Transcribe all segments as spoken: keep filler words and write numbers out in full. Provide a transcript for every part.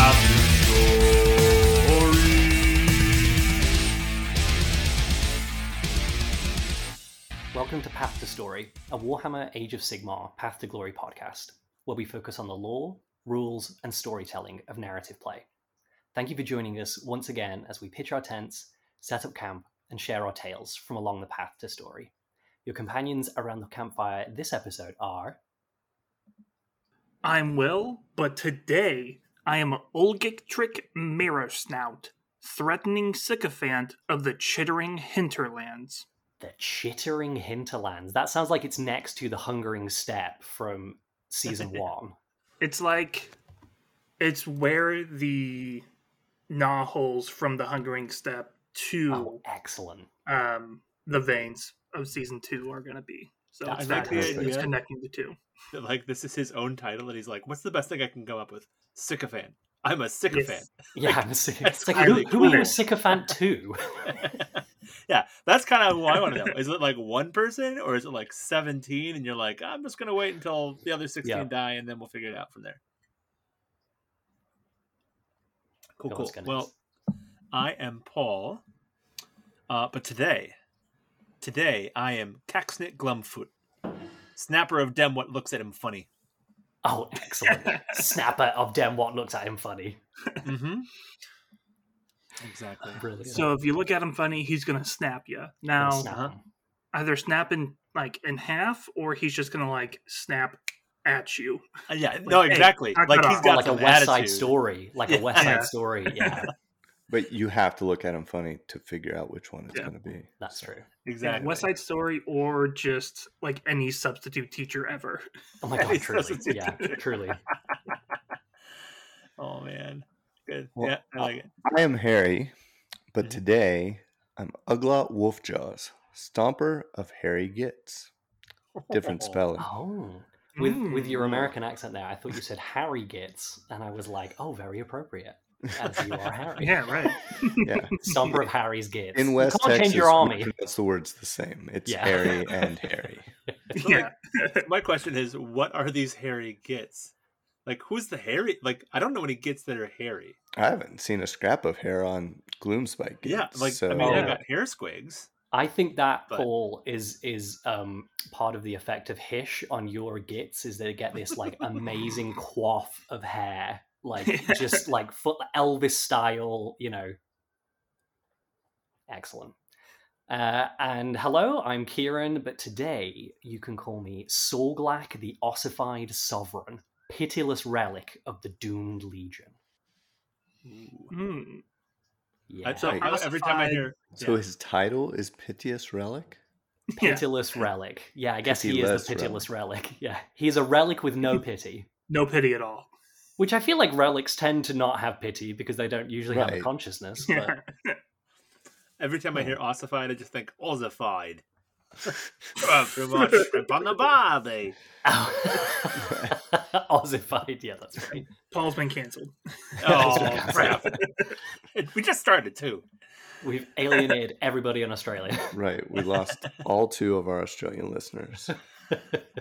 Path to Glory. Welcome to Path to Story, a Warhammer Age of Sigmar Path to Glory podcast, where we focus on the lore, rules, and storytelling of narrative play. Thank you for joining us once again as we pitch our tents, set up camp, and share our tales from along the path to story. Your companions around the campfire this episode are... I'm Will, but today I am Olgictric Marrowsnout, threatening sycophant of the Chittering Hinterlands. The Chittering Hinterlands. That sounds like it's next to the Hungering Steppe from season one. It's like, it's where the Gnawholes from the Hungering Steppe to oh, excellent. Um, the Veins of season two are going to be. So That's it's like the idea. Connecting the two. Like, this is his own title, and he's like, what's the best thing I can come up with? Sycophant. I'm a sycophant. Yes. Like, yeah, I'm a sycophant. It's like, who, cool. who are you a sycophant to? Yeah, that's kind of what I want to know. Is it like one person, or is it like seventeen, and you're like, I'm just going to wait until the other sixteen yeah. die, and then we'll figure it out from there. Cool, no cool. Well, I am Paul, uh, but today, today I am Caxnit Glumfoot. Snapper of dem what looks at him funny. Oh, excellent. Snapper of dem what looks at him funny. Mm-hmm. Exactly. Brilliant. So if you look at him funny, he's going to snap you. Now, snap either snapping like in half, or he's just going to like snap at you. Uh, yeah, like, no, exactly. Hey, like he's got like a West Side attitude. Story. Like yeah. a West Side Story, yeah. But you have to look at him funny to figure out which one it's yeah, going to be. That's true. Exactly. Yeah, West Side Story, or just like any substitute teacher ever. Oh my god, truly. Yeah, truly. Oh man. Good. Well, yeah, I like it. I am Harry, but today I'm Uglot Wolfjaws, Stomper of Harry Gitz. Different spelling. Oh. With mm. with your American accent there, I thought you said Harry Gitz, and I was like, oh, very appropriate. As you are Harry. Yeah, right. Yeah. Stomper of Harry's Gitz. In West you can't Texas, change your army. That's the word's the same. It's yeah. Harry and Harry. Yeah. Like, my question is, what are these Harry Gitz? Like, who's the Harry? Like, I don't know any Gitz that are Harry. I haven't seen a scrap of hair on Gloomspite Gitz. Yeah, like, so, I mean, I've yeah. got hair squigs. I think that, but... Paul, is is um, part of the effect of Hish on your Gitz, is they get this, like, amazing quaff of hair. Like, just like Elvis style, you know. Excellent. Uh, and hello, I'm Kieran, but today you can call me Sorglak, the ossified sovereign, pitiless relic of the doomed legion. Mm. Yeah. So, I, every time I hear, so yeah. his title is Piteous Relic? Pitiless yeah. Relic. Yeah, I guess pitiless he is the Pitiless Relic. relic. Yeah, he is a relic with no pity. No pity at all. Which I feel like relics tend to not have pity because they don't usually right. have a consciousness. But... Every time I hear ossified, I just think, ossified. Oh, too much shrimp on the body. Oh. Ossified, yeah, that's right. Paul's been cancelled. Oh, crap. We just started, too. We've alienated everybody in Australia. Right, we lost all two of our Australian listeners.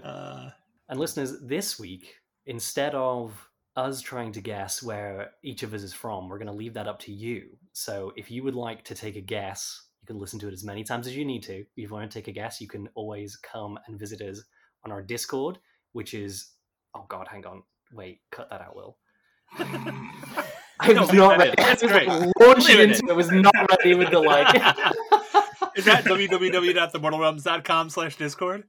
Uh... And listeners, this week, instead of... us trying to guess where each of us is from, we're going to leave that up to you. So if you would like to take a guess, you can listen to it as many times as you need to. If you want to take a guess, you can always come and visit us on our Discord, which is... Oh, God, hang on. Wait, cut that out, Will. I was not ready. That's great. Launching into it. I was not ready with the like... Is that w w w dot the mortal realms dot com slash discord?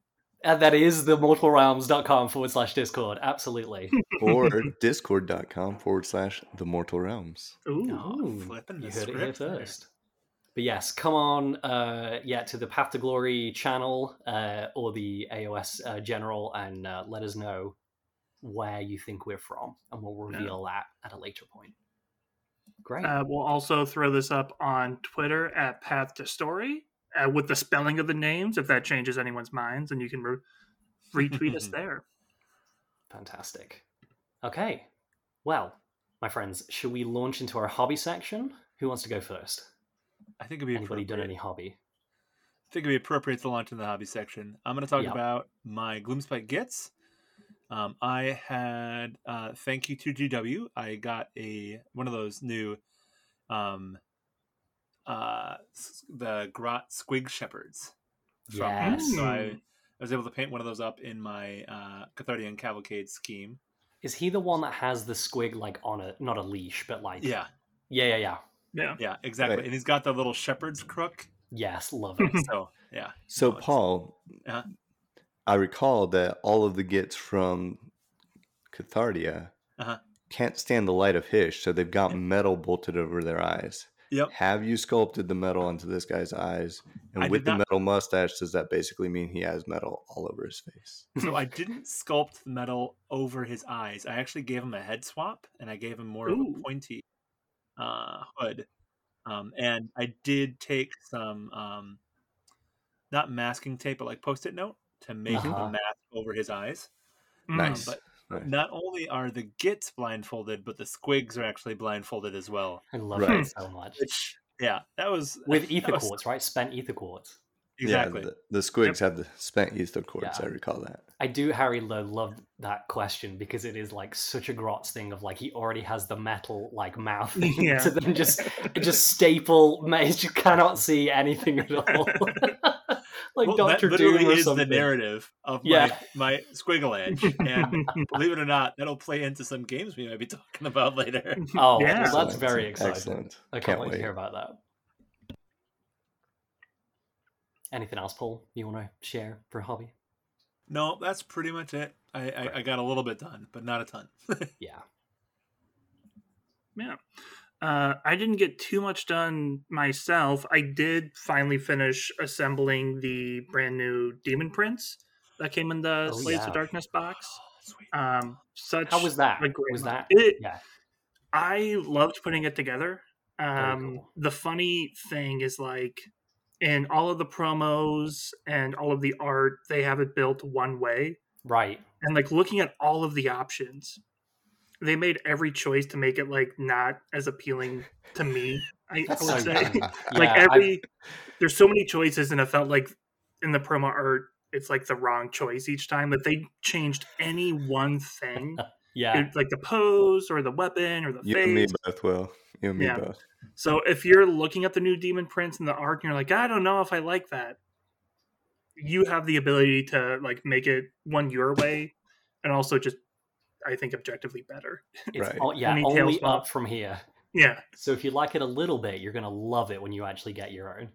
Uh, that is the mortal realms dot com forward slash discord. Absolutely. Or discord dot com forward slash the mortal realms. Ooh, oh, flipping you heard it here first. There. But yes, come on uh, yeah, to the Path to Glory channel uh, or the A O S uh, general and uh, let us know where you think we're from. And we'll reveal yeah. that at a later point. Great. Uh, we'll also throw this up on Twitter at Path to Story. Uh, with the spelling of the names, if that changes anyone's minds, and you can re- retweet us there. Fantastic. Okay. Well, my friends, should we launch into our hobby section? Who wants to go first? I think it'd be anybody done any hobby. I think it'd be appropriate to launch in the hobby section. I'm going to talk yep. about my Gloomspite Gitz. Um, I had uh, thank you to G W. I got a one of those new um, uh, the Grot Squig Shepherds from Hish. Yes. So I, I was able to paint one of those up in my uh, Cathardian Cavalcade scheme. Is he the one that has the squig like on a not a leash, but like yeah, yeah, yeah, yeah, yeah, yeah exactly. Right. And he's got the little shepherd's crook. Yes, love it. So yeah. So no, Paul, uh-huh. I recall that all of the Gitz from Cathardia uh-huh. can't stand the light of Hish, so they've got metal bolted over their eyes. Yep. Have you sculpted the metal onto this guy's eyes? And I with the not... metal mustache, does that basically mean he has metal all over his face? So I didn't sculpt the metal over his eyes. I actually gave him a head swap, and I gave him more Ooh. of a pointy uh, hood. Um, and I did take some, um, not masking tape, but like post-it note to make uh-huh. a mask over his eyes. Nice. Um, but Nice. Not only are the Gitz blindfolded, but the Squigs are actually blindfolded as well. I love right. that so much. Which, yeah, that was... With Aether quartz, was... right? Spent Aether quartz. Exactly. Yeah, the, the Squigs yep. have the spent Aether quartz, yeah. I recall that. I do, Harry, love that question because it is like such a Grotz thing of like he already has the metal like mouth thing yeah. to then just, just staple, you cannot see anything at all. Like well, Doctor that literally Doom or is something. The narrative of yeah. my, my Squiggle Edge. And believe it or not, that'll play into some games we might be talking about later. Oh, yeah. Well, that's very exciting. Excellent. I can't, can't wait to hear about that. Anything else, Paul, you want to share for hobby? No, that's pretty much it. I, I, I got a little bit done, but not a ton. yeah. Yeah. Uh, I didn't get too much done myself. I did finally finish assembling the brand new Demon Prince that came in the oh, Slaves yeah. to Darkness box. Oh, um, such How was that? A great was that? It, yeah. I loved putting it together. Um, cool. The funny thing is, like, in all of the promos and all of the art, they have it built one way. Right. And, like, looking at all of the options... They made every choice to make it like not as appealing to me. I, I would so say, yeah, like every I've... there's so many choices, and it felt like in the promo art, it's like the wrong choice each time. If they changed any one thing, yeah, it, like the pose or the weapon or the you face. And me both, Will. You and me yeah. both. So if you're looking at the new Demon Prince in the art, and you're like, I don't know if I like that, you have the ability to like make it one your way, and also just. I think objectively better. It's right. all, yeah, only up from here. Yeah. So if you like it a little bit, you're going to love it when you actually get your own.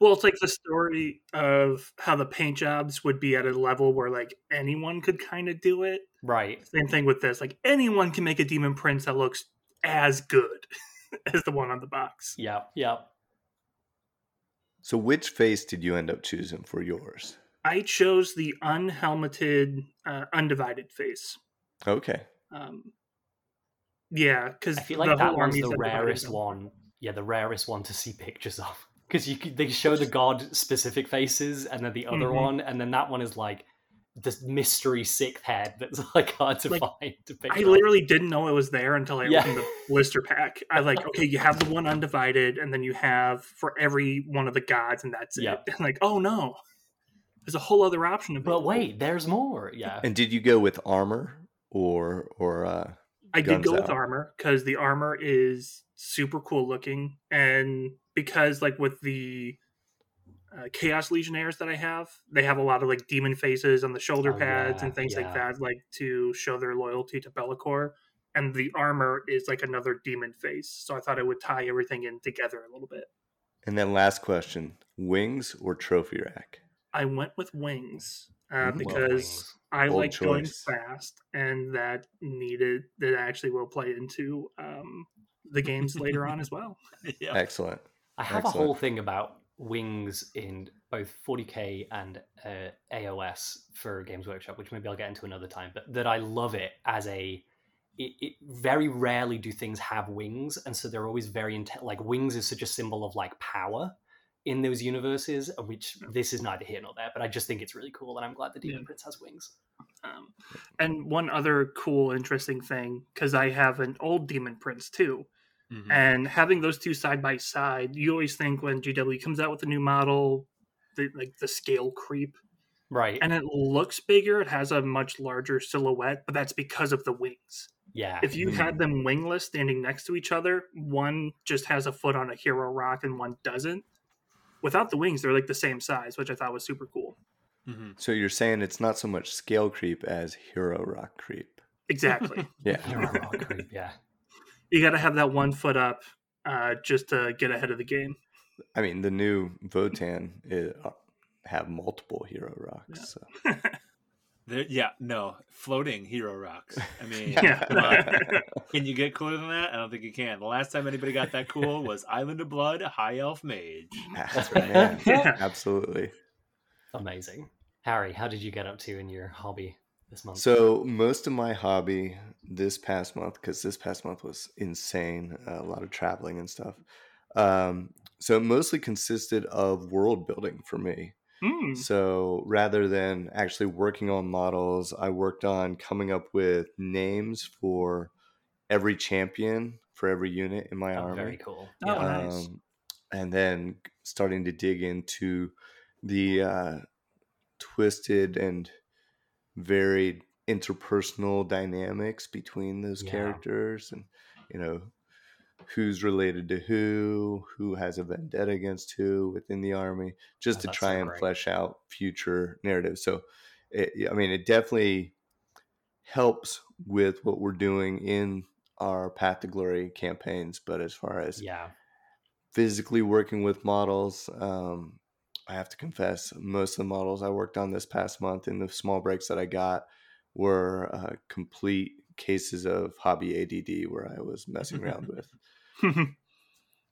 Well, it's like the story of how the paint jobs would be at a level where like anyone could kind of do it. Right. Same thing with this. Like anyone can make a Demon Prince that looks as good as the one on the box. Yeah. Yeah. So which face did you end up choosing for yours? I chose the unhelmeted, uh, undivided face. Okay. Um, yeah, because I feel like that one's the rarest one. Yeah, the rarest one to see pictures of because you could, they show the god specific faces, and then the other mm-hmm. one, and then that one is like this mystery sixth head that's like hard to like, find. To pick I up. literally didn't know it was there until I yeah. opened the blister pack. I like okay, you have the one undivided, and then you have for every one of the gods, and that's yep. it. And like oh no, there's a whole other option. To but wait, there's more. Yeah. And did you go with armor? Or or uh, I did go out. with armor because the armor is super cool looking, and because like with the uh, Chaos Legionnaires that I have, they have a lot of like demon faces on the shoulder oh, pads yeah, and things yeah. like that, like to show their loyalty to Bel'akor. And the armor is like another demon face, so I thought it would tie everything in together a little bit. And then last question: wings or trophy rack? I went with wings. Uh, because well, I like going fast, and that needed that actually will play into um, the games later on as well. Yeah. Excellent. I have Excellent. a whole thing about wings in both forty K and uh, A O S for Games Workshop, which maybe I'll get into another time. But that I love it as a. It, it very rarely do things have wings, and so they're always very intense. Like wings is such a symbol of like power. In those universes, which this is neither here nor there, but I just think it's really cool, and I'm glad the Demon yeah. Prince has wings. Um, and one other cool, interesting thing, because I have an old Demon Prince too, mm-hmm. and having those two side by side, you always think when G W comes out with a new model, the, like the scale creep, Right. And it looks bigger. It has a much larger silhouette, but that's because of the wings. Yeah. If you mm. had them wingless standing next to each other, one just has a foot on a hero rock and one doesn't. Without the wings, they're like the same size, which I thought was super cool. Mm-hmm. So you're saying it's not so much scale creep as hero rock creep. Exactly. Yeah. Hero rock creep, yeah. You got to have that one foot up uh, just to get ahead of the game. I mean, the new Votan is... Uh, have multiple hero rocks. Yeah. So. There, yeah, no, floating hero rocks. I mean, yeah. uh, can you get cooler than that? I don't think you can. The last time anybody got that cool was Island of Blood, High Elf Mage. That's right. Man. Yeah. Absolutely. Amazing. Harry, how did you get up to in your hobby this month? So most of my hobby this past month, because this past month was insane, uh, a lot of traveling and stuff. Um, so it mostly consisted of world building for me. Mm. So rather than actually working on models, I worked on coming up with names for every champion for every unit in my oh, army. Very cool. Oh, um, nice. And then starting to dig into the uh, twisted and varied interpersonal dynamics between those yeah. characters and, you know, who's related to who, who has a vendetta against who within the army, just oh, to try so and great. flesh out future narratives. So, it, I mean, it definitely helps with what we're doing in our Path to Glory campaigns. But as far as yeah. physically working with models, um, I have to confess, most of the models I worked on this past month in the small breaks that I got were uh, complete cases of hobby A D D where I was messing around with.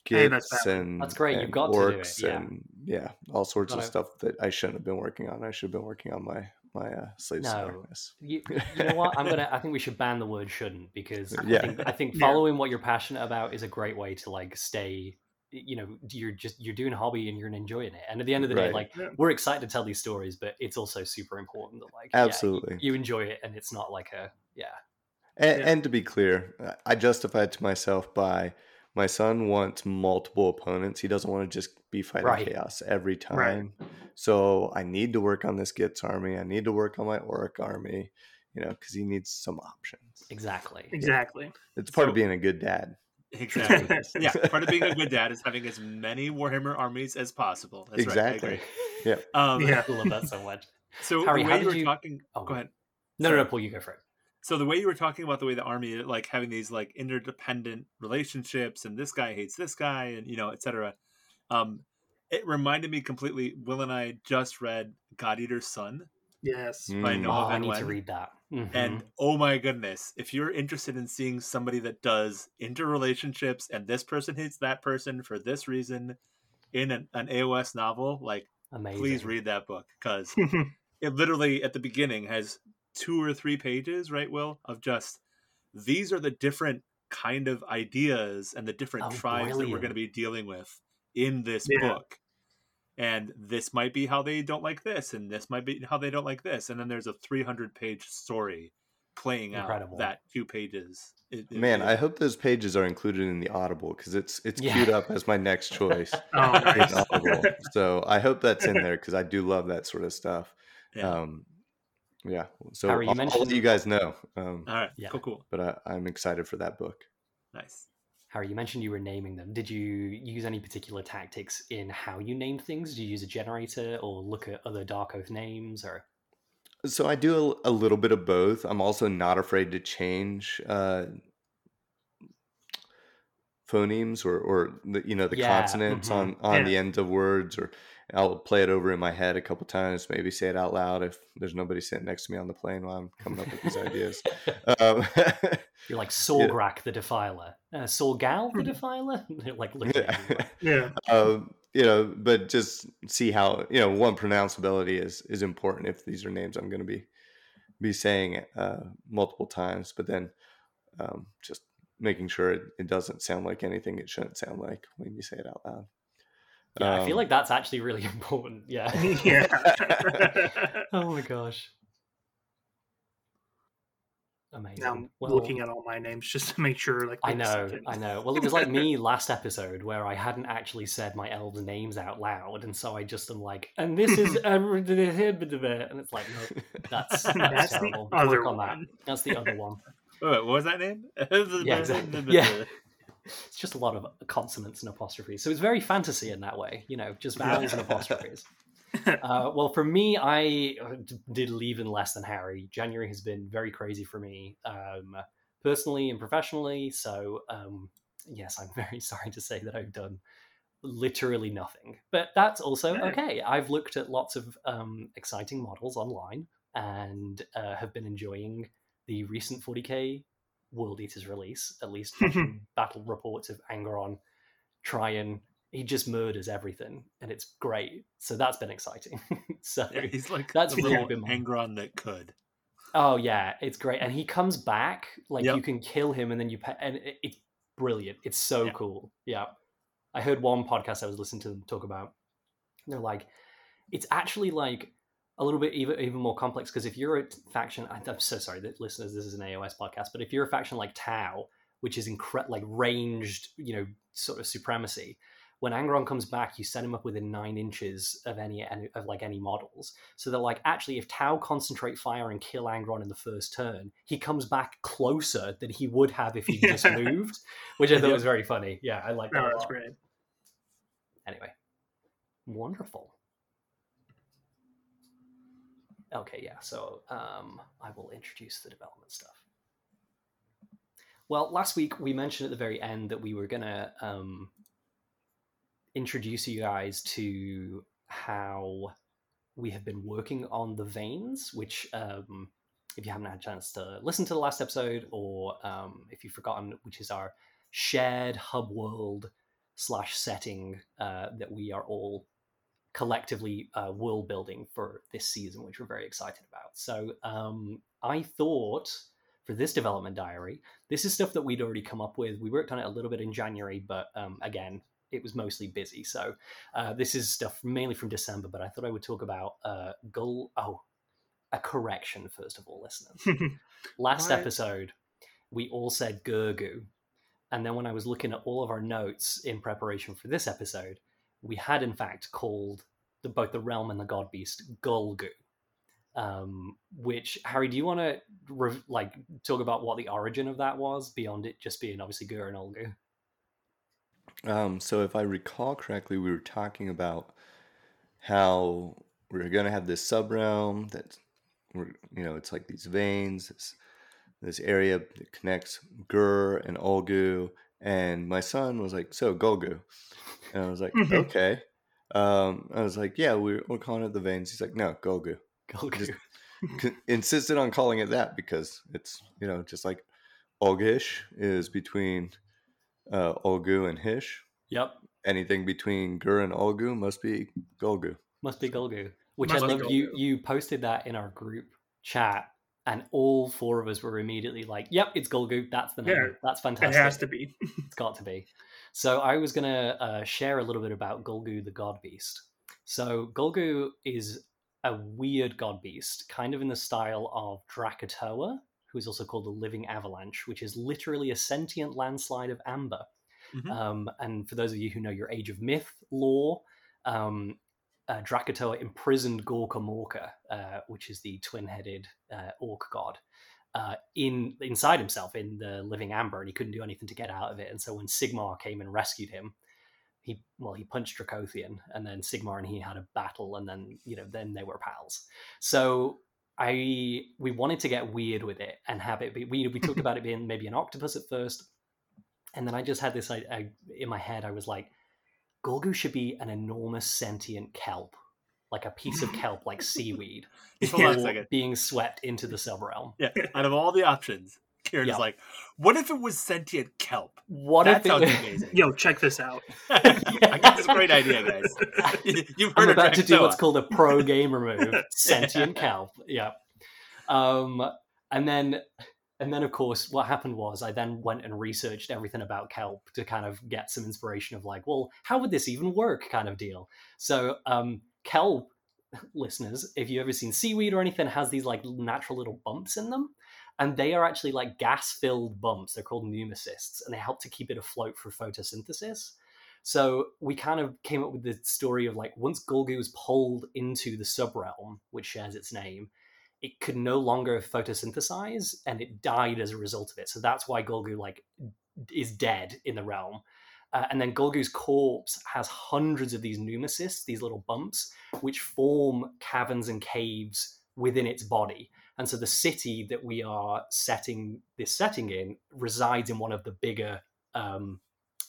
Hey, that's, and, that's great. You've got to do it. Yeah. And, yeah, all sorts of stuff that I shouldn't have been working on. I should have been working on my my uh, Slaves to Darkness. You, you know what? I'm gonna. I think we should ban the word "shouldn't" because yeah. I think, I think following yeah. what you're passionate about is a great way to like stay. You know, you're just you're doing a hobby and you're enjoying it. And at the end of the right. day, like yeah. we're excited to tell these stories, but it's also super important that like absolutely yeah, you, you enjoy it and it's not like a yeah. And, yeah. and to be clear, I justified to myself by my son wants multiple opponents. He doesn't want to just be fighting right. chaos every time. Right. So I need to work on this Gitz army. I need to work on my Auric army, you know, because he needs some options. Exactly. Exactly. Yeah. It's part so, of being a good dad. Exactly. Yeah. Part of being a good dad is having as many Warhammer armies as possible. That's exactly. Right. I agree. Yeah. Um, yeah. I love that so much. So Harry, the way you were you... talking... Oh, go ahead. No, Sorry. no, no, Paul, you go for it. So the way you were talking about the way the army, like having these like interdependent relationships and this guy hates this guy and, you know, et cetera. Um, it reminded me completely. Will and I just read God Eater's Son. Yes. By mm. Noah oh, I need Wen. to read that. Mm-hmm. And oh my goodness, if you're interested in seeing somebody that does interrelationships and this person hates that person for this reason in an, an A O S novel, like Amazing. please read that book. Cause it literally at the beginning has two or three pages, right, Will, of just these are the different kind of ideas and the different oh, tribes brilliant. that we're going to be dealing with in this yeah. book. And this might be how they don't like this, and this might be how they don't like this. And then there's a three hundred page story playing Incredible. out that two pages. It, it, Man, it, I hope those pages are included in the Audible because it's it's yeah. queued up as my next choice oh, nice. in Audible. So I hope that's in there because I do love that sort of stuff. Yeah. Um, Yeah, so Harry, you all, mentioned... all of you guys know. Um, all right, yeah. cool, cool. But I, I'm excited for that book. Nice. Harry, you mentioned you were naming them. Did you use any particular tactics in how you named things? Do you use a generator or look at other Dark Oath names? Or so I do a, a little bit of both. I'm also not afraid to change uh, phonemes or, or the, you know the yeah. consonants mm-hmm. on, on yeah. the ends of words or. I'll play it over in my head a couple times, maybe say it out loud if there's nobody sitting next to me on the plane while I'm coming up with these ideas. Um, You're like Sorglak yeah. the Defiler, uh, Sorgal the Defiler? like looking yeah. at Yeah. Um, you know, but just see how, you know, one, pronounceability is is important if these are names I'm going to be be saying uh, multiple times, but then um, just making sure it, it doesn't sound like anything it shouldn't sound like when you say it out loud. Yeah, um, I feel like that's actually really important. Yeah. yeah. oh my gosh. Amazing. Now I'm well, looking at all my names just to make sure. Like I know, I know. Well, it was like me last episode where I hadn't actually said my elves' names out loud, and so I just am like, and this is, and it's like, no, that's that's, that's terrible. The other on one. That. That's the other one. Wait, what was that name? Yeah, exactly. Yeah. It's just a lot of consonants and apostrophes. So it's very fantasy in that way, you know, just vowels and apostrophes. Uh, well, for me, I did leave in less than Harry. January has been very crazy for me, um, personally and professionally. So, um, yes, I'm very sorry to say that I've done literally nothing. But that's also okay. I've looked at lots of um, exciting models online and uh, have been enjoying the recent forty K World Eater's release, at least battle reports of Angron try and he just murders everything, and it's great. So that's been exciting. So yeah, he's like that's the really been Angron that could. Oh yeah, it's great, and he comes back. Like yep. You can kill him, and then you pa- and it, it's brilliant. It's so yeah. cool. Yeah, I heard one podcast I was listening to them talk about. They're like, it's actually like a little bit even even more complex because if you're a faction, I'm so sorry that listeners, this is an A O S podcast, but if you're a faction like Tau, which is incre- like ranged, you know, sort of supremacy. When Angron comes back, you set him up within nine inches of any, any of like any models. So they're like, actually, if Tau concentrate fire and kill Angron in the first turn, he comes back closer than he would have if he yeah. just moved, which I thought yeah. was very funny. Yeah, I like that. No, that's great. Anyway, wonderful. Okay, yeah. So um, I will introduce the development stuff. Well, last week we mentioned at the very end that we were gonna. Um, introduce you guys to how we have been working on the Veins, which um, if you haven't had a chance to listen to the last episode or um, if you've forgotten, which is our shared hub world slash setting uh, that we are all collectively uh, world building for this season, which we're very excited about. So um, I thought for this development diary, this is stuff that we'd already come up with. We worked on it a little bit in January, but um, again, it was mostly busy. So uh, this is stuff mainly from December, but I thought I would talk about uh, Ghul. Oh, a correction, first of all, listeners. Last all right. episode, we all said Ghulgu. And then when I was looking at all of our notes in preparation for this episode, we had in fact called the, both the realm and the god beast Ghulgu. Um, which, Harry, do you want to re- like talk about what the origin of that was beyond it just being obviously Ghur and Ulgu? Um, so if I recall correctly, we were talking about how we're going to have this subrealm that, we're, you know, it's like these veins, this, this area that connects Ghur and Oggu. And my son was like, so Ghulgu. And I was like, mm-hmm. okay. Um, I was like, yeah, we're, we're calling it the veins. He's like, no, Ghulgu. Ghulgu. Con- insisted on calling it that because it's, you know, just like Oggish is between... Uh, Oggu and Hish. Yep. Anything between Ghur and Oggu must be Ghulgu. Must be Ghulgu. Which must I love. You you posted that in our group chat, and all four of us were immediately like, "Yep, it's Ghulgu. That's the name. Yeah, that's fantastic. It has to be. It's got to be." So I was gonna uh, share a little bit about Ghulgu, the god beast. So Ghulgu is a weird god beast, kind of in the style of Dracatoa, who is also called the Living Avalanche, which is literally a sentient landslide of amber. Mm-hmm. Um, and for those of you who know your Age of Myth lore, um, uh, Dracatoa imprisoned Gorka Morka, uh, which is the twin-headed uh, orc god, uh, in inside himself in the Living Amber, and he couldn't do anything to get out of it. And so when Sigmar came and rescued him, he well, he punched Dracothian, and then Sigmar and he had a battle, and then you know then they were pals. So. I we wanted to get weird with it and have it be, we we talked about it being maybe an octopus at first, and then I just had this I, I in my head I was like, Ghulgu should be an enormous sentient kelp, like a piece of kelp like seaweed, yeah, being swept into the subrealm. Yeah, out of all the options, Kieran's yep. like, what if it was sentient kelp? What that if sounds it was... amazing. Yo, check this out. I got this great idea, guys. You've heard I'm about to do what's called a pro gamer move. Sentient yeah. kelp. Yeah. Um, and then, and then of course, what happened was I then went and researched everything about kelp to kind of get some inspiration of like, well, how would this even work kind of deal? So um, kelp, listeners, if you've ever seen seaweed or anything, has these like natural little bumps in them. And they are actually like gas-filled bumps. They're called pneumocists, and they help to keep it afloat for photosynthesis. So we kind of came up with the story of like, once Ghulgu was pulled into the subrealm, which shares its name, it could no longer photosynthesize, and it died as a result of it. So that's why Ghulgu like is dead in the realm. Uh, and then Ghulgu's corpse has hundreds of these pneumocists, these little bumps, which form caverns and caves within its body. And so the city that we are setting this setting in resides in one of the bigger um,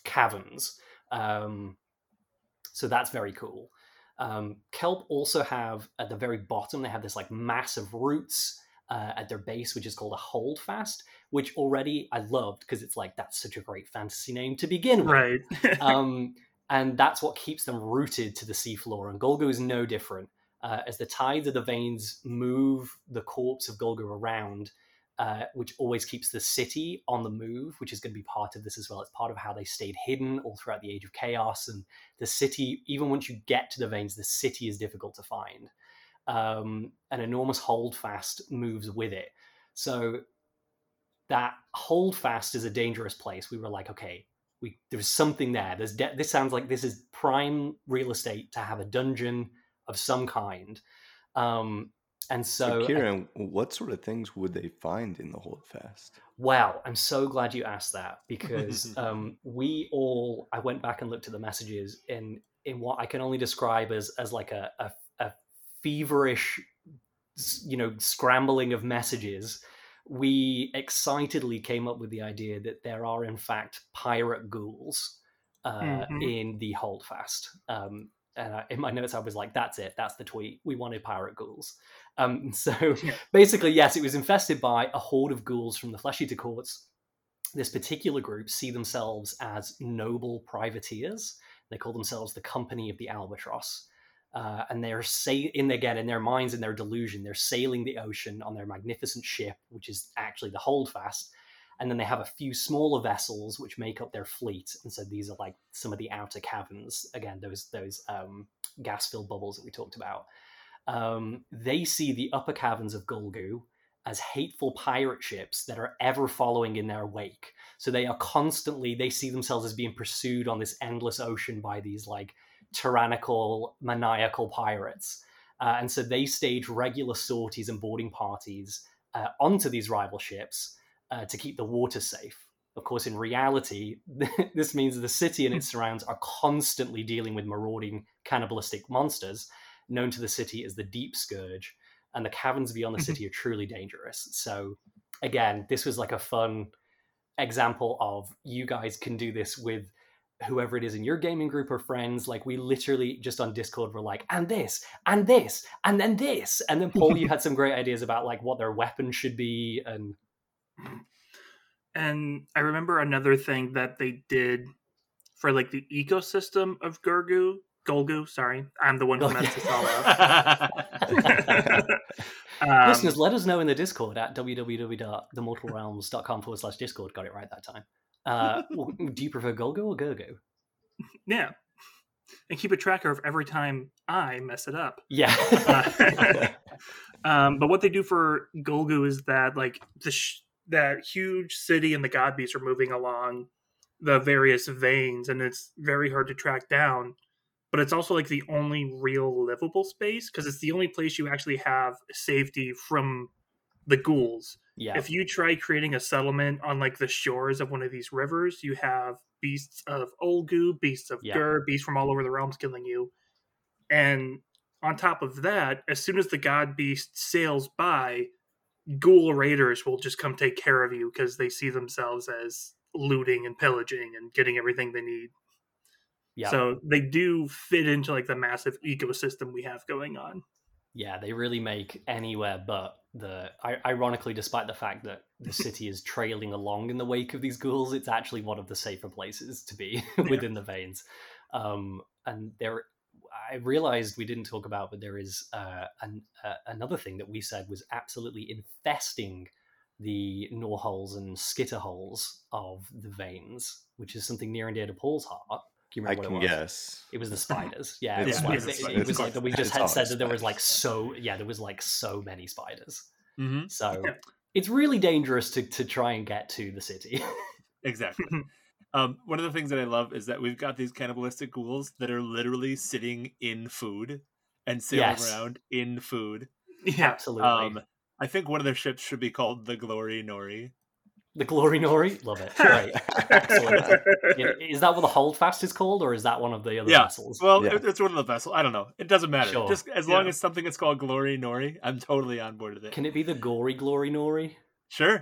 caverns. Um, so that's very cool. Um, kelp also have, at the very bottom, they have this like mass of roots uh, at their base, which is called a holdfast, which already I loved because it's like, that's such a great fantasy name to begin with. Right. um, and that's what keeps them rooted to the seafloor. And Ghulgu is no different. Uh, as the tides of the veins move the corpse of Ghulgu around, uh, which always keeps the city on the move, which is going to be part of this as well. It's part of how they stayed hidden all throughout the Age of Chaos. And the city, even once you get to the veins, the city is difficult to find. Um, an enormous holdfast moves with it. So that holdfast is a dangerous place. We were like, okay, we there's something there. There's de- this sounds like this is prime real estate to have a dungeon of some kind. Um, and so, so Kieran, I, what sort of things would they find in the holdfast? Wow, I'm so glad you asked that, because um, we all, I went back and looked at the messages in, in what I can only describe as, as like a, a, a feverish, you know, scrambling of messages. We excitedly came up with the idea that there are in fact pirate ghouls uh, mm-hmm. in the holdfast. Um, And I, in my notes, I was like, that's it. That's the tweet. We wanted pirate ghouls. Um, so yeah. Basically, yes, it was infested by a horde of ghouls from the Flesh Eater Courts. This particular group see themselves as noble privateers. They call themselves the Company of the Albatross. Uh, and they're sa- in again, in their minds, in their delusion, they're sailing the ocean on their magnificent ship, which is actually the holdfast. And then they have a few smaller vessels which make up their fleet. And so these are like some of the outer caverns. Again, those those um, gas-filled bubbles that we talked about. Um, they see the upper caverns of Ghulgu as hateful pirate ships that are ever following in their wake. So they are constantly, they see themselves as being pursued on this endless ocean by these like tyrannical, maniacal pirates. Uh, and so they stage regular sorties and boarding parties uh, onto these rival ships, Uh, to keep the water safe. Of course, in reality, this means the city and its surrounds are constantly dealing with marauding cannibalistic monsters known to the city as the Deep Scourge, and the caverns beyond the city are truly dangerous. So again, this was like a fun example of you guys can do this with whoever it is in your gaming group or friends. Like, we literally just on Discord were like, and this, and this, and then this. And then Paul, you had some great ideas about like what their weapon should be. And And I remember another thing that they did for like the ecosystem of Ghurgu, Ghulgu, sorry. I'm the one who messed this all up. um, Listeners, let us know in the Discord at www.themortalrealms.com forward slash Discord. Got it right that time. Uh, do you prefer Ghulgu or Ghurgu? Yeah. And keep a tracker of every time I mess it up. Yeah. uh, um, but what they do for Ghulgu is that like the... Sh- that huge city and the god beasts are moving along the various veins, and it's very hard to track down, but it's also like the only real livable space because it's the only place you actually have safety from the ghouls. Yeah. If you try creating a settlement on like the shores of one of these rivers, you have beasts of Olgu, beasts of yeah. Ghur, beasts from all over the realms killing you. And on top of that, as soon as the god beast sails by, ghoul raiders will just come take care of you because they see themselves as looting and pillaging and getting everything they need. Yeah. So they do fit into like the massive ecosystem we have going on. Yeah, they really make anywhere but the... Ironically, despite the fact that the city is trailing along in the wake of these ghouls, it's actually one of the safer places to be within yeah. the veins. Um, and there... I realized we didn't talk about, but there is uh, an, uh, another thing that we said was absolutely infesting the gnaw holes and skitter holes of the veins, which is something near and dear to Paul's heart. Do you remember I what it was? I can guess. It was the spiders. Yeah, it, yeah. Spiders. It, it, it was like that. We just had said that there was like so, yeah, there was like so many spiders. Mm-hmm. So yeah. it's really dangerous to, to try and get to the city. Exactly. Um, one of the things that I love is that we've got these cannibalistic ghouls that are literally sitting in food and sailing yes. around in food. Yeah, absolutely. Um, I think one of their ships should be called the Glory Nori. The Glory Nori? Love it. Great. Excellent. Is that what the Holdfast is called, or is that one of the other yeah. vessels? Well, yeah. it's one of the vessels. I don't know. It doesn't matter. Sure. Just as yeah. long as something is called Glory Nori, I'm totally on board with it. Can it be the Gory Glory Nori? Sure.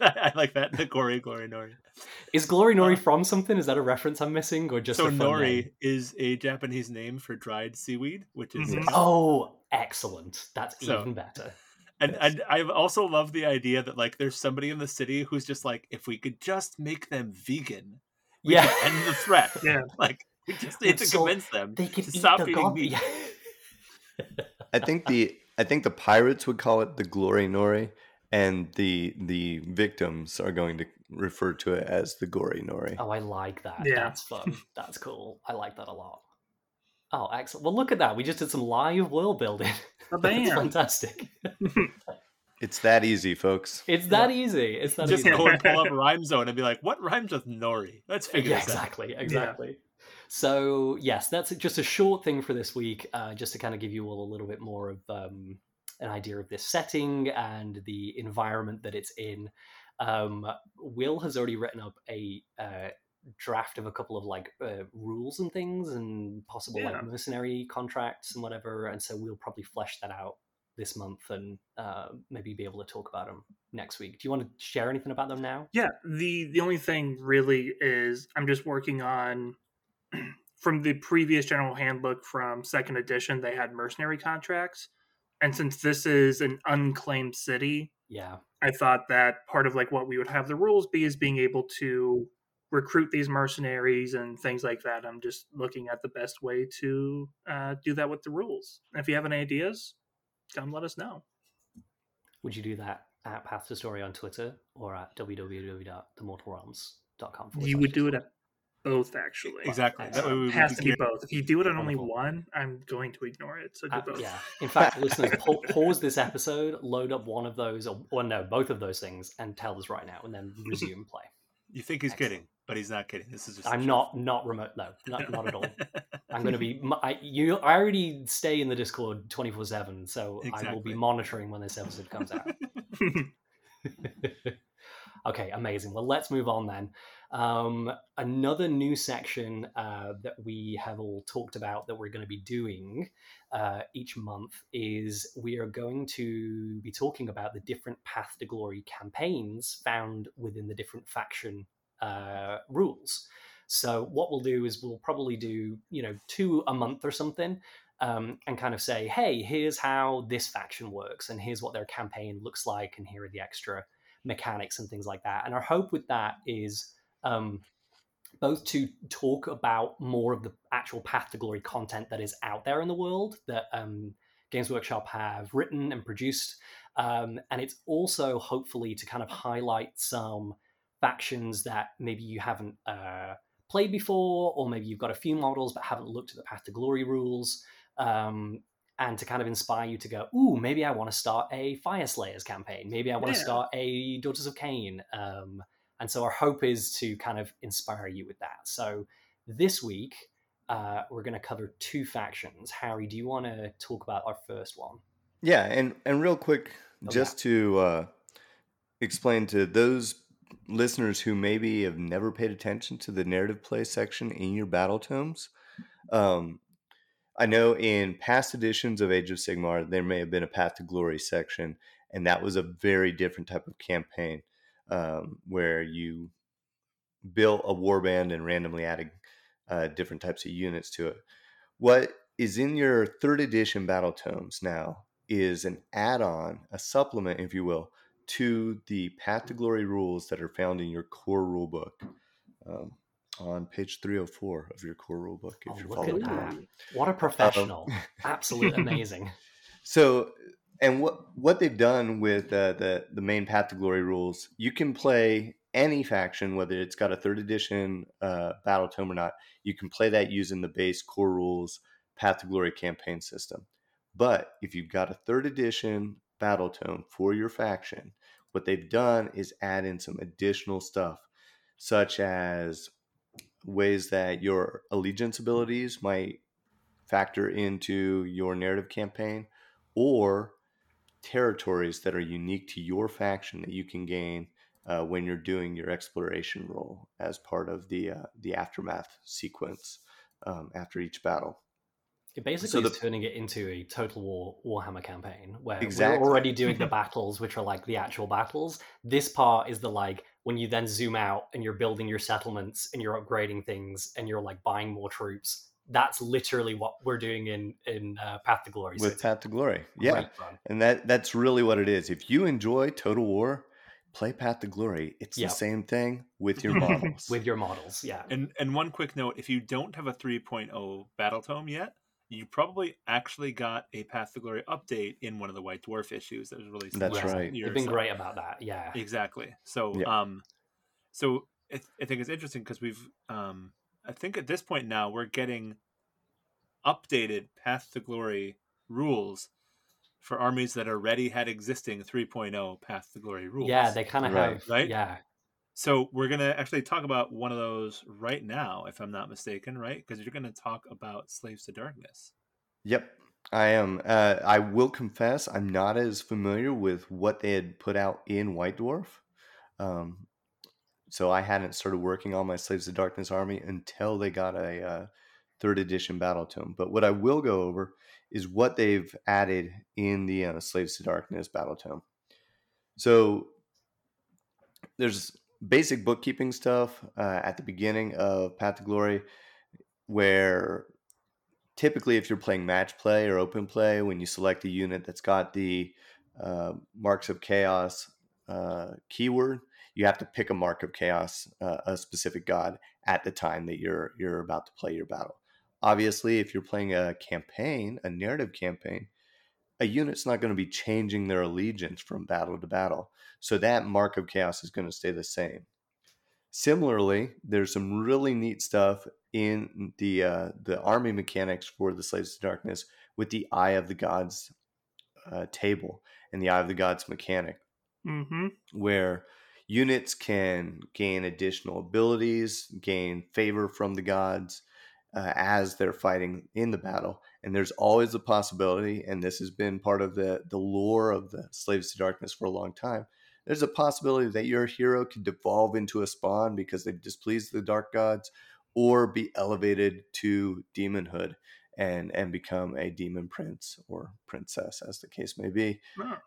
I like that. The Gory Glory Nori. Is Glory Nori uh, from something? Is that a reference I'm missing, or just so a fun Nori name? Is a Japanese name for dried seaweed, which is... Mm-hmm. Oh, excellent. That's so, even better. And and I've also loved the idea that, like, there's somebody in the city who's just like, if we could just make them vegan, we yeah. could end the threat. Yeah. Like, we just need to so convince them they can to eat stop the eating meat. I think the I think the pirates would call it the Glory Nori, and the the victims are going to refer to it as the Gory Nori. Oh, I like that. Yeah. That's fun. That's cool. I like that a lot. Oh, excellent. Well, look at that. We just did some live world building. Oh, that's fantastic. It's that easy, folks. It's that yeah. easy. It's that just easy. Just go and pull up Rhyme Zone and be like, what rhymes with Nori? Let's figure yeah, this exactly, out. Exactly, exactly. Yeah. So, yes, that's just a short thing for this week, uh, just to kind of give you all a little bit more of um, an idea of this setting and the environment that it's in. Um, Will has already written up a... Uh, draft of a couple of like uh, rules and things and possible yeah. like mercenary contracts and whatever, and so we'll probably flesh that out this month and uh maybe be able to talk about them next week. Do you want to share anything about them now? Yeah, the the only thing really is I'm just working on from the previous general handbook from second edition. They had mercenary contracts, and since this is an unclaimed city, yeah I thought that part of like what we would have the rules be is being able to recruit these mercenaries and things like that. I'm just looking at the best way to uh, do that with the rules. And if you have any ideas, come let us know. Would you do that at Path to Story on Twitter or at w w w dot the mortal realms dot com? You would do it at both, actually. Exactly. That way we has to be both. If you do it on only one, I'm going to ignore it. So do uh, both. Yeah. In fact, listeners, pa- pause this episode, load up one of those, or, or no, both of those things, and tell us right now, and then resume play. You think he's Excellent. kidding, but he's not kidding. This is just. I'm not, not remote. No, not, not at all. I'm going to be. I, you, I already stay in the Discord twenty-four seven, so exactly. I will be monitoring when this episode comes out. Okay, amazing. Well, let's move on then. Um, another new section uh, that we have all talked about that we're going to be doing uh, each month is we are going to be talking about the different Path to Glory campaigns found within the different faction uh, rules. So what we'll do is we'll probably do, you know, two a month or something. Um, and kind of say, hey, here's how this faction works, and here's what their campaign looks like, and here are the extra mechanics and things like that. And our hope with that is um, both to talk about more of the actual Path to Glory content that is out there in the world that um, Games Workshop have written and produced. Um, and it's also hopefully to kind of highlight some factions that maybe you haven't uh, played before, or maybe you've got a few models but haven't looked at the Path to Glory rules. Um, and to kind of inspire you to go, ooh, maybe I want to start a Fire Slayers campaign. Maybe I want yeah. to start a Daughters of Cain. Um, and so our hope is to kind of inspire you with that. So this week, uh, we're going to cover two factions. Harry, do you want to talk about our first one? Yeah, and, and real quick, okay. just to uh, explain to those listeners who maybe have never paid attention to the narrative play section in your battle tomes, um, I know in past editions of Age of Sigmar, there may have been a Path to Glory section, and that was a very different type of campaign um, where you built a warband and randomly added uh, different types of units to it. What is in your third edition battle tomes now is an add-on, a supplement, if you will, to the Path to Glory rules that are found in your core rulebook. Um, on page three oh four of your core rulebook, if oh, you're following that. What a professional. Um, absolutely amazing. So, and what what they've done with uh, the, the main Path to Glory rules, you can play any faction, whether it's got a third edition uh, battle tome or not. You can play that using the base core rules Path to Glory campaign system. But if you've got a third edition battle tome for your faction, What they've done is add in some additional stuff, such as ways that your allegiance abilities might factor into your narrative campaign, or territories that are unique to your faction that you can gain uh, when you're doing your exploration role as part of the uh, the aftermath sequence um, after each battle. It basically so is the, turning it into a Total War Warhammer campaign where exactly. we're already doing the battles, which are like the actual battles. This part is the like when you then zoom out and you're building your settlements and you're upgrading things and you're like buying more troops. That's literally what we're doing in in uh, Path to Glory. With Path to Glory, yeah, and that that's really what it is. If you enjoy Total War, play Path to Glory. It's yep. the same thing with your models. With your models, yeah. And and one quick note: if you don't have a three point oh battle tome yet, you probably actually got a Path to Glory update in one of the White Dwarf issues that was released. That's last right. Year They've been so. Great about that. Yeah, exactly. So, yeah. um, so I, th- I think it's interesting because we've, um, I think at this point now we're getting updated Path to Glory rules for armies that already had existing three point oh Path to Glory rules. Yeah, they kind of right. have, right? Yeah. So we're going to actually talk about one of those right now, if I'm not mistaken, right? Because you're going to talk about Slaves to Darkness. Yep, I am. Uh, I will confess I'm not as familiar with what they had put out in White Dwarf. Um, so I hadn't started working on my Slaves to Darkness army until they got a uh, third edition battle tome. But what I will go over is what they've added in the uh, Slaves to Darkness battle tome. So there's basic bookkeeping stuff uh, at the beginning of Path to Glory, where typically if you're playing match play or open play, when you select a unit that's got the uh, Marks of Chaos uh, keyword, you have to pick a Mark of Chaos, uh, a specific god, at the time that you're you're about to play your battle. Obviously, if you're playing a campaign, a narrative campaign, a unit's not going to be changing their allegiance from battle to battle. So that Mark of Chaos is going to stay the same. Similarly, there's some really neat stuff in the uh, the army mechanics for the Slaves to Darkness with the Eye of the Gods uh, table and the Eye of the Gods mechanic, mm-hmm. where units can gain additional abilities, gain favor from the gods uh, as they're fighting in the battle. And there's always the possibility, and this has been part of the, the lore of the Slaves to Darkness for a long time, there's a possibility that your hero could devolve into a spawn because they've displeased the dark gods, or be elevated to demonhood and, and become a demon prince or princess, as the case may be.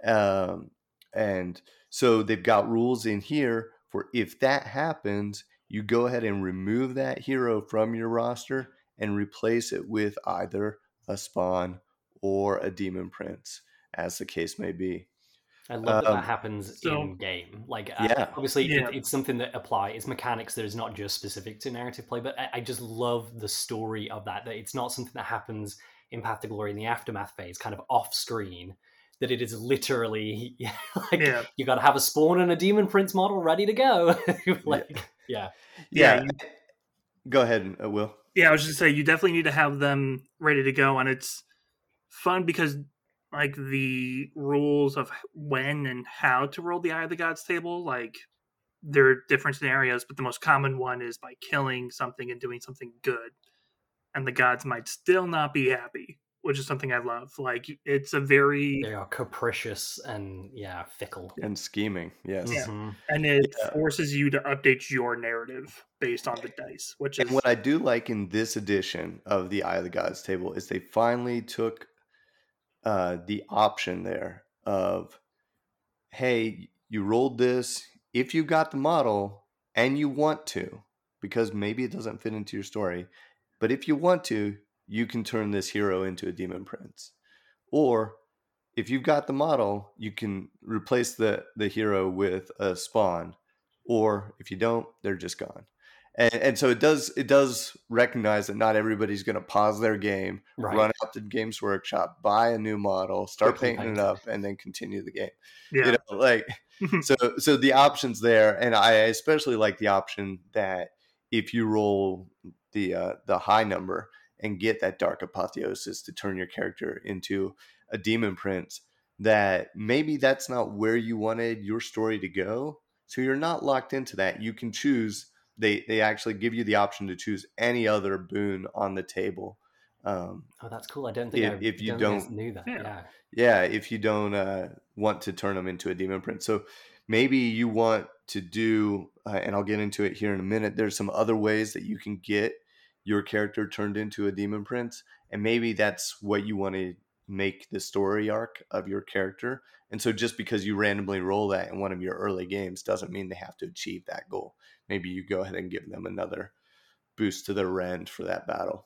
Wow. Um, and so they've got rules in here for if that happens, you go ahead and remove that hero from your roster and replace it with either a spawn or a demon prince, as the case may be. I love that um, that happens so, in game. Like, uh, yeah, obviously, yeah. It, it's something that apply. It's mechanics that is not just specific to narrative play, but I, I just love the story of that. That it's not something that happens in Path to Glory in the aftermath phase, kind of off screen. That it is literally like yeah. you got to have a spawn and a demon prince model ready to go. like, yeah, yeah. yeah. Go ahead, Will. Yeah, I was just going to say you definitely need to have them ready to go, and it's fun because, like, the rules of when and how to roll the Eye of the Gods table, like, there are different scenarios, but the most common one is by killing something and doing something good. And the gods might still not be happy, which is something I love. Like, it's a very... They are capricious and, yeah, fickle. And scheming, yes. Yeah. Mm-hmm. And it yeah. forces you to update your narrative based on the dice, which is... And what I do like in this edition of the Eye of the Gods table is they finally took... Uh, the option there of, hey, you rolled this. If you got the model and you want to, because maybe it doesn't fit into your story, but if you want to, you can turn this hero into a demon prince. Or if you've got the model, you can replace the, the hero with a spawn. Or if you don't, they're just gone. And, and so it does it does recognize that not everybody's going to pause their game, right. run out to Games Workshop, buy a new model, start Definitely. painting it up, and then continue the game. Yeah. You know, like so so the option's there, and I especially like the option that if you roll the uh, the high number and get that Dark Apotheosis to turn your character into a demon prince, that maybe that's not where you wanted your story to go. So you're not locked into that. You can choose. They they actually give you the option to choose any other boon on the table. Um, oh, that's cool. I don't think if, I if you don't, don't knew that. Yeah. yeah. Yeah. If you don't uh, want to turn them into a demon prince. So maybe you want to do, uh, and I'll get into it here in a minute. There's some other ways that you can get your character turned into a demon prince. And maybe that's what you want to make the story arc of your character. And so just because you randomly roll that in one of your early games doesn't mean they have to achieve that goal. Maybe you go ahead and give them another boost to their rend for that battle.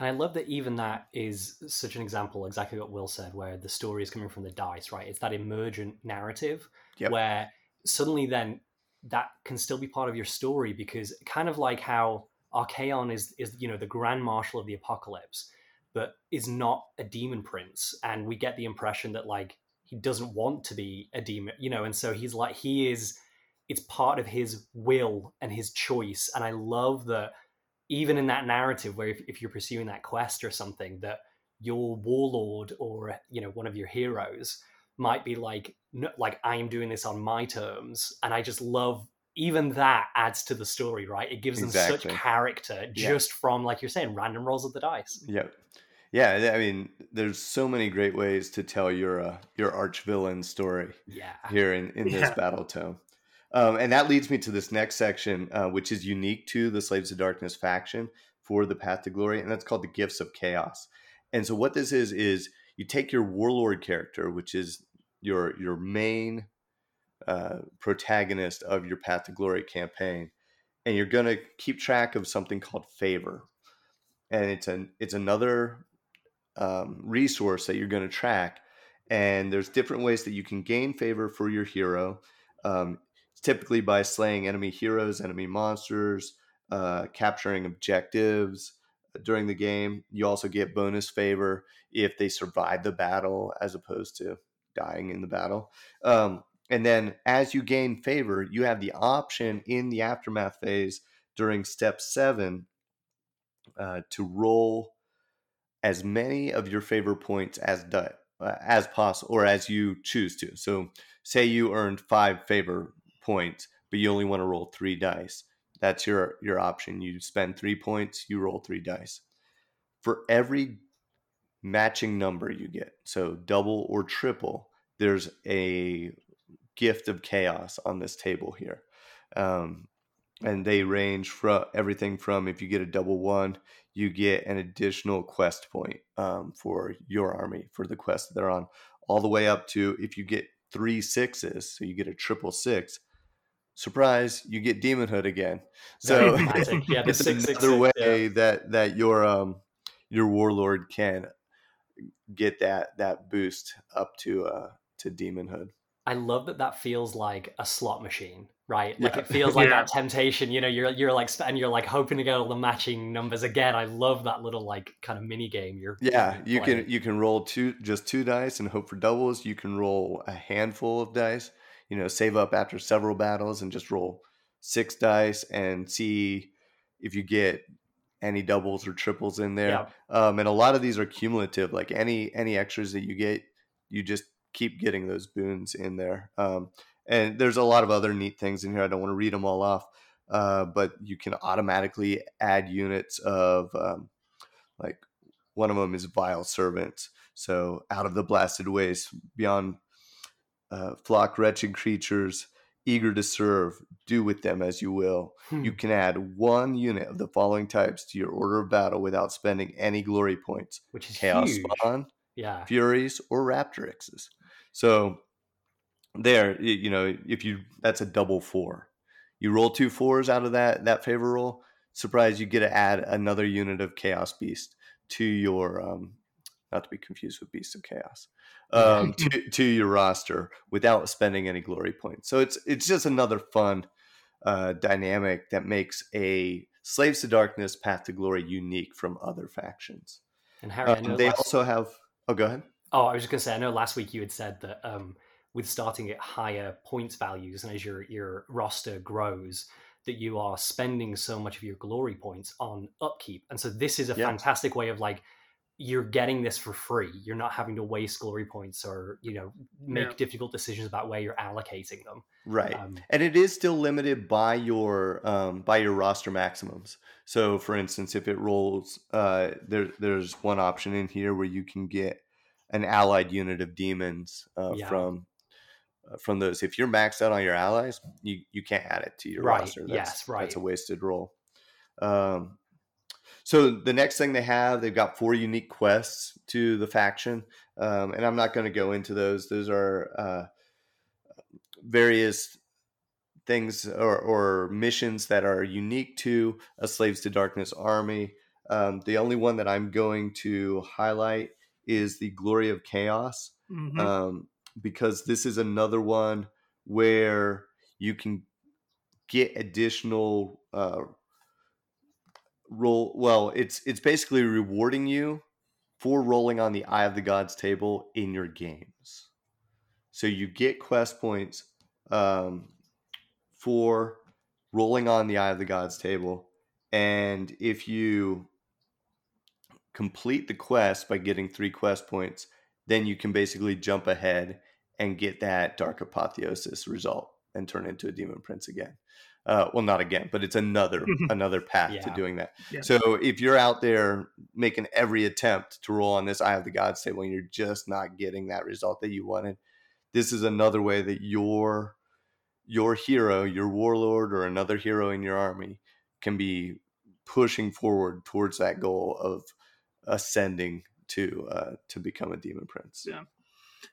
And I love that even that is such an example, exactly what Will said, where the story is coming from the dice, right? It's that emergent narrative yep. where suddenly then that can still be part of your story, because kind of like how Archaon is, is you know, the Grand Marshal of the Apocalypse, but is not a demon prince. And we get the impression that like he doesn't want to be a demon, you know, and so he's like, he is, it's part of his will and his choice. And I love that. Even in that narrative where if, if you're pursuing that quest or something, that your warlord or, you know, one of your heroes might be like, no, like I am doing this on my terms. And I just love, even that adds to the story, right? It gives them exactly. such character just yeah. from, like you're saying, random rolls of the dice. Yep. Yeah. I mean, there's so many great ways to tell your, uh, your arch villain story yeah. here in, in this yeah. battle tome. Um, and that leads me to this next section, uh, which is unique to the Slaves to Darkness faction for the Path to Glory, and that's called the Gifts of Chaos. And so what this is, is you take your warlord character, which is your your main uh, protagonist of your Path to Glory campaign, and you're going to keep track of something called favor. And it's, an, it's another um, resource that you're going to track, and there's different ways that you can gain favor for your hero. Um Typically by slaying enemy heroes, enemy monsters, uh, capturing objectives during the game. You also get bonus favor if they survive the battle as opposed to dying in the battle. Um, and then as you gain favor, you have the option in the aftermath phase during step seven uh, to roll as many of your favor points as di- uh, as possible or as you choose to. So say you earned five favor points, but you only want to roll three dice. That's your your option. You spend three points, you roll three dice. For every matching number you get, so double or triple, there's a gift of chaos on this table here. Um, and they range from everything from if you get a double one, you get an additional quest point um, for your army, for the quest that they're on, all the way up to if you get three sixes, so you get a triple six, surprise, you get demonhood again. So yeah, it's six, another six, way yeah. that that your um your warlord can get that that boost up to uh to demonhood. I love that. That feels like a slot machine, right? Like yeah. it feels like yeah. that temptation. You know, you're you're like and you're like hoping to get all the matching numbers again. I love that little like kind of mini game. You're yeah. You playing. can you can roll two just two dice and hope for doubles. You can roll a handful of dice. You know, save up after several battles and just roll six dice and see if you get any doubles or triples in there. Yep. Um, and a lot of these are cumulative. Like any any extras that you get, you just keep getting those boons in there. Um, and there's a lot of other neat things in here. I don't want to read them all off, uh, but you can automatically add units of um, like one of them is vile servants. So out of the blasted waste, beyond Uh, flock wretched creatures, eager to serve, do with them as you will. Hmm. You can add one unit of the following types to your order of battle without spending any glory points, which is chaos huge. Spawn, yeah. Furies, or Raptorixes. So there, you know, if you that's a double four. You roll two fours out of that that favor roll. Surprise, you get to add another unit of chaos beast to your um, not to be confused with Beast of Chaos, um, to, to your roster without spending any glory points. So it's it's just another fun uh, dynamic that makes a Slaves to Darkness Path to Glory unique from other factions. And Harry, um, they last... also have... Oh, go ahead. Oh, I was just going to say, I know last week you had said that um, with starting at higher points values and as your your roster grows, that you are spending so much of your glory points on upkeep. And so this is a yeah. fantastic way of like you're getting this for free. You're not having to waste glory points or, you know, make yeah. difficult decisions about where you're allocating them. Right. Um, and it is still limited by your um, by your roster maximums. So, for instance, if it rolls, uh, there there's one option in here where you can get an allied unit of demons uh, yeah. from uh, from those. If you're maxed out on your allies, you, you can't add it to your right. roster. That's, yes, right. That's a wasted roll. Um So the next thing they have, they've got four unique quests to the faction. Um, and I'm not going to go into those. Those are uh, various things or, or missions that are unique to a Slaves to Darkness army. Um, the only one that I'm going to highlight is the Glory of Chaos. Mm-hmm. Um, because this is another one where you can get additional uh roll. Well, it's it's basically rewarding you for rolling on the Eye of the Gods table in your games. So you get quest points um, for rolling on the Eye of the Gods table, and if you complete the quest by getting three quest points, then you can basically jump ahead and get that Dark Apotheosis result and turn into a Demon Prince again. Uh, well, not again, but it's another another path yeah. to doing that. Yeah. So if you're out there making every attempt to roll on this Eye of the Gods table and you're just not getting that result that you wanted, this is another way that your your hero, your warlord, or another hero in your army can be pushing forward towards that goal of ascending to uh, to become a Demon Prince. Yeah.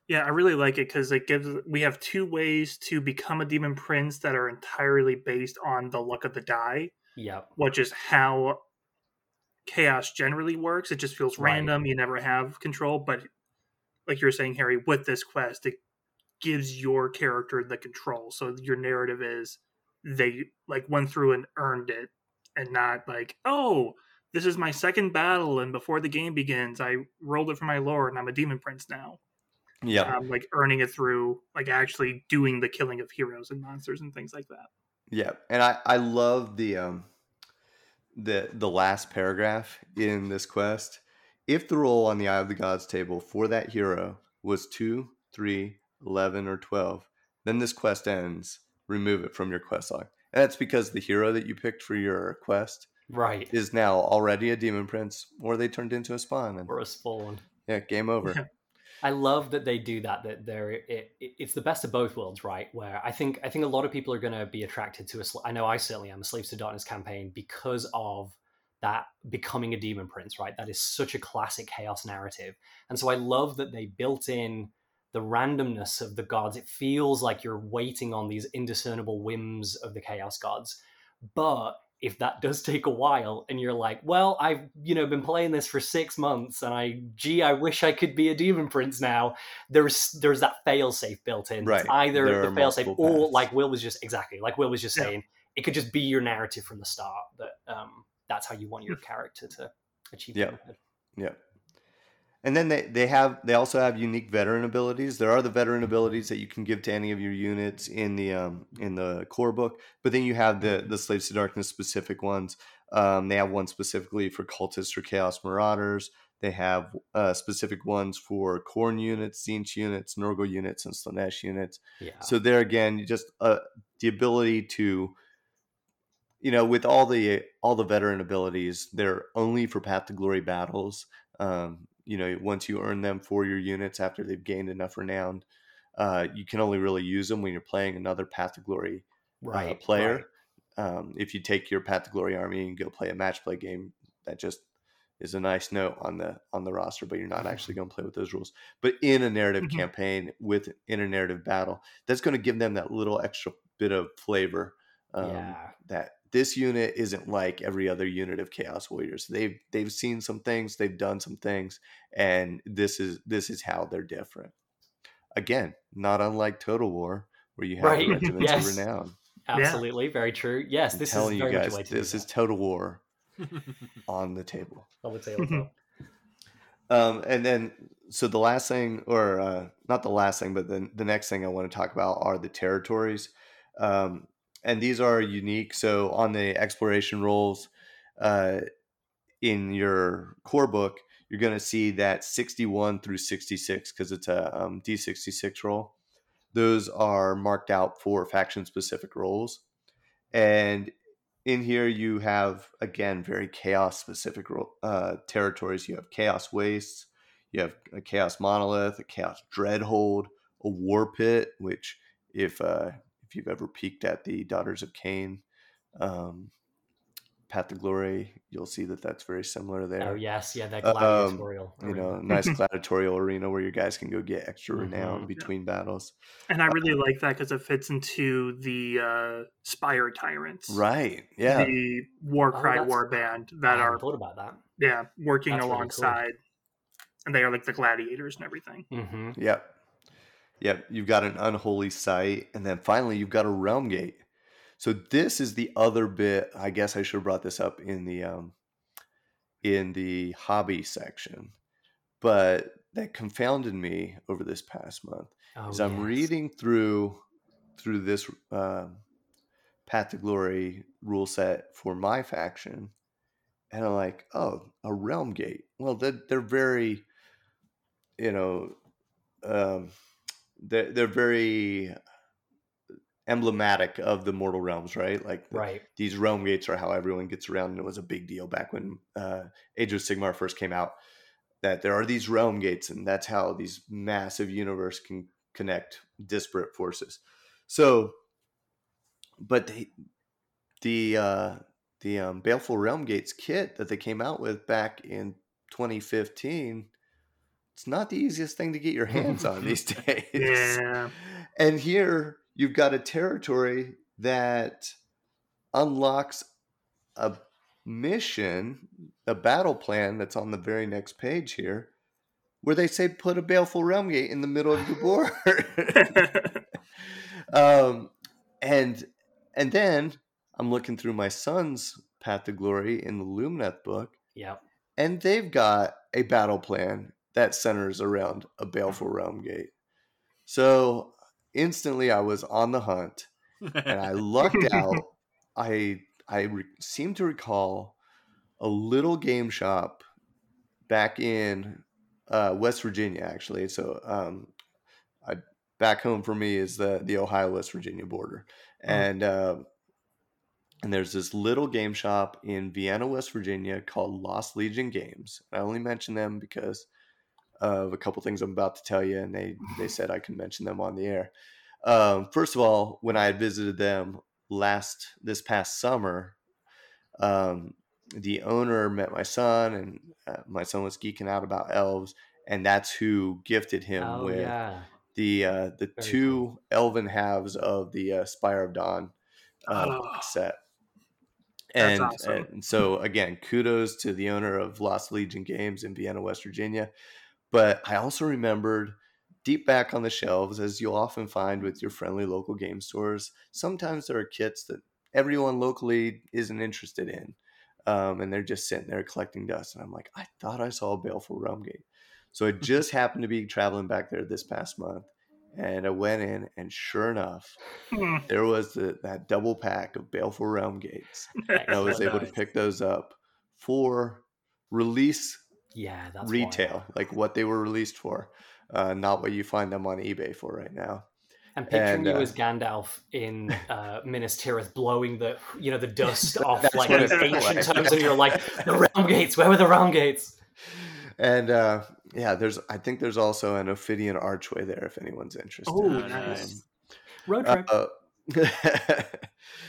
Yeah, I really like it because it gives. We have two ways to become a Demon Prince that are entirely based on the luck of the die. Yeah, which is how Chaos generally works. It just feels right. random. You never have control. But like you were saying, Harry, with this quest, it gives your character the control. So your narrative is they like went through and earned it, and not like, oh, this is my second battle, and before the game begins, I rolled it for my lord, and I'm a Demon Prince now. Yeah, um, like earning it through like actually doing the killing of heroes and monsters and things like that. Yeah, and I, I love the um the the last paragraph in this quest. If the roll on the Eye of the Gods table for that hero was two, three, eleven, or twelve, then this quest ends. Remove it from your quest log. And that's because the hero that you picked for your quest right is now already a Demon Prince, or they turned into a spawn and, or a spawn. Yeah, game over. Yeah. I love that they do that, that they're, it, it, it's the best of both worlds, right? Where I think I think a lot of people are going to be attracted to, a, I know I certainly am, a Slaves to Darkness campaign because of that becoming a Demon Prince, right? That is such a classic Chaos narrative. And so I love that they built in the randomness of the gods. It feels like you're waiting on these indiscernible whims of the Chaos gods. But if that does take a while and you're like, well, I've, you know, been playing this for six months and I, gee, I wish I could be a Demon Prince now. There's, there's that fail safe built in. Right. It's either there the fail safe or like Will was just exactly like Will was just saying, yeah. it could just be your narrative from the start that um, that's how you want your character to achieve. Yeah. Yeah. And then they, they have, they also have unique veteran abilities. There are the veteran abilities that you can give to any of your units in the, um, in the core book, but then you have the, the Slaves to Darkness specific ones. Um, they have one specifically for cultists or Chaos Marauders. They have uh specific ones for Khorne units, Tzeentch units, Nurgle units, and Slaanesh units. Yeah. So there again, you just, uh, the ability to, you know, with all the, all the veteran abilities, they're only for Path to Glory battles. Um, You know, once you earn them for your units after they've gained enough renown, uh, you can only really use them when you're playing another Path to Glory right, uh, player. Right. Um, if you take your Path to Glory army and go play a match play game, that just is a nice note on the on the roster, but you're not actually going to play with those rules. But in a narrative mm-hmm. campaign, with in a narrative battle, that's going to give them that little extra bit of flavor um, yeah. that. This unit isn't like every other unit of Chaos Warriors. They've they've seen some things, they've done some things, and this is this is how they're different. Again, not unlike Total War, where you have right. regiments yes. of renown. Absolutely, yeah. very true. Yes, I'm this is very you guys, much a way to this do is that. Total War on the table. On the table. Um, and then, so the last thing, or uh, not the last thing, but the the next thing I want to talk about are the territories. Um, And these are unique. So on the exploration rolls, uh, in your core book, you're going to see that sixty-one through sixty-six, because it's a um, D sixty-six roll. Those are marked out for faction-specific rolls. And in here you have, again, very chaos-specific uh, territories. You have Chaos Wastes, you have a Chaos Monolith, a Chaos Dreadhold, a War Pit, which if uh, if you've ever peeked at the Daughters of Cain, um, Path to Glory, you'll see that that's very similar there. Oh, yes. Yeah, that gladiatorial um, You know, nice gladiatorial arena where your guys can go get extra mm-hmm. renown between yeah. battles. And I really uh, like that because it fits into the uh, Spire Tyrants. Right, yeah. The Warcry oh, Warband that I are... thought about that. Yeah, working that's alongside. Really cool. And they are like the gladiators and everything. Mm-hmm. Yep. Yep, you've got an unholy site. And then finally, you've got a realm gate. So this is the other bit. I guess I should have brought this up in the um, in the hobby section, but that confounded me over this past month. Oh, is yes. I'm reading through through this uh, Path to Glory rule set for my faction, and I'm like, oh, a realm gate. Well, they're, they're very, you know, um, they're, they're very. emblematic of the mortal realms, right? Like the, right. these realm gates are how everyone gets around, and it was a big deal back when uh, Age of Sigmar first came out that there are these realm gates, and that's how these massive universe can connect disparate forces. So, but they, the uh, the um, Baleful Realm Gates kit that they came out with back in twenty fifteen, it's not the easiest thing to get your hands on these days. Yeah, and here. You've got a territory that unlocks a mission, a battle plan that's on the very next page here, where they say put a Baleful Realm Gate in the middle of the board. um, and and then I'm looking through my son's Path to Glory in the Lumineth book. Yep. And they've got a battle plan that centers around a Baleful Realm Gate. So... instantly, I was on the hunt, and I lucked out. I I re- seem to recall a little game shop back in uh, West Virginia, actually. So um, I, back home for me is the the Ohio West Virginia border, mm-hmm. and uh, and there's this little game shop in Vienna, West Virginia called Lost Legion Games. I only mention them because. Of a couple things I'm about to tell you, and they, they said I can mention them on the air. Um, first of all, when I had visited them last this past summer, um, the owner met my son, and uh, my son was geeking out about elves, and that's who gifted him oh, with yeah. the uh, the Very two cool. elven halves of the uh, Spire of Dawn uh, oh, set. And, awesome. and so, again, kudos to the owner of Lost Legion Games in Vienna, West Virginia. But I also remembered deep back on the shelves, as you'll often find with your friendly local game stores, sometimes there are kits that everyone locally isn't interested in. Um, and they're just sitting there collecting dust. And I'm like, I thought I saw a Baleful Realm Gate. So I just happened to be traveling back there this past month. And I went in, and sure enough, yeah. there was the, that double pack of Baleful Realm Gates. And I was able nice. to pick those up for release. Yeah, that's retail, wild. Like what they were released for, uh, not what you find them on eBay for right now. I'm picturing and, uh, you as Gandalf in uh, Minas Tirith, blowing the you know the dust off like these ancient times, and you're like the Realm Gates. Where were the Realm Gates? And uh, yeah, there's I think there's also an Ophidian archway there if anyone's interested. Oh, nice um, road trip. Uh,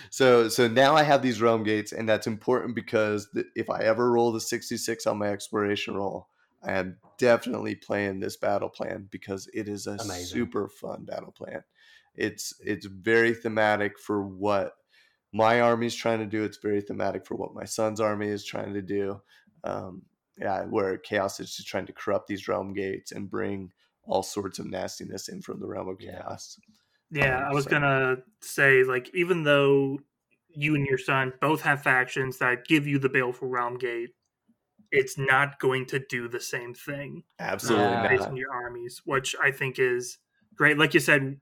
so so now I have these realm gates, and that's important because th- if I ever roll the sixty-six on my exploration roll, I am definitely playing this battle plan because it is a Amazing. super fun battle plan. It's it's very thematic for what my army is trying to do. It's very thematic for what my son's army is trying to do. Um, yeah, where Chaos is just trying to corrupt these realm gates and bring all sorts of nastiness in from the realm of yeah. chaos. Yeah, I was so. gonna say, like, even though you and your son both have factions that give you the Baleful Realm Gate, it's not going to do the same thing. Absolutely uh, not. Based on your armies, which I think is great. Like you said,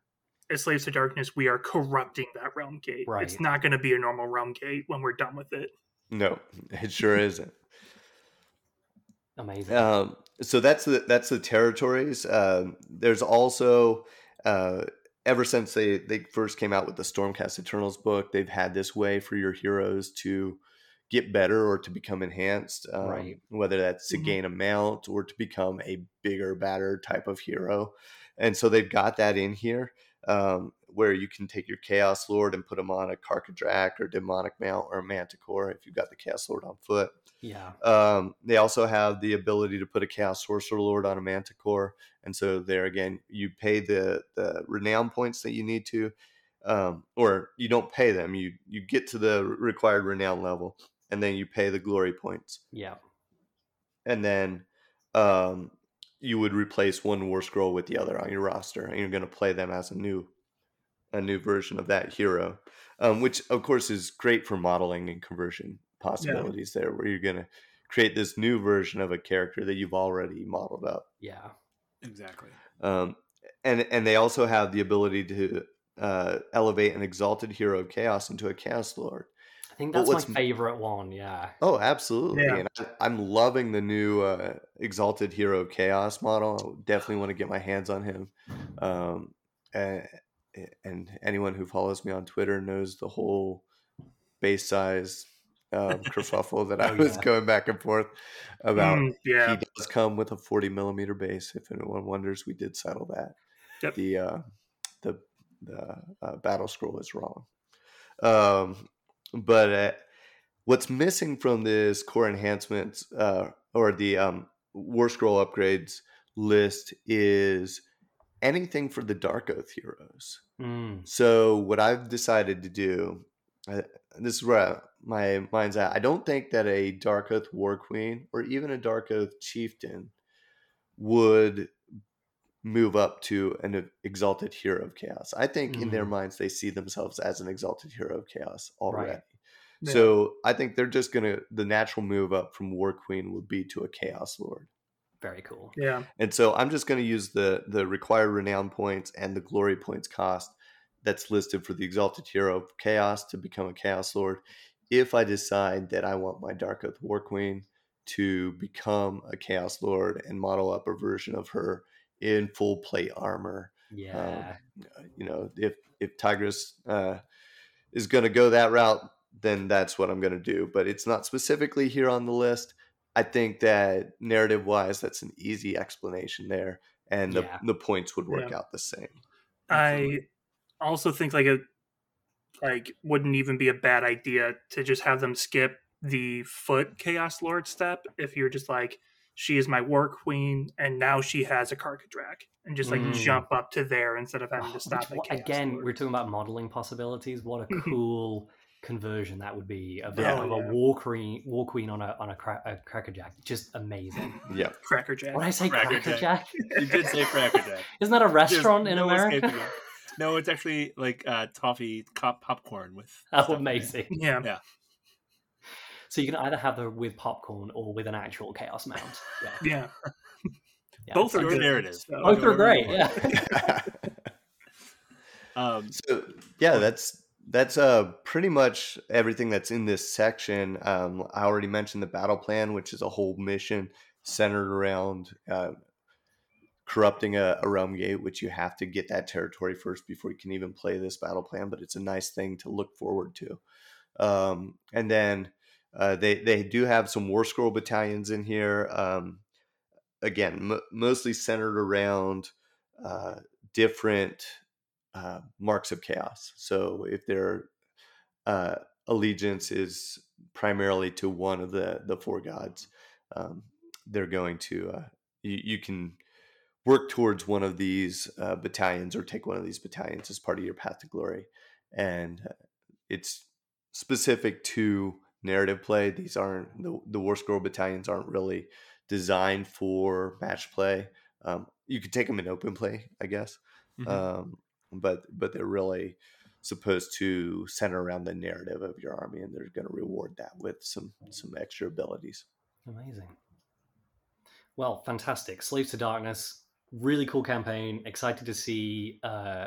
as Slaves to Darkness, we are corrupting that Realm Gate. Right. It's not going to be a normal Realm Gate when we're done with it. No, it sure isn't. Amazing. Um, so that's the that's the territories. Um, there's also uh, ever since they they first came out with the Stormcast Eternals book, they've had this way for your heroes to get better or to become enhanced, um, right. whether that's to gain a mount or to become a bigger, badder type of hero. And so they've got that in here, um, where you can take your Chaos Lord and put him on a Karkadrak or Demonic Mount or a Manticore if you've got the Chaos Lord on foot. Yeah. Um, they also have the ability to put a Chaos Sorcerer Lord on a Manticore. And so there again, you pay the, the renown points that you need to, um, or you don't pay them. You, you get to the required renown level and then you pay the glory points. Yeah. And then, um, you would replace one war scroll with the other on your roster, and you're going to play them as a new, a new version of that hero, um, which of course is great for modeling and conversion possibilities yeah. there, where you're going to create this new version of a character that you've already modeled up. Yeah, exactly. Um, and, and they also have the ability to uh, elevate an Exalted Hero of Chaos into a Chaos Lord. I think that's my favorite one, yeah. Oh, absolutely. Yeah. And I, I'm loving the new uh, Exalted Hero of Chaos model. I definitely want to get my hands on him. Um, and, and anyone who follows me on Twitter knows the whole base size um, kerfuffle that I oh, was yeah. going back and forth about. Mm, yeah. He does come with a forty millimeter base. If anyone wonders, we did settle that. Yep. The, uh, the, the uh, battle scroll is wrong. Um, But uh, what's missing from this core enhancements uh, or the um, War Scroll upgrades list is anything for the Dark Oath heroes. Mm. So what I've decided to do, uh, this is where I, my mind's at. I don't think that a Dark Oath War Queen or even a Dark Oath Chieftain would move up to an Exalted Hero of Chaos. I think mm-hmm. in their minds, they see themselves as an Exalted Hero of Chaos already. Right. Yeah. So I think they're just going to, the natural move up from War Queen would be to a Chaos Lord. Very cool. Yeah. And so I'm just going to use the, the required renown points and the glory points cost that's listed for the Exalted Hero of Chaos to become a Chaos Lord. If I decide that I want my Dark Oath War Queen to become a Chaos Lord and model up a version of her in full plate armor. Yeah. Um, you know, if, if Tigris uh, is going to go that route, then that's what I'm going to do. But it's not specifically here on the list. I think that narrative wise, that's an easy explanation there. And the, yeah. the points would work yeah. out the same. Absolutely. I also think like it like wouldn't even be a bad idea to just have them skip the foot Chaos Lord step. If you're just like, she is my War Queen, and now she has a Karkadrak, and just like mm. jump up to there instead of having oh, to stop. Which, at again, Lord. We're talking about modeling possibilities. What a cool conversion that would be of, yeah, of yeah. a War Queen, War Queen on a on a, cra- a Crackerjack. Just amazing. Yeah, Crackerjack. What did I say? Crackerjack. You did say Crackerjack. Isn't that a restaurant There's in no America? No, it's actually like uh, toffee cop popcorn with. Oh, amazing! Yeah. yeah. So you can either have them with popcorn or with an actual Chaos Mount. Yeah. yeah. yeah Both are good narratives. So Both are great, yeah. um, so, yeah, that's that's uh, pretty much everything that's in this section. Um, I already mentioned the battle plan, which is a whole mission centered around uh, corrupting a, a realm gate, which you have to get that territory first before you can even play this battle plan. But it's a nice thing to look forward to. Um, and then... Uh, they they do have some War Scroll battalions in here. Um, again, m- mostly centered around uh, different uh, marks of chaos. So if their uh, allegiance is primarily to one of the, the four gods, um, they're going to uh, you, you can work towards one of these uh, battalions or take one of these battalions as part of your Path to Glory, and it's specific to narrative play. These aren't the, the War Scroll battalions aren't really designed for match play. Um, you could take them in open play, I guess, mm-hmm. um, but but they're really supposed to center around the narrative of your army, and they're going to reward that with some some extra abilities. Amazing. Well, fantastic. Slaves to Darkness, really cool campaign. Excited to see uh,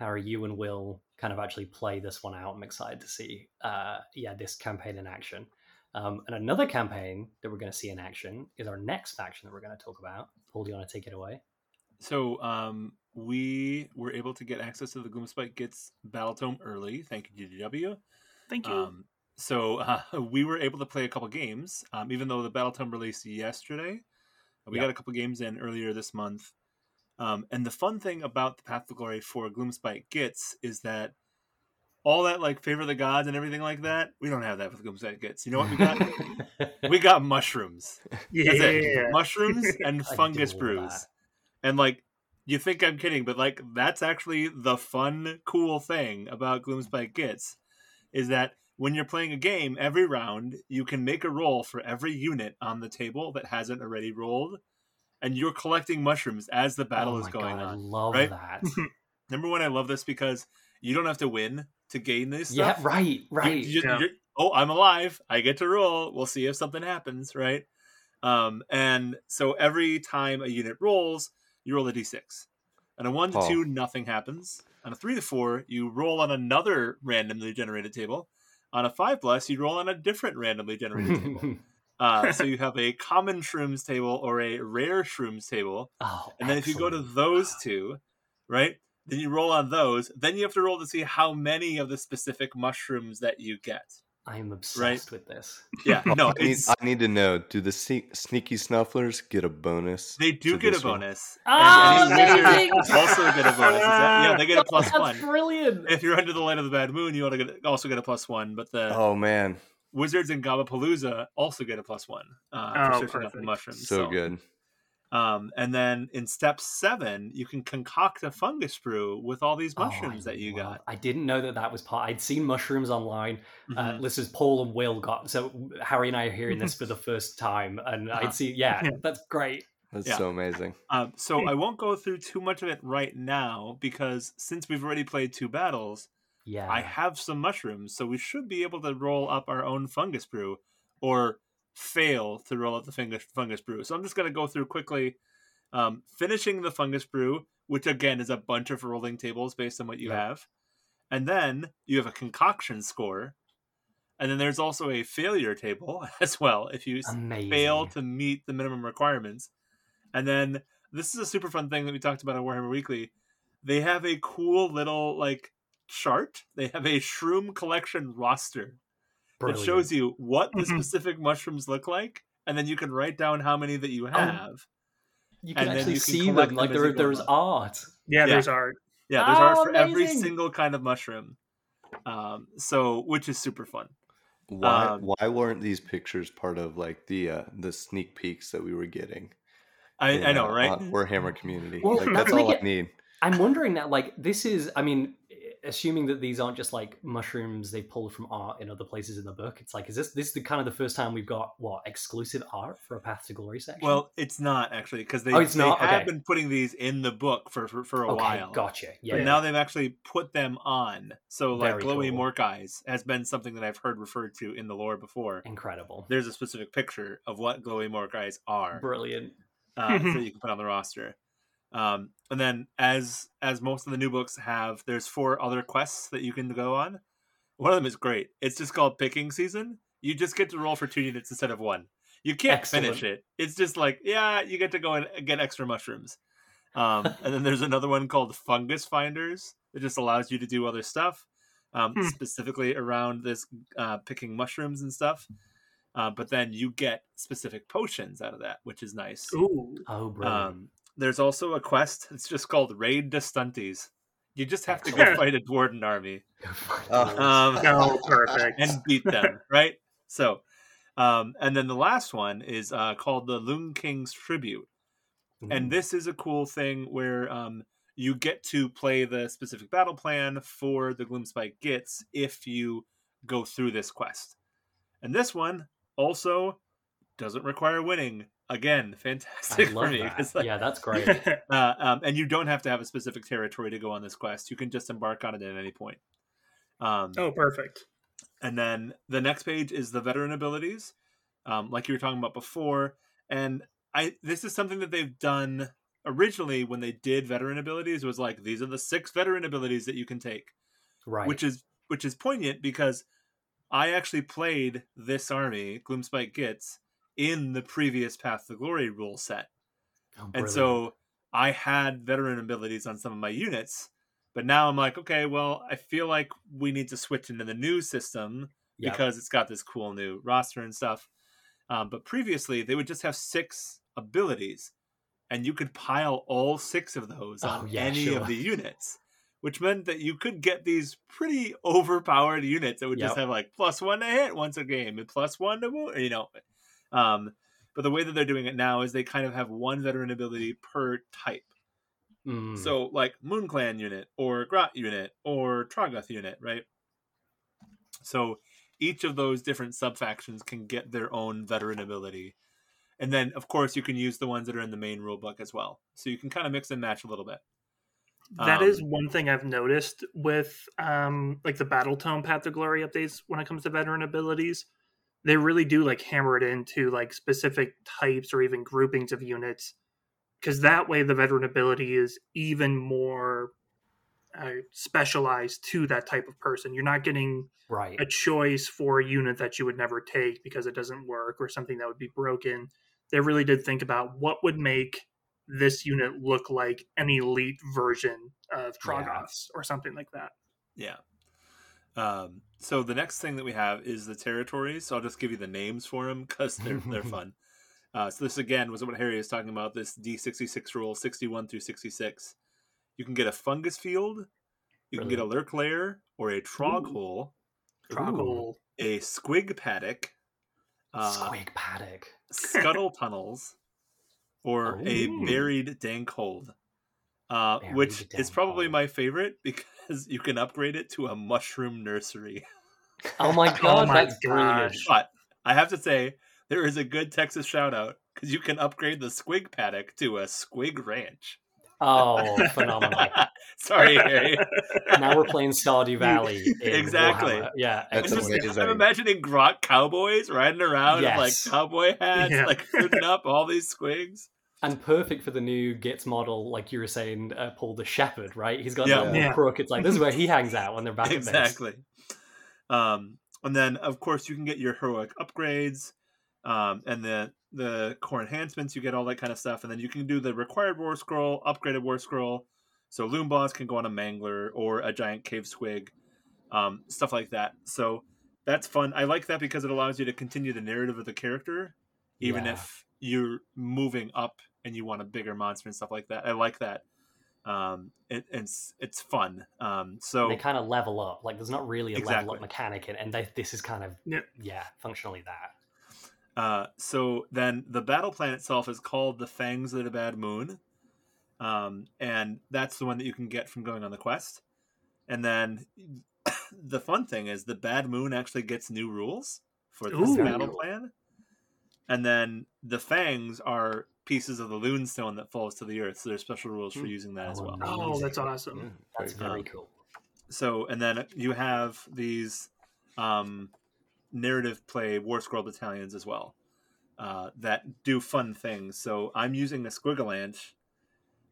how you and Will kind of actually play this one out. I'm excited to see uh yeah this campaign in action. Um, and another campaign that we're going to see in action is our next faction that we're going to talk about. Paul, do you want to take it away? So um, we were able to get access to the Gloomspite Gitz Battle Tome early. Thank you, D D W. Thank you. Um, so uh, we were able to play a couple games, um, even though the Battle Tome released yesterday. We yep. got a couple games in earlier this month. Um, and the fun thing about the Path to Glory for Gloomspite Gitz is that all that like favor of the gods and everything like that, we don't have that with Gloomspite Gitz. You know what we got? We got mushrooms. Yeah, yeah. Mushrooms and fungus brews. That. And like, you think I'm kidding, but like, that's actually the fun, cool thing about Gloomspite Gitz is that when you're playing a game, every round you can make a roll for every unit on the table that hasn't already rolled, and you're collecting mushrooms as the battle oh is going God, on. I love right? that. Number one, I love this because you don't have to win to gain this stuff. Yeah, right, right. You, you just, yeah. Oh, I'm alive. I get to roll. We'll see if something happens, right? Um, and so every time a unit rolls, you roll a d six. On a one to oh. two, nothing happens. On a three to four, you roll on another randomly generated table. On a five plus, you roll on a different randomly generated table. Uh, so you have a common shrooms table or a rare shrooms table. Oh, and then excellent. If you go to those two, right, then you roll on those. Then you have to roll to see how many of the specific mushrooms that you get. I am obsessed right? with this. Yeah, no, I, need, I need to know. Do the sneak, sneaky snufflers get a bonus? They do get a bonus. One? Oh, amazing! Also get a bonus. That, yeah, they get a plus That's one. That's brilliant. If you're under the light of the Bad Moon, you ought to get, also get a plus one. But the oh man, wizards in Gabapalooza also get a plus one uh, oh, for searching up the mushrooms. So, so. good. Um, and then in step seven, you can concoct a fungus brew with all these mushrooms oh, that you love. got. I didn't know that that was part. I'd seen mushrooms online. Mm-hmm. Uh, this is Paul and Will got. So Harry and I are hearing this for the first time. And uh-huh. I'd see. Yeah, that's great. That's yeah. so amazing. Um, so I won't go through too much of it right now, because since we've already played two battles, yeah, I have some mushrooms. So we should be able to roll up our own fungus brew or fail to roll out the fungus, fungus brew. So I'm just going to go through quickly, um, finishing the fungus brew, which again is a bunch of rolling tables based on what you yeah. have. And then you have a concoction score. And then there's also a failure table as well, if you Amazing. fail to meet the minimum requirements. And then this is a super fun thing that we talked about on Warhammer Weekly. They have a cool little like chart. They have a shroom collection roster. It shows you what the specific mm-hmm. mushrooms look like, and then you can write down how many that you have. Oh. You can and actually you can see them. Like there, there's one. art. Yeah, yeah, there's art. Yeah, there's oh, art for amazing. every single kind of mushroom. Um, so, which is super fun. Why? Um, why weren't these pictures part of like the uh, the sneak peeks that we were getting? I, in, I know, right? Uh, Warhammer community. Well, like, that's all I need. I'm wondering that. Like, this is. I mean. Assuming that these aren't just like mushrooms they pulled from art in other places in the book, it's like, is this this is the kind of the first time we've got what exclusive art for a Path to Glory section? Well, it's not actually because they, oh, it's they not? have okay. been putting these in the book for for, for a okay, while. Gotcha. Yeah. But yeah. now they've actually put them on. So like Very glowy cool. mork eyes has been something that I've heard referred to in the lore before. Incredible. There's a specific picture of what glowy mork eyes are. Brilliant. Uh, so you can put on the roster. Um, and then as, as most of the new books have, there's four other quests that you can go on. One of them is great. It's just called Picking Season. You just get to roll for two units instead of one. You can't Excellent. finish it. It's just like, yeah, you get to go and get extra mushrooms. Um, and then there's another one called Fungus Finders. It just allows you to do other stuff, um, hmm. specifically around this, uh, picking mushrooms and stuff. Uh, but then you get specific potions out of that, which is nice. Ooh. Oh, brilliant. Um, There's also a quest. It's just called Raid the Stunties. You just have Excellent. to go fight a Dwarven army. Oh, um, no, perfect. And beat them, right? So, um, and then the last one is uh, called the Loon King's Tribute. Mm. And this is a cool thing where um, you get to play the specific battle plan for the Gloomspite Gitz if you go through this quest. And this one also doesn't require winning. Again, fantastic I love for me. That. Like, yeah, that's great. uh, um, and you don't have to have a specific territory to go on this quest. You can just embark on it at any point. Um, oh, perfect. And then the next page is the veteran abilities, um, like you were talking about before. And I this is something that they've done originally when they did veteran abilities. It was like, these are the six veteran abilities that you can take. Right. Which is which is poignant because I actually played this army, Gloomspite Gitz, in the previous Path to Glory rule set. Oh, and so I had veteran abilities on some of my units, but now I'm like, okay, well, I feel like we need to switch into the new system yep. because it's got this cool new roster and stuff. Um, but previously, they would just have six abilities, and you could pile all six of those on oh, yeah, any sure. of the units, which meant that you could get these pretty overpowered units that would yep. just have like plus one to hit once a game and plus one to move, you know. Um, but the way that they're doing it now is they kind of have one veteran ability per type. Mm. So like Moon Clan unit or Grot unit or Trogoth unit, right? So each of those different subfactions can get their own veteran ability. And then, of course, you can use the ones that are in the main rulebook as well. So you can kind of mix and match a little bit. That um, is one thing I've noticed with um, like the Battletome Path to Glory updates when it comes to veteran abilities. They really do like hammer it into like specific types or even groupings of units, because that way the veteran ability is even more uh, specialized to that type of person. You're not getting right. a choice for a unit that you would never take because it doesn't work or something that would be broken. They really did think about what would make this unit look like an elite version of Trogoths yeah. or something like that. Yeah. Um, so the next thing that we have is the territories. So I'll just give you the names for them because they're they're fun. Uh, so this again was what Harry was talking about. This D sixty-six rule, sixty-one through sixty-six. You can get a fungus field, you can get a lurk lair or a trog Ooh. hole, trog hole, a squig paddock, uh, squig paddock, scuttle tunnels, or Ooh. a buried dank hold. Uh, which is probably my favorite because you can upgrade it to a mushroom nursery. Oh my god, oh my that's brilliant. But I have to say, there is a good Texas shout out because you can upgrade the squig paddock to a squig ranch. Oh, phenomenal. Sorry, Harry. Now we're playing Stardew Valley. Exactly. Warhammer. Yeah. Just, I'm imagining Grot cowboys riding around yes. in like cowboy hats, yeah. like hooting up all these squigs. And perfect for the new Gitz model, like you were saying, uh, Paul the Shepherd, right? He's got yeah, the yeah. crook. It's like, this is where he hangs out when they're back exactly. at base. Exactly. Um, and then, of course, you can get your heroic upgrades um, and the, the core enhancements. You get all that kind of stuff. And then you can do the required war scroll, upgraded war scroll. So Loom Boss can go on a Mangler or a giant cave squig, um, stuff like that. So that's fun. I like that because it allows you to continue the narrative of the character, even yeah. if you're moving up and you want a bigger monster and stuff like that. I like that. Um, it, it's it's fun. Um, so they kind of level up. Like there's not really a exactly. level up mechanic, in, and they, this is kind of yeah, yeah functionally that. Uh, so then the battle plan itself is called the Fangs of the Bad Moon, um, and that's the one that you can get from going on the quest. And then the fun thing is the Bad Moon actually gets new rules for this Ooh. battle plan, and then the Fangs are pieces of the Loonstone that falls to the earth, so there's special rules for using that oh, as well. Oh, that's awesome! Yeah, that's very um, cool. So, and then you have these um, narrative play war scroll battalions as well uh, that do fun things. So, I'm using a Squigalanch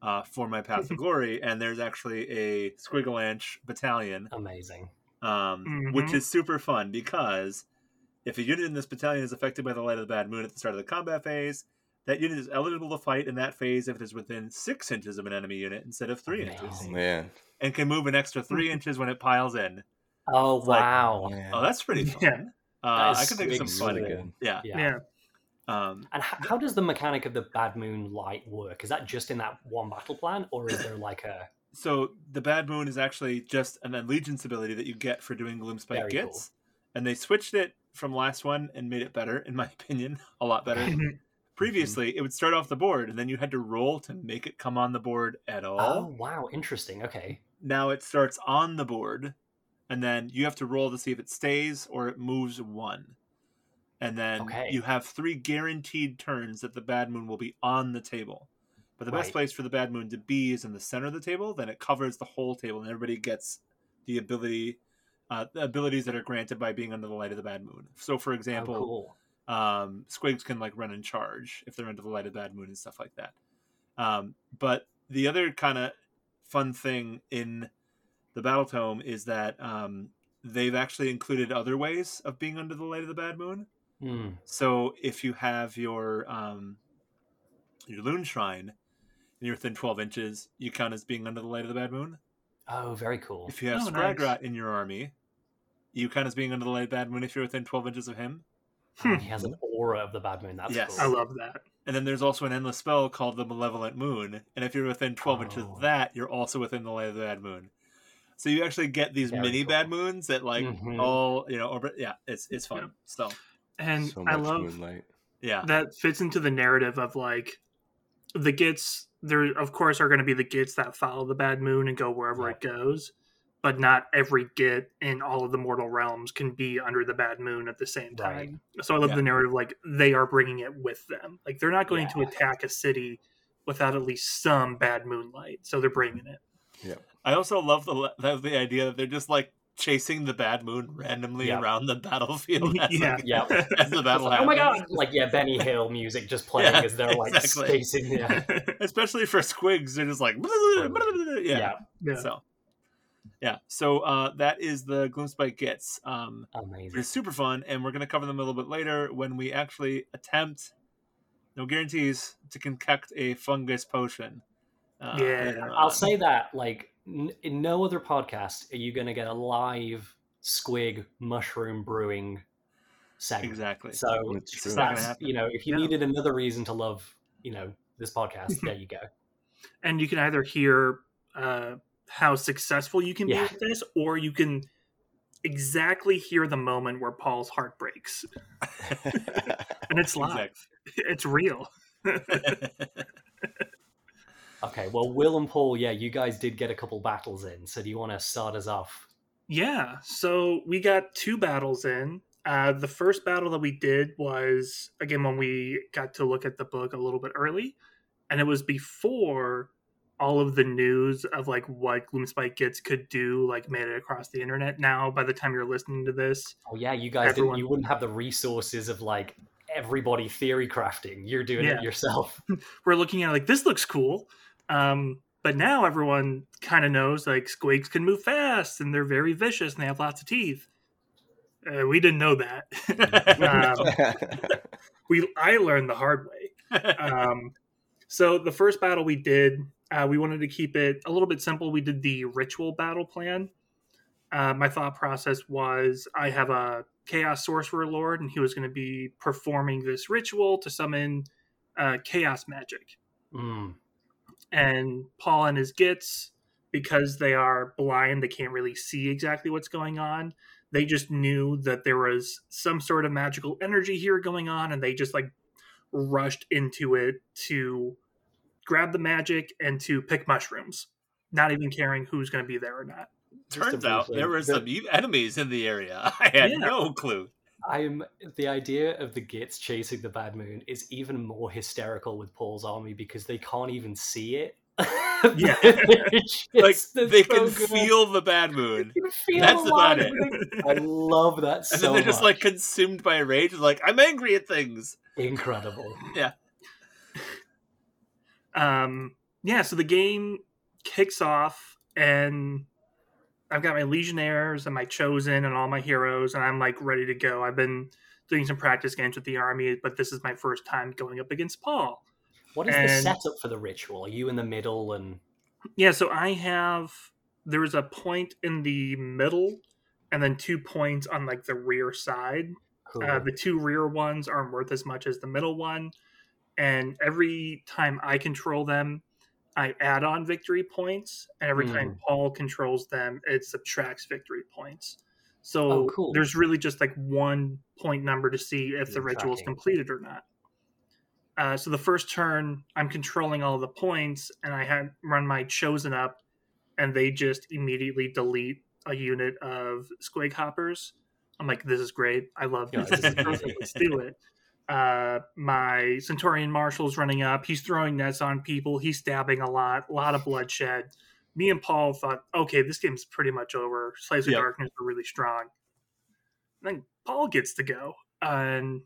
uh, for my Path to Glory, and there's actually a Squigalanch battalion. Amazing, um, mm-hmm. which is super fun because if a unit in this battalion is affected by the light of the Bad Moon at the start of the combat phase, that unit is eligible to fight in that phase if it is within six inches of an enemy unit instead of three inches. Oh, man. And can move an extra three inches when it piles in. Oh, it's wow. Like, oh, that's pretty fun. Yeah. Uh, that I can think of some really fun. Good. Yeah. yeah. yeah. Um, and how, how does the mechanic of the Bad Moon light work? Is that just in that one battle plan, or is there like a... So the Bad Moon is actually just an allegiance ability that you get for doing Gloomspite Gitz. Cool. And they switched it from last one and made it better, in my opinion. A lot better. Previously, mm-hmm. it would start off the board, and then you had to roll to make it come on the board at all. Oh, wow. Interesting. Okay. Now it starts on the board, and then you have to roll to see if it stays or it moves one. And then okay. you have three guaranteed turns that the Bad Moon will be on the table. But the right. best place for the Bad Moon to be is in the center of the table. Then it covers the whole table, and everybody gets the ability, uh, the abilities that are granted by being under the light of the Bad Moon. So, for example... Oh, cool. Um, squigs can like run and charge if they're under the light of Bad Moon and stuff like that. Um, but the other kind of fun thing in the Battle Tome is that um, they've actually included other ways of being under the light of the Bad Moon. Mm. So if you have your um, your Loon Shrine and you're within twelve inches, you count as being under the light of the Bad Moon. Oh, very cool. If you have oh, Spragrat nice. in your army, you count as being under the light of the Bad Moon if you're within twelve inches of him. Oh, he has an aura of the Bad Moon. That's yes. cool. I love that. And then there's also an endless spell called the Malevolent Moon. And if you're within twelve oh. inches of that, you're also within the light of the Bad Moon. So you actually get these Very mini cool. Bad Moons that, like, mm-hmm. all, you know, over, yeah, it's it's fun. Yeah. So, and so I love moonlight. Yeah. That fits into the narrative of, like, the Gitz, there, of course, are going to be the Gitz that follow the Bad Moon and go wherever yeah. it goes. But not every Git in all of the mortal realms can be under the Bad Moon at the same time. Right. So I love yeah. the narrative, like, they are bringing it with them. Like, they're not going yeah. to attack a city without at least some Bad Moonlight. So they're bringing it. Yeah. I also love the the idea that they're just, like, chasing the Bad Moon randomly yeah. around the battlefield as, yeah. Like, yeah. as the battle like, happens. Oh my god! Like, yeah, Benny Hill music just playing yeah, as they're, like, exactly. chasing. Yeah. Especially for squigs, they're just like... yeah. Yeah. yeah. So, yeah. So uh, that is the Gloomspite Gitz. Um, Amazing. It's super fun, and we're going to cover them a little bit later when we actually attempt, no guarantees, to concoct a fungus potion. Uh, yeah. I'll say that, like, in no other podcast are you going to get a live squig mushroom brewing segment. Exactly. So it's that's, not gonna happen. You know, if you yeah. needed another reason to love, you know, this podcast, there you go. And you can either hear uh, how successful you can yeah. be at this, or you can exactly hear the moment where Paul's heart breaks. And it's live. Exactly. It's real. Okay, well, Will and Paul, yeah, you guys did get a couple battles in, so do you want to start us off? Yeah, so we got two battles in. Uh, the first battle that we did was, again, when we got to look at the book a little bit early, and it was before all of the news of, like, what Gloomspite Gitz could do, like, made it across the internet. Now, by the time you're listening to this... Oh, yeah, you guys everyone... didn't, you wouldn't have the resources of, like, everybody theory crafting. You're doing yeah. it yourself. We're looking at it like, this looks cool. Um, but now everyone kind of knows, like, squigs can move fast and they're very vicious and they have lots of teeth. Uh, we didn't know that. um, we I learned the hard way. Um, so the first battle we did, uh, we wanted to keep it a little bit simple. We did the ritual battle plan. Uh, my thought process was I have a Chaos Sorcerer Lord and he was going to be performing this ritual to summon uh, chaos magic. Mm. And Paul and his Gitz, because they are blind, they can't really see exactly what's going on. They just knew that there was some sort of magical energy here going on, and they just, like, rushed into it to grab the magic and to pick mushrooms, not even caring who's going to be there or not. Turns out there were some enemies in the area. I had yeah. no clue. I'm the idea of the Gitz chasing the Bad Moon is even more hysterical with Paul's army because they can't even see it. Yeah, just, like they so can good. feel the Bad Moon. That's about it. I love that. And so then they're just much. like consumed by rage. Like, I'm angry at things. Incredible. Yeah. Um. Yeah. So the game kicks off and I've got my Legionnaires and my Chosen and all my heroes, and I'm, like, ready to go. I've been doing some practice games with the army, but this is my first time going up against Paul. What is and, the setup for the ritual? Are you in the middle? And yeah, so I have... There is a point in the middle, and then two points on, like, the rear side. Cool. Uh, the two rear ones aren't worth as much as the middle one, and every time I control them, I add on victory points, and every mm. time Paul controls them, it subtracts victory points. So oh, cool. there's really just, like, one point number to see if You're the ritual is completed or not. Uh, so the first turn, I'm controlling all the points, and I had run my Chosen up, and they just immediately delete a unit of squig hoppers. I'm like, this is great. I love this. This is perfect. Let's do it. Uh, my Centurion Marshal's running up. He's throwing nets on people. He's stabbing a lot, a lot of bloodshed. Me and Paul thought, okay, this game's pretty much over. Slaves of yep. Darkness are really strong. And then Paul gets to go. And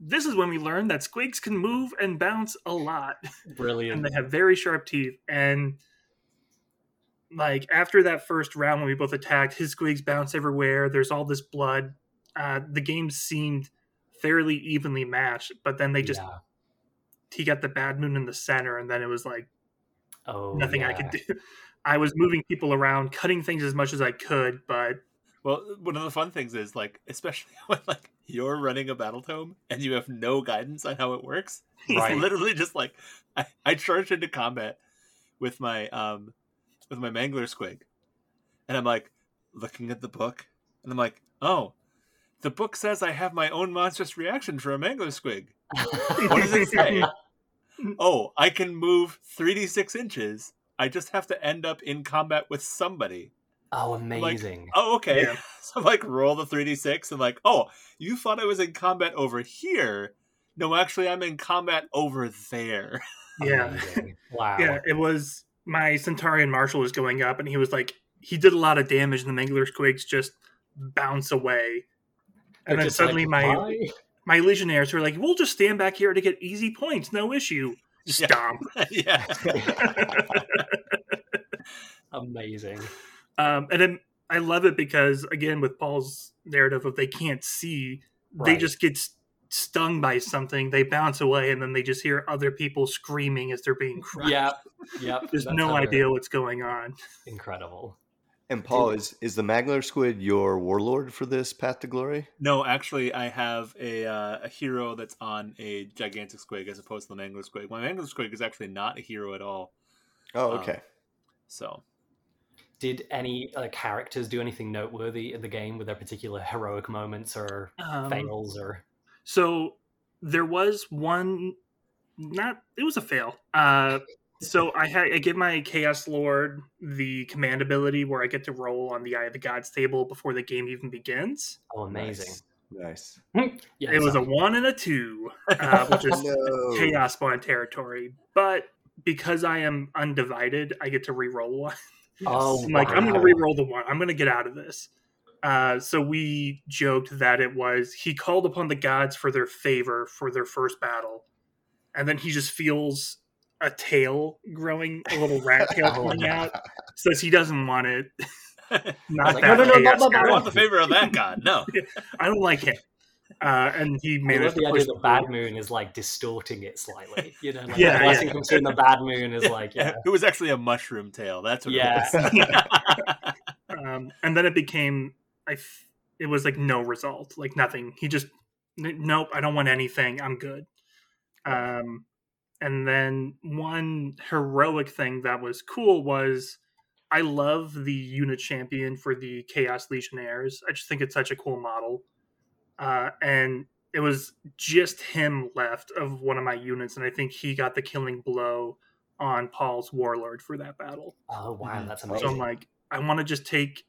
this is when we learn that squigs can move and bounce a lot. Brilliant. And they have very sharp teeth. And like after that first round when we both attacked, his squigs bounce everywhere. There's all this blood. Uh, the game seemed fairly evenly matched, but then they just yeah. he got the Bad Moon in the center, and then it was like oh, nothing yeah. I could do. I was moving people around, cutting things as much as I could, but well, one of the fun things is like, especially when like you're running a battle tome and you have no guidance on how it works. Right. It's literally just like I, I charged into combat with my um with my Mangler Squig, and I'm like looking at the book, and I'm like, oh. The book says I have my own monstrous reaction for a Mangler Squig. What does it say? Oh, I can move three d six inches. I just have to end up in combat with somebody. Oh, amazing. Like, oh, okay. Yeah. So, like, roll the three d six and, like, oh, you thought I was in combat over here. No, actually, I'm in combat over there. Yeah. Wow. Yeah, it was my Centurion Marshal was going up, and he was, like, he did a lot of damage, and the Mangler Squigs just bounce away. And then suddenly like, my why? my legionnaires were like, we'll just stand back here to get easy points, no issue. Stomp. Yeah. yeah. Amazing. Um, and then I love it because, again, with Paul's narrative of they can't see, right. they just get stung by something, they bounce away, and then they just hear other people screaming as they're being crushed. Yeah, yeah. There's That's no idea it. what's going on. Incredible. And Paul, is, is the Mangler Squid your warlord for this Path to Glory? No, actually, I have a uh, a hero that's on a gigantic squig as opposed to the Mangler Squig. My Mangler Squig is actually not a hero at all. Oh, okay. Um, so, did any uh, characters do anything noteworthy in the game with their particular heroic moments or um, fails or? So there was one. Not it was a fail. Uh, So I, ha- I give my Chaos Lord the command ability where I get to roll on the Eye of the Gods table before the game even begins. Oh, amazing. Nice. nice. Yeah, it was a one and a two, uh, which is no. Chaos Spawn territory. But because I am undivided, I get to re-roll one. Oh, so I'm wow. like, I'm going to re-roll the one. I'm going to get out of this. Uh, so we joked that it was, he called upon the gods for their favor for their first battle. And then he just feels a tail growing, a little rat tail coming out, says he doesn't want it. Not like, that no, no, no, no, no, no, I want the favor of that god. No, I don't like him. Uh, and he made it. The idea the Bad Moon is like distorting it slightly. You know, like yeah, the blessing yeah. comes through, and the Bad Moon is yeah. like, yeah. It was actually a mushroom tail. That's what yeah. it was. um, and then it became, I. F- it was like no result, like nothing. He just, n- nope, I don't want anything. I'm good. Um. And then one heroic thing that was cool was I love the unit champion for the Chaos Legionnaires. I just think it's such a cool model. Uh, and it was just him left of one of my units, and I think he got the killing blow on Paul's Warlord for that battle. Oh, wow, that's amazing. So I'm like, I want to just take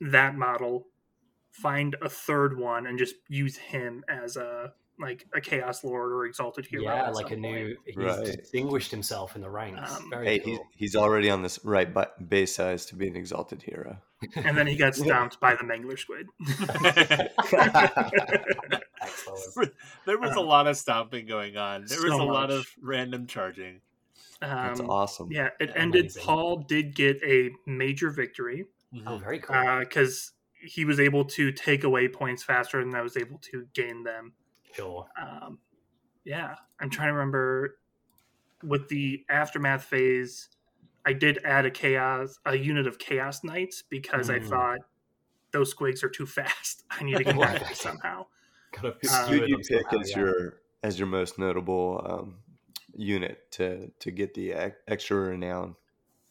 that model, find a third one, and just use him as a... like a Chaos Lord or Exalted Hero. Yeah, like a new... He's right. distinguished himself in the ranks. Um, Very hey, cool. he's, he's already on this right base size to be an Exalted Hero. And then he got stomped by the Mangler Squid. There was um, a lot of stomping going on. There was so a lot much. of random charging. Um, That's awesome. Yeah, it Amazing. ended... Paul did get a major victory. Mm-hmm. Oh, very cool. Because uh, he was able to take away points faster than I was able to gain them. Sure. Um, yeah, I'm trying to remember with the aftermath phase, I did add a chaos, a unit of Chaos Knights because mm. I thought those squigs are too fast. I need to get back there somehow. Who um, do you pick somehow, as yeah. your as your most notable um, unit to to get the extra renown?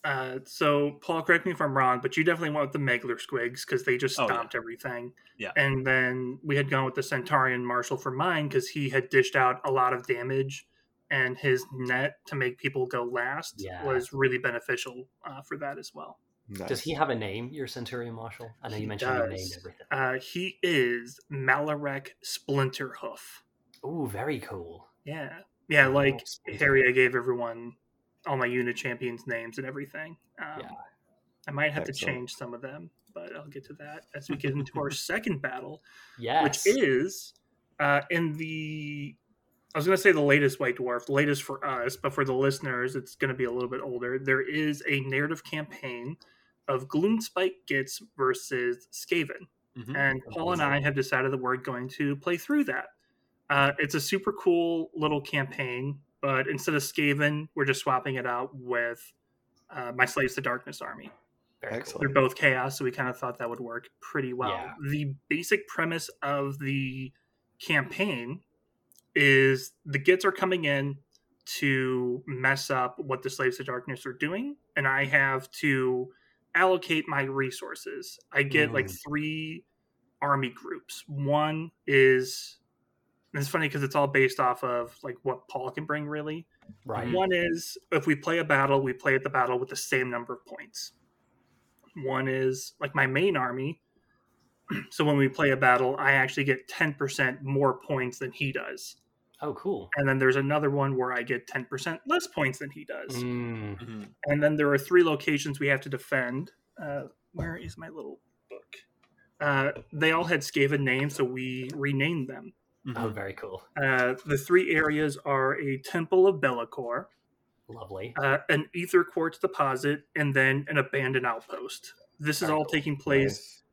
Uh, so, Paul, correct me if I'm wrong, but you definitely went with the Mangler Squigs because they just stomped oh, yeah. everything. Yeah. And then we had gone with the Centurion Marshal for mine because he had dished out a lot of damage, and his net to make people go last yeah. was really beneficial uh, for that as well. Nice. Does he have a name, your Centurion Marshal? I know he you mentioned your name everything. Uh, he is Malarek Splinterhoof. Oh, very cool. Yeah. Yeah, like oh, Harry, I gave everyone... all my unit champions' names and everything. Um, yeah. I might have Excellent. to change some of them, but I'll get to that as we get into our second battle, yes. which is uh, in the I was going to say the latest White Dwarf, the latest for us, but for the listeners, it's going to be a little bit older. There is a narrative campaign of Gloomspite Gitz versus Skaven. Mm-hmm. And Paul and I have decided that we're going to play through that. Uh, it's a super cool little campaign, but instead of Skaven, we're just swapping it out with uh, my Slaves to Darkness army. Excellent. They're both chaos, so we kind of thought that would work pretty well. Yeah. The basic premise of the campaign is the Gitz are coming in to mess up what the Slaves to Darkness are doing, and I have to allocate my resources. I get mm. like three army groups. One is, and it's funny because it's all based off of like what Paul can bring, really. Right. One is, if we play a battle, we play at the battle with the same number of points. One is like my main army. So when we play a battle, I actually get ten percent more points than he does. Oh, cool. And then there's another one where I get ten percent less points than he does. Mm-hmm. And then there are three locations we have to defend. Uh, where is my little book? Uh, they all had Skaven names, so we renamed them. Oh, very cool. Uh, the three areas are a Temple of Bel'akor. Lovely. Uh, an Aether quartz deposit, and then an abandoned outpost. This is all cool. taking place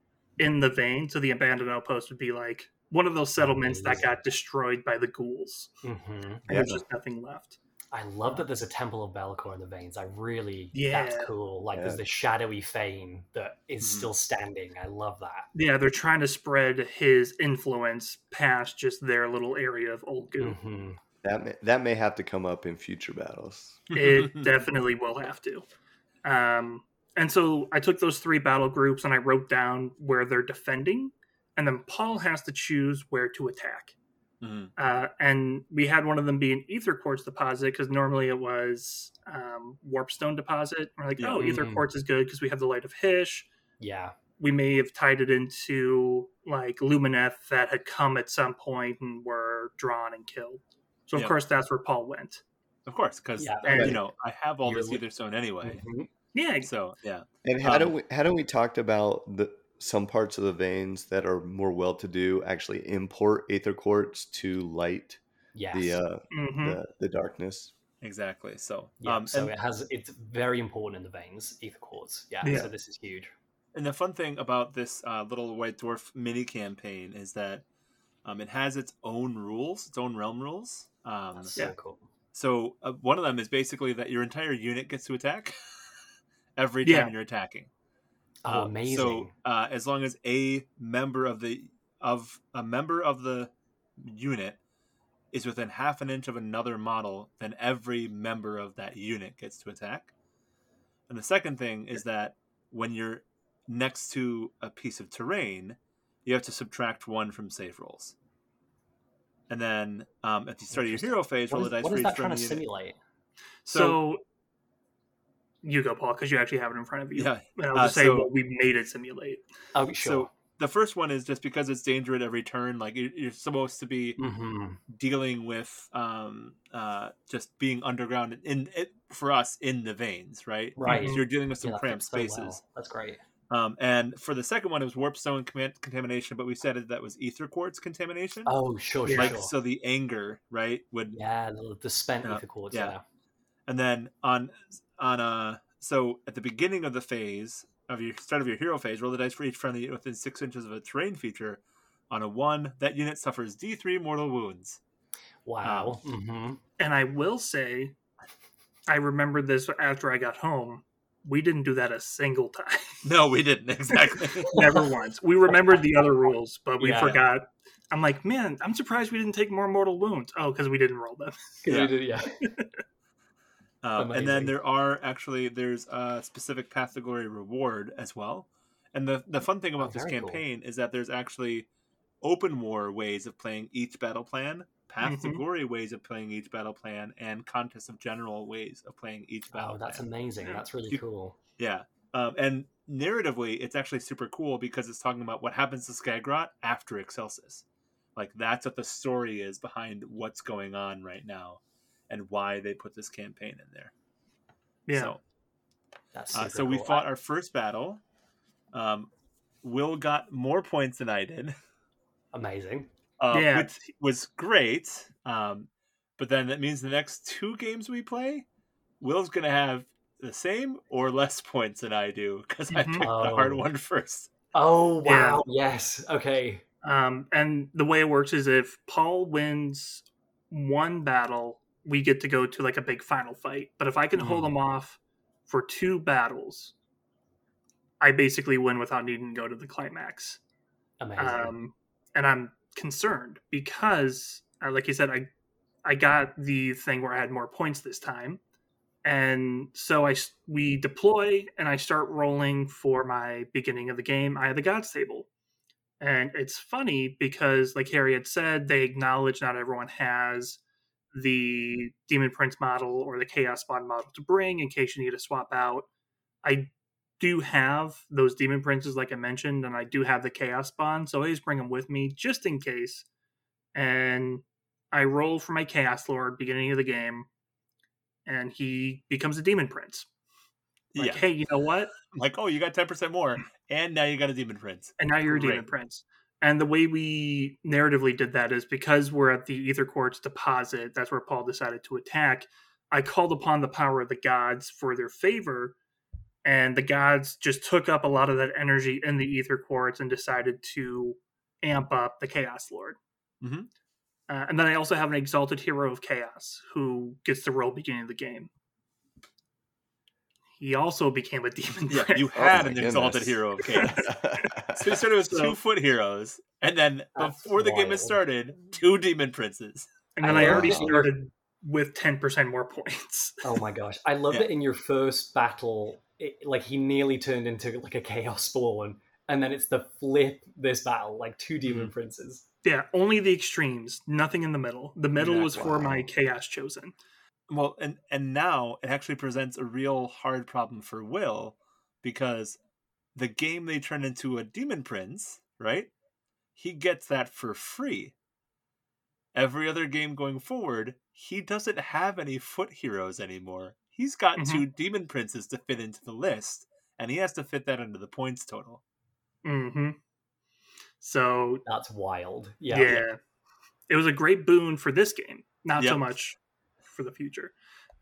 nice. in the Veins. So the abandoned outpost would be like one of those settlements Amazing. that got destroyed by the ghouls. Mm-hmm. And yeah. there's just nothing left. I love that there's a Temple of Bel'akor in the Veins. I really, yeah. that's cool. Like yeah. there's the shadowy Fane that is mm-hmm. still standing. I love that. Yeah, they're trying to spread his influence past just their little area of Oggu. Mm-hmm. That may, that may have to come up in future battles. It definitely will have to. Um, and so I took those three battle groups and I wrote down where they're defending. And then Paul has to choose where to attack. Mm-hmm. Uh, and we had one of them be an Aether quartz deposit because normally it was um, Warpstone deposit. We're like, yeah. oh, Aether mm-hmm. quartz is good because we have the Light of Hish. Yeah. We may have tied it into like Lumineth that had come at some point and were drawn and killed. So, of yep. course, that's where Paul went. Of course, because, yeah. you know, I have all You're this Aether Stone anyway. Mm-hmm. Yeah. So, yeah. And um, hadn't we, hadn't we talked about the some parts of the Veins that are more well-to-do actually import Aether quartz to light yes. the, uh, mm-hmm. the the darkness? Exactly. So, yeah, um, so and, it has it's very important in the Veins, Aether quartz. Yeah, yeah. So this is huge. And the fun thing about this uh, little White Dwarf mini-campaign is that um, it has its own rules, its own realm rules. Um, That's so yeah. cool. So uh, one of them is basically that your entire unit gets to attack every time yeah. you're attacking. Oh, um, amazing! So uh, as long as a member of the of a member of the unit is within half an inch of another model, then every member of that unit gets to attack. And the second thing is that when you're next to a piece of terrain, you have to subtract one from save rolls. And then um, at the start of your hero phase, roll the dice for each unit. What is that trying to simulate? So, so you go, Paul, because you actually have it in front of you. Yeah. And I'll just uh, say so, what we made it simulate. Oh, sure. So the first one is just because it's dangerous every turn, like you're supposed to be mm-hmm. dealing with um, uh, just being underground in it, for us in the Veins, right? Right. So you're dealing with some yeah, cramped spaces. So well. That's great. Um, and for the second one, it was Warpstone contamination, but we said that, that was Aether quartz contamination. Oh, sure, sure. Like, sure. So the anger, right? Would yeah, the, the spent uh, Aether quartz. Yeah. yeah. And then on on uh, so at the beginning of the phase of your start of your hero phase, roll the dice for each friendly unit within six inches of a terrain feature. On a one, that unit suffers D three mortal wounds. Wow. Um, mm-hmm. And I will say, I remembered this after I got home. We didn't do that a single time. No, we didn't. Exactly. Never once. We remembered the other rules, but we yeah. forgot. I'm like, man, I'm surprised we didn't take more mortal wounds. Oh, because we didn't roll them. Yeah. We did, yeah. um, and then there are actually, there's a specific Path to Glory reward as well. And the, the fun thing about oh, this campaign cool. is that there's actually open war ways of playing each battle plan, Path mm-hmm. to Glory ways of playing each battle plan, and Contest of General ways of playing each battle. Oh, that's plan. Amazing. That's really you, cool. Yeah. Um, and narratively, it's actually super cool because it's talking about what happens to Skagrot after Excelsis. Like, that's what the story is behind what's going on right now and why they put this campaign in there. Yeah. So, that's super uh, so cool. we fought our first battle. Um, Will got more points than I did. Amazing. Uh, yeah. Which was great. Um, But then that means the next two games we play, Will's going to have the same or less points than I do, because mm-hmm. I picked oh. the hard one first. Oh, wow. Yeah. Yes. Okay. Um, and the way it works is if Paul wins one battle, we get to go to like a big final fight. But if I can mm. hold him off for two battles, I basically win without needing to go to the climax. Amazing. Um, and I'm concerned because, uh, like you said, I I got the thing where I had more points this time. And so I we deploy and I start rolling for my beginning of the game, Eye of the Gods table. And it's funny because, like Harry had said, they acknowledge not everyone has the Demon Prince model or the Chaos Bond model to bring in case you need to swap out. I do have those Demon Princes, like I mentioned, and I do have the Chaos Bond, so I always bring them with me just in case. And I roll for my Chaos Lord beginning of the game. And he becomes a Demon Prince. Like, yeah. hey, you know what? Like, oh, you got ten percent more. And now you got a Demon Prince. And now you're a Demon right. Prince. And the way we narratively did that is because we're at the Aether quartz deposit, that's where Paul decided to attack. I called upon the power of the gods for their favor. And the gods just took up a lot of that energy in the Aether quartz and decided to amp up the Chaos Lord. Mm-hmm. Uh, and then I also have an Exalted Hero of Chaos who gets the role beginning of the game. He also became a demon. Yeah, friend. You had oh an goodness. Exalted Hero of Chaos. So you started with so, two foot heroes, and then before the wild. game has started, two demon princes. And then I, I already that. started with ten percent more points. Oh my gosh. I love yeah. that in your first battle, it, like he nearly turned into like a Chaos spawn, and then it's the flip this battle, like two demon mm-hmm. princes. Yeah, only the extremes, nothing in the middle. The middle yeah, was wow. for my Chaos Chosen. Well, and, and now it actually presents a real hard problem for Will, because the game they turn into a Demon Prince, right? He gets that for free. Every other game going forward, he doesn't have any foot heroes anymore. He's got mm-hmm. two Demon Princes to fit into the list, and he has to fit that into the points total. Mm-hmm. So that's wild. Yeah. yeah. It was a great boon for this game, not yep. so much for the future.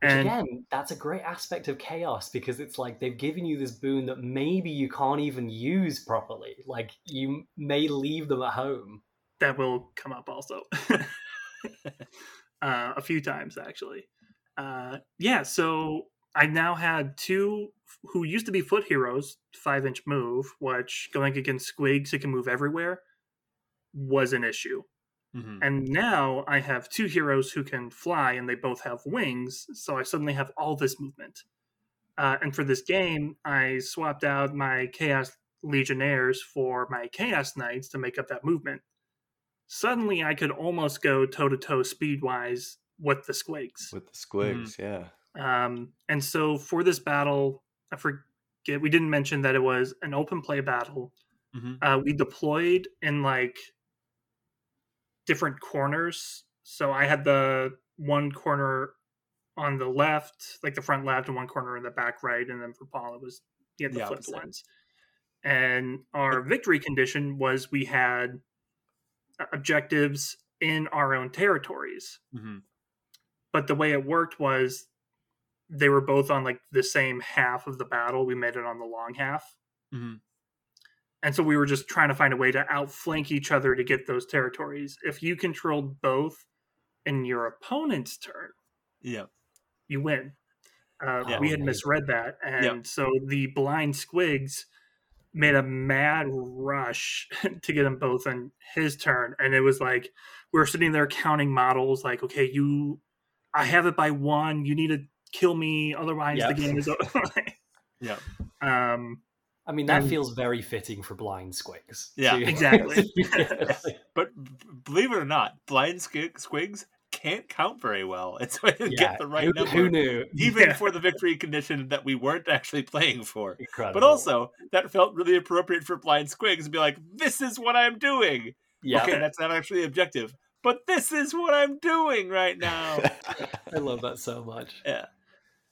And which again, that's a great aspect of Chaos, because it's like they've given you this boon that maybe you can't even use properly. Like you may leave them at home. That will come up also. uh, a few times, actually. Uh, yeah. So I now had two who used to be foot heroes, five inch move, which going against Squigs, it can move everywhere, was an issue. Mm-hmm. And now I have two heroes who can fly and they both have wings. So I suddenly have all this movement. Uh, and for this game, I swapped out my Chaos Legionnaires for my Chaos Knights to make up that movement. Suddenly I could almost go toe to toe speed wise with the Squigs. With the Squigs, mm-hmm. yeah. Um, and so for this battle, I forget, we didn't mention that it was an open play battle. Mm-hmm. Uh, we deployed in like different corners. So I had the one corner on the left, like the front left, and one corner in the back right. And then for Paul, it was, he had the yeah, flipped ones. And our victory condition was we had objectives in our own territories. Mm-hmm. But the way it worked was they were both on like the same half of the battle. We made it on the long half. Mm-hmm. And so we were just trying to find a way to outflank each other to get those territories. If you controlled both in your opponent's turn, yeah, you win. Uh, yeah, we had misread that. And yeah. so the blind Squigs made a mad rush to get them both on his turn. And it was like, we were sitting there counting models like, okay, you, I have it by one. You need to kill me, otherwise yep. the game is over. yeah. Um, I mean, that and... feels very fitting for blind Squigs. Yeah, too. Exactly. yes. But believe it or not, blind Squigs can't count very well. It's so I didn't yeah. get the right who, number. Who knew? Even yeah. for the victory condition that we weren't actually playing for. Incredible. But also, that felt really appropriate for blind Squigs to be like, this is what I'm doing. Yeah. Okay, that's not actually objective, but this is what I'm doing right now. I love that so much. Yeah.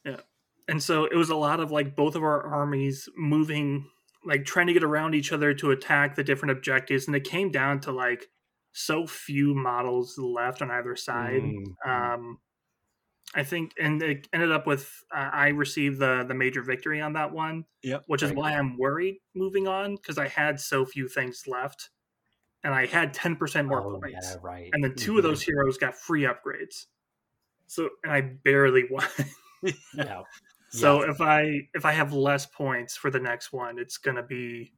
Yeah. And so it was a lot of like both of our armies moving, like trying to get around each other to attack the different objectives. And it came down to like, so few models left on either side. Mm. Um, I think, and it ended up with, uh, I received the the major victory on that one, yep, which is why I'm worried moving on, because I had so few things left, and I had ten percent more oh, points. Yeah, right. And then two mm-hmm. of those heroes got free upgrades. So, and I barely won. yeah. So yeah. if I if I have less points for the next one, it's going to be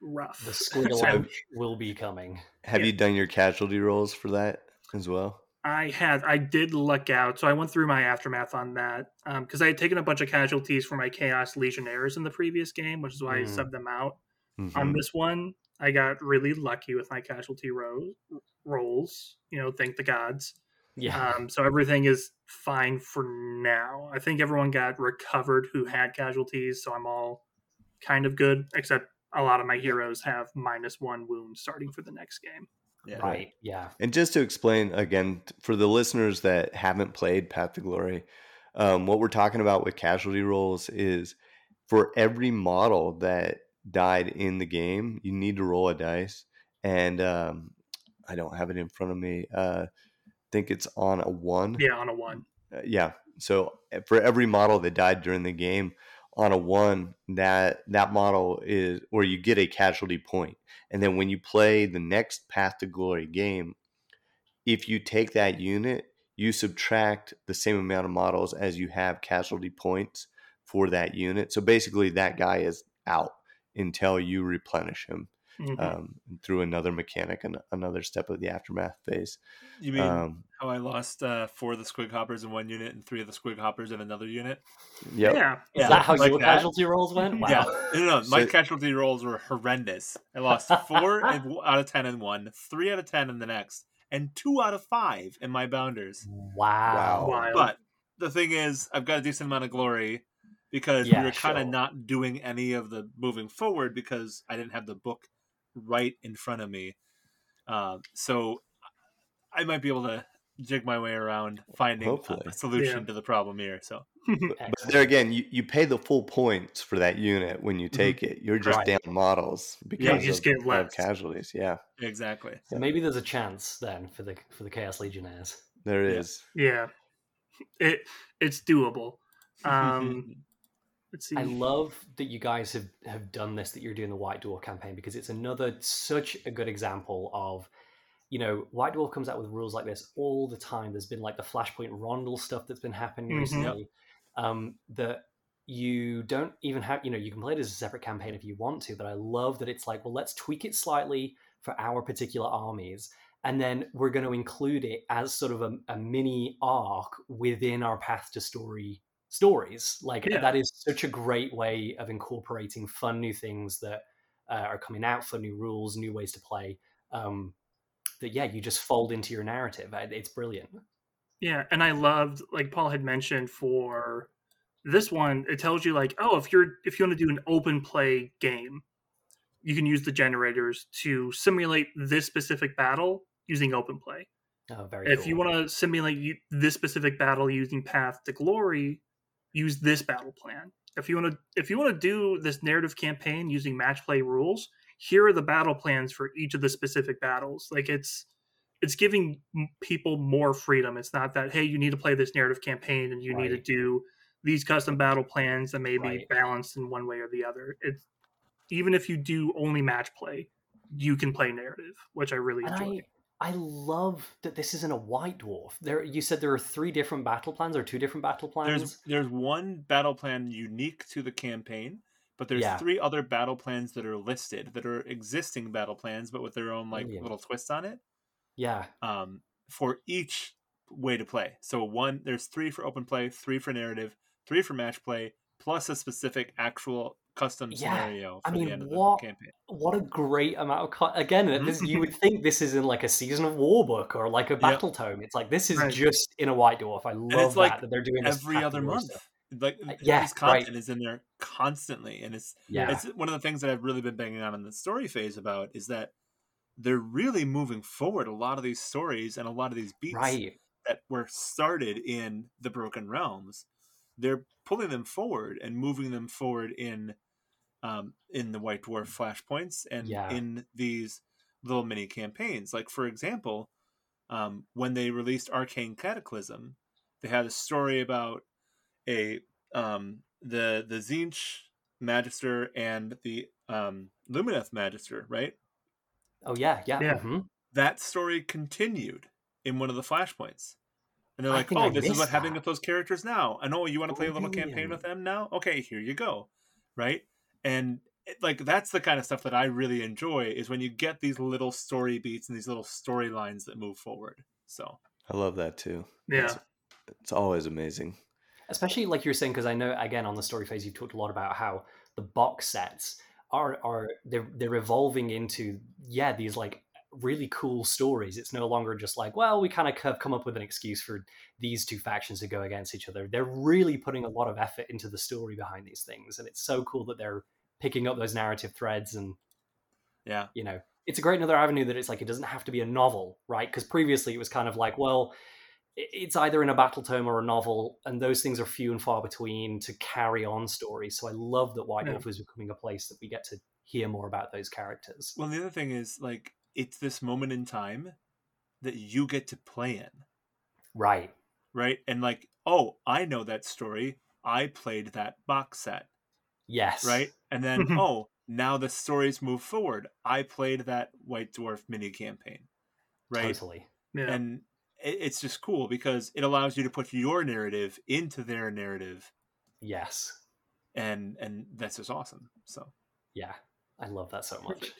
rough. The squiggle so, will be coming. Have yeah. you done your casualty rolls for that as well? I had. I did luck out. So I went through my aftermath on that because um, I had taken a bunch of casualties for my Chaos Legionnaires in the previous game, which is why mm. I subbed them out. Mm-hmm. On this one, I got really lucky with my casualty ro- rolls. You know, thank the gods. Yeah. Um, so everything is fine for now. I think everyone got recovered who had casualties, so I'm all kind of good, except a lot of my heroes have minus one wound starting for the next game. Yeah. Right, yeah. And just to explain, again, for the listeners that haven't played Path to Glory, um, what we're talking about with casualty rolls is for every model that died in the game, you need to roll a dice. And um, I don't have it in front of me. Uh think it's on a one. Yeah, on a one. Uh, yeah. So for every model that died during the game on a one, that that model is, or you get a casualty point. And then when you play the next Path to Glory game, if you take that unit, you subtract the same amount of models as you have casualty points for that unit. So basically that guy is out until you replenish him. Mm-hmm. Um, through another mechanic and another step of the aftermath phase. You mean um, how I lost uh, four of the squig hoppers in one unit and three of the squig hoppers in another unit? Yep. Yeah. Is yeah. that how like your that? casualty rolls went? Wow. Yeah. No, no, no. My so, casualty rolls were horrendous. I lost four out of ten in one, three out of ten in the next, and two out of five in my bounders. Wow. wow. But the thing is, I've got a decent amount of glory because yeah, we were kind of sure. not doing any of the moving forward because I didn't have the book right in front of me, uh, so I might be able to jig my way around finding Hopefully. a solution yeah. to the problem here. So, but, but there again, you, you pay the full points for that unit when you take mm-hmm. it. You're just right. down models because yeah, you just of, get of casualties. Yeah, exactly. So yeah. maybe there's a chance then for the for the Chaos Legionnaires. There is. Yeah, yeah. it it's doable. Um, Let's see. I love that you guys have, have done this, that you're doing the White Dwarf campaign, because it's another, such a good example of, you know, White Dwarf comes out with rules like this all the time. There's been like the Flashpoint Rondel stuff that's been happening mm-hmm. recently um, that you don't even have, you know, you can play it as a separate campaign if you want to, but I love that it's like, well, let's tweak it slightly for our particular armies. And then we're going to include it as sort of a, a mini arc within our Path to Story stories. Like yeah. that is such a great way of incorporating fun new things that uh, are coming out, fun new rules, new ways to play, um that yeah you just fold into your narrative. It's brilliant. Yeah, and I loved, like Paul had mentioned, for this one it tells you like, oh, if you're if you want to do an open play game, you can use the generators to simulate this specific battle using open play. Oh, very if cool. you want to simulate you, this specific battle using Path to Glory, use this battle plan. If you want to if you want to do this narrative campaign using match play rules, here are the battle plans for each of the specific battles. Like it's it's giving people more freedom. It's not that, hey, you need to play this narrative campaign and you right. need to do these custom battle plans that may be right. balanced in one way or the other. It's even if you do only match play, you can play narrative, which I really and enjoy. I... I love that this isn't a White Dwarf. There, you said there are three different battle plans or two different battle plans? There's there's one battle plan unique to the campaign, but there's yeah. three other battle plans that are listed that are existing battle plans, but with their own like Brilliant. little twist on it. Yeah. Um, for each way to play. So one, there's three for open play, three for narrative, three for match play, plus a specific actual custom yeah. scenario for I mean, the end of what, the campaign. What a great amount of... Co- Again, this, you would think this is in like a Season of War book or like a battle yep. tome. It's like, this is right. just in a White Dwarf. I love that, like that they're doing this every other month. Stuff. Like uh, yeah, this content right. is in there constantly. And it's, yeah. it's one of the things that I've really been banging on in the story phase about is that they're really moving forward a lot of these stories and a lot of these beats right. that were started in the Broken Realms. They're pulling them forward and moving them forward in... Um, in the White Dwarf flashpoints and yeah. in these little mini campaigns. Like, for example, um, when they released Arcane Cataclysm, they had a story about a um, the the Tzeentch Magister and the um, Lumineth Magister, right? Oh, yeah, yeah. yeah. Mm-hmm. That story continued in one of the flashpoints. And they're like, oh, I this is what that. happening with those characters now. And, oh, you want to play oh, a little campaign yeah. with them now? Okay, here you go, right? And, it, like, that's the kind of stuff that I really enjoy, is when you get these little story beats and these little storylines that move forward. So I love that, too. Yeah. It's, it's always amazing. Especially, like you were saying, because I know, again, on the story phase, you've talked a lot about how the box sets are, are they're, they're evolving into, yeah, these, like, really cool stories. It's no longer just like, well, we kind of have come up with an excuse for these two factions to go against each other. They're really putting a lot of effort into the story behind these things, and it's so cool that they're picking up those narrative threads. And yeah, you know, it's a great another avenue that it's like, it doesn't have to be a novel, right? Because previously it was kind of like, well, it's either in a battle tome or a novel, and those things are few and far between to carry on stories. So I love that White Dwarf yeah. is becoming a place that we get to hear more about those characters. Well, the other thing is, like, it's this moment in time that you get to play in. Right. Right. And like, oh, I know that story. I played that box set. Yes. Right. And then, oh, now the stories move forward. I played that White Dwarf mini campaign. Right. Totally. Yeah. And it's just cool because it allows you to put your narrative into their narrative. Yes. And, and that's just awesome. So, yeah, I love that so much. Perfect.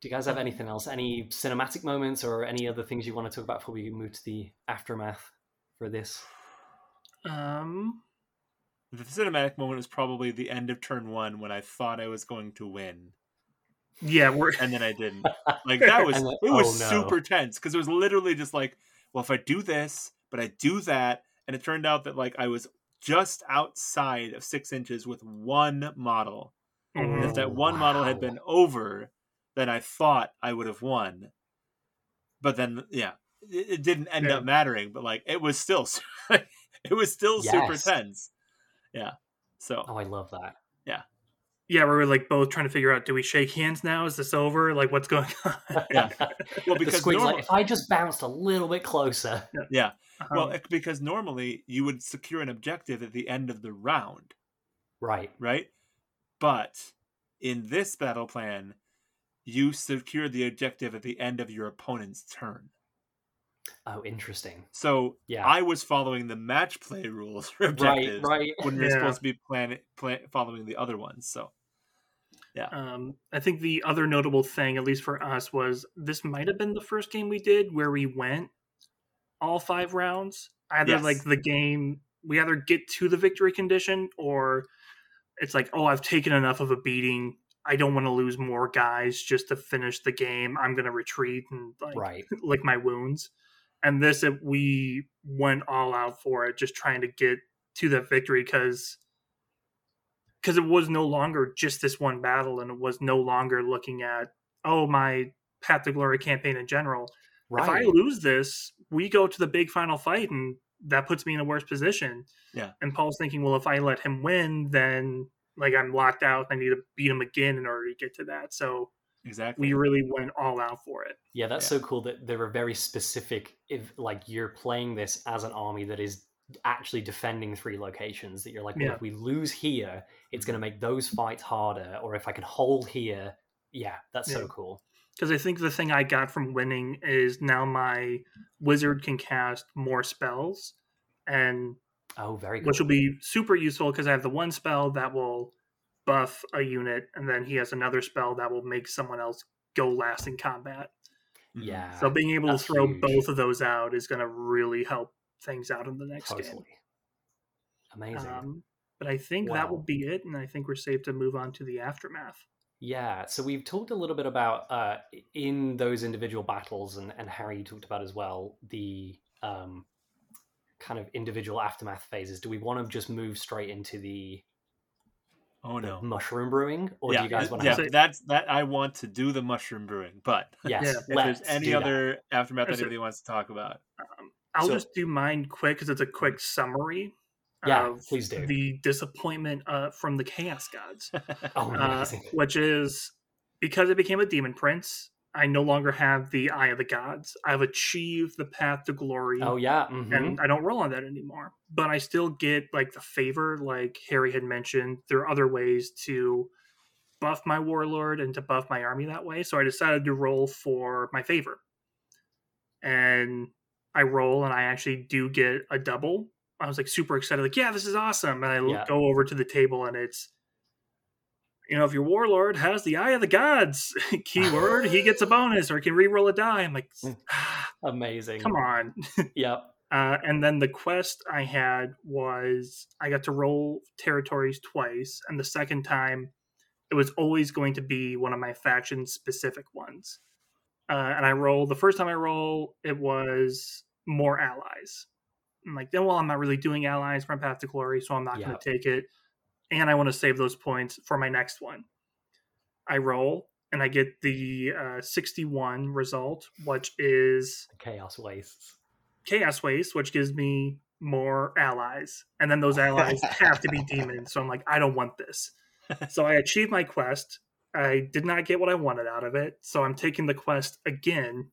Do you guys have anything else? Any cinematic moments or any other things you want to talk about before we move to the aftermath for this? Um, the cinematic moment was probably the end of turn one when I thought I was going to win. Yeah, we're... and then I didn't. Like that was like, it was oh, no. super tense because it was literally just like, well, if I do this, but I do that, and it turned out that like I was just outside of six inches with one model. Oh, and if that one wow. model had been over, then I thought I would have won. But then, yeah, it, it didn't end yeah. up mattering. But like, it was still, it was still yes. super tense. Yeah. So. Oh, I love that. Yeah. Yeah, we were like both trying to figure out: do we shake hands now? Is this over? Like, what's going on? Yeah. Well, because normal- like, if I just bounced a little bit closer. Yeah. yeah. Uh-huh. Well, because normally you would secure an objective at the end of the round. Right. Right. But in this battle plan, you secure the objective at the end of your opponent's turn. Oh, interesting. So yeah. I was following the match play rules for objectives right, right. when you're yeah. supposed to be plan, plan, following the other ones. So, yeah. Um, I think the other notable thing, at least for us, was this might have been the first game we did where we went all five rounds. Either yes. like the game, we either get to the victory condition or it's like, oh, I've taken enough of a beating. I don't want to lose more guys just to finish the game. I'm going to retreat and like, right. lick my wounds. And this, we went all out for it, just trying to get to that victory because because it was no longer just this one battle, and it was no longer looking at, oh, my Path to Glory campaign in general. Right. If I lose this, we go to the big final fight, and that puts me in a worse position. Yeah. And Paul's thinking, well, if I let him win, then... like I'm locked out. I need to beat him again in order to get to that. So exactly, we really went all out for it. Yeah, that's yeah. so cool that there are very specific. If like you're playing this as an army that is actually defending three locations, that you're like, well, yeah. if we lose here, it's going to make those fights harder. Or if I can hold here, yeah, that's yeah. so cool. Because I think the thing I got from winning is now my wizard can cast more spells and. Oh, very good. Which will be super useful because I have the one spell that will buff a unit, and then he has another spell that will make someone else go last in combat. Yeah. So being able to throw huge. both of those out is going to really help things out in the next totally. game. Amazing. Um, but I think wow. that will be it, and I think we're safe to move on to the aftermath. Yeah, so we've talked a little bit about uh, in those individual battles, and, and Harry, you talked about as well, the... Um, kind of individual aftermath phases. Do we want to just move straight into the oh no the mushroom brewing, or yeah, do you guys want to yeah, have... that's that I want to do the mushroom brewing, but yes, yeah, if there's any other that. aftermath that anybody wants to talk about, um, I'll so, just do mine quick because it's a quick summary yeah of please do the disappointment uh from the Chaos Gods. Oh, uh, which is because I became a demon prince, I no longer have the Eye of the Gods. I've achieved the Path to Glory. Oh, yeah. Mm-hmm. And I don't roll on that anymore. But I still get, like, the favor, like Harry had mentioned. There are other ways to buff my warlord and to buff my army that way. So I decided to roll for my favor. And I roll, and I actually do get a double. I was, like, super excited. Like, yeah, this is awesome. And I yeah. go over to the table, and it's, you know, if your warlord has the Eye of the Gods, keyword, he gets a bonus or can re-roll a die. I'm like, ah, amazing. Come on. Yep. Uh, and then the quest I had was I got to roll territories twice. And the second time, it was always going to be one of my faction-specific ones. Uh, and I roll, the first time I roll, it was more allies. I'm like, well, I'm not really doing allies from Path to Glory, so I'm not yep. going to take it. And I want to save those points for my next one. I roll, and I get the uh, sixty-one result, which is... Chaos Wastes. Chaos Wastes, which gives me more allies. And then those allies have to be demons. So I'm like, I don't want this. So I achieved my quest. I did not get what I wanted out of it. So I'm taking the quest again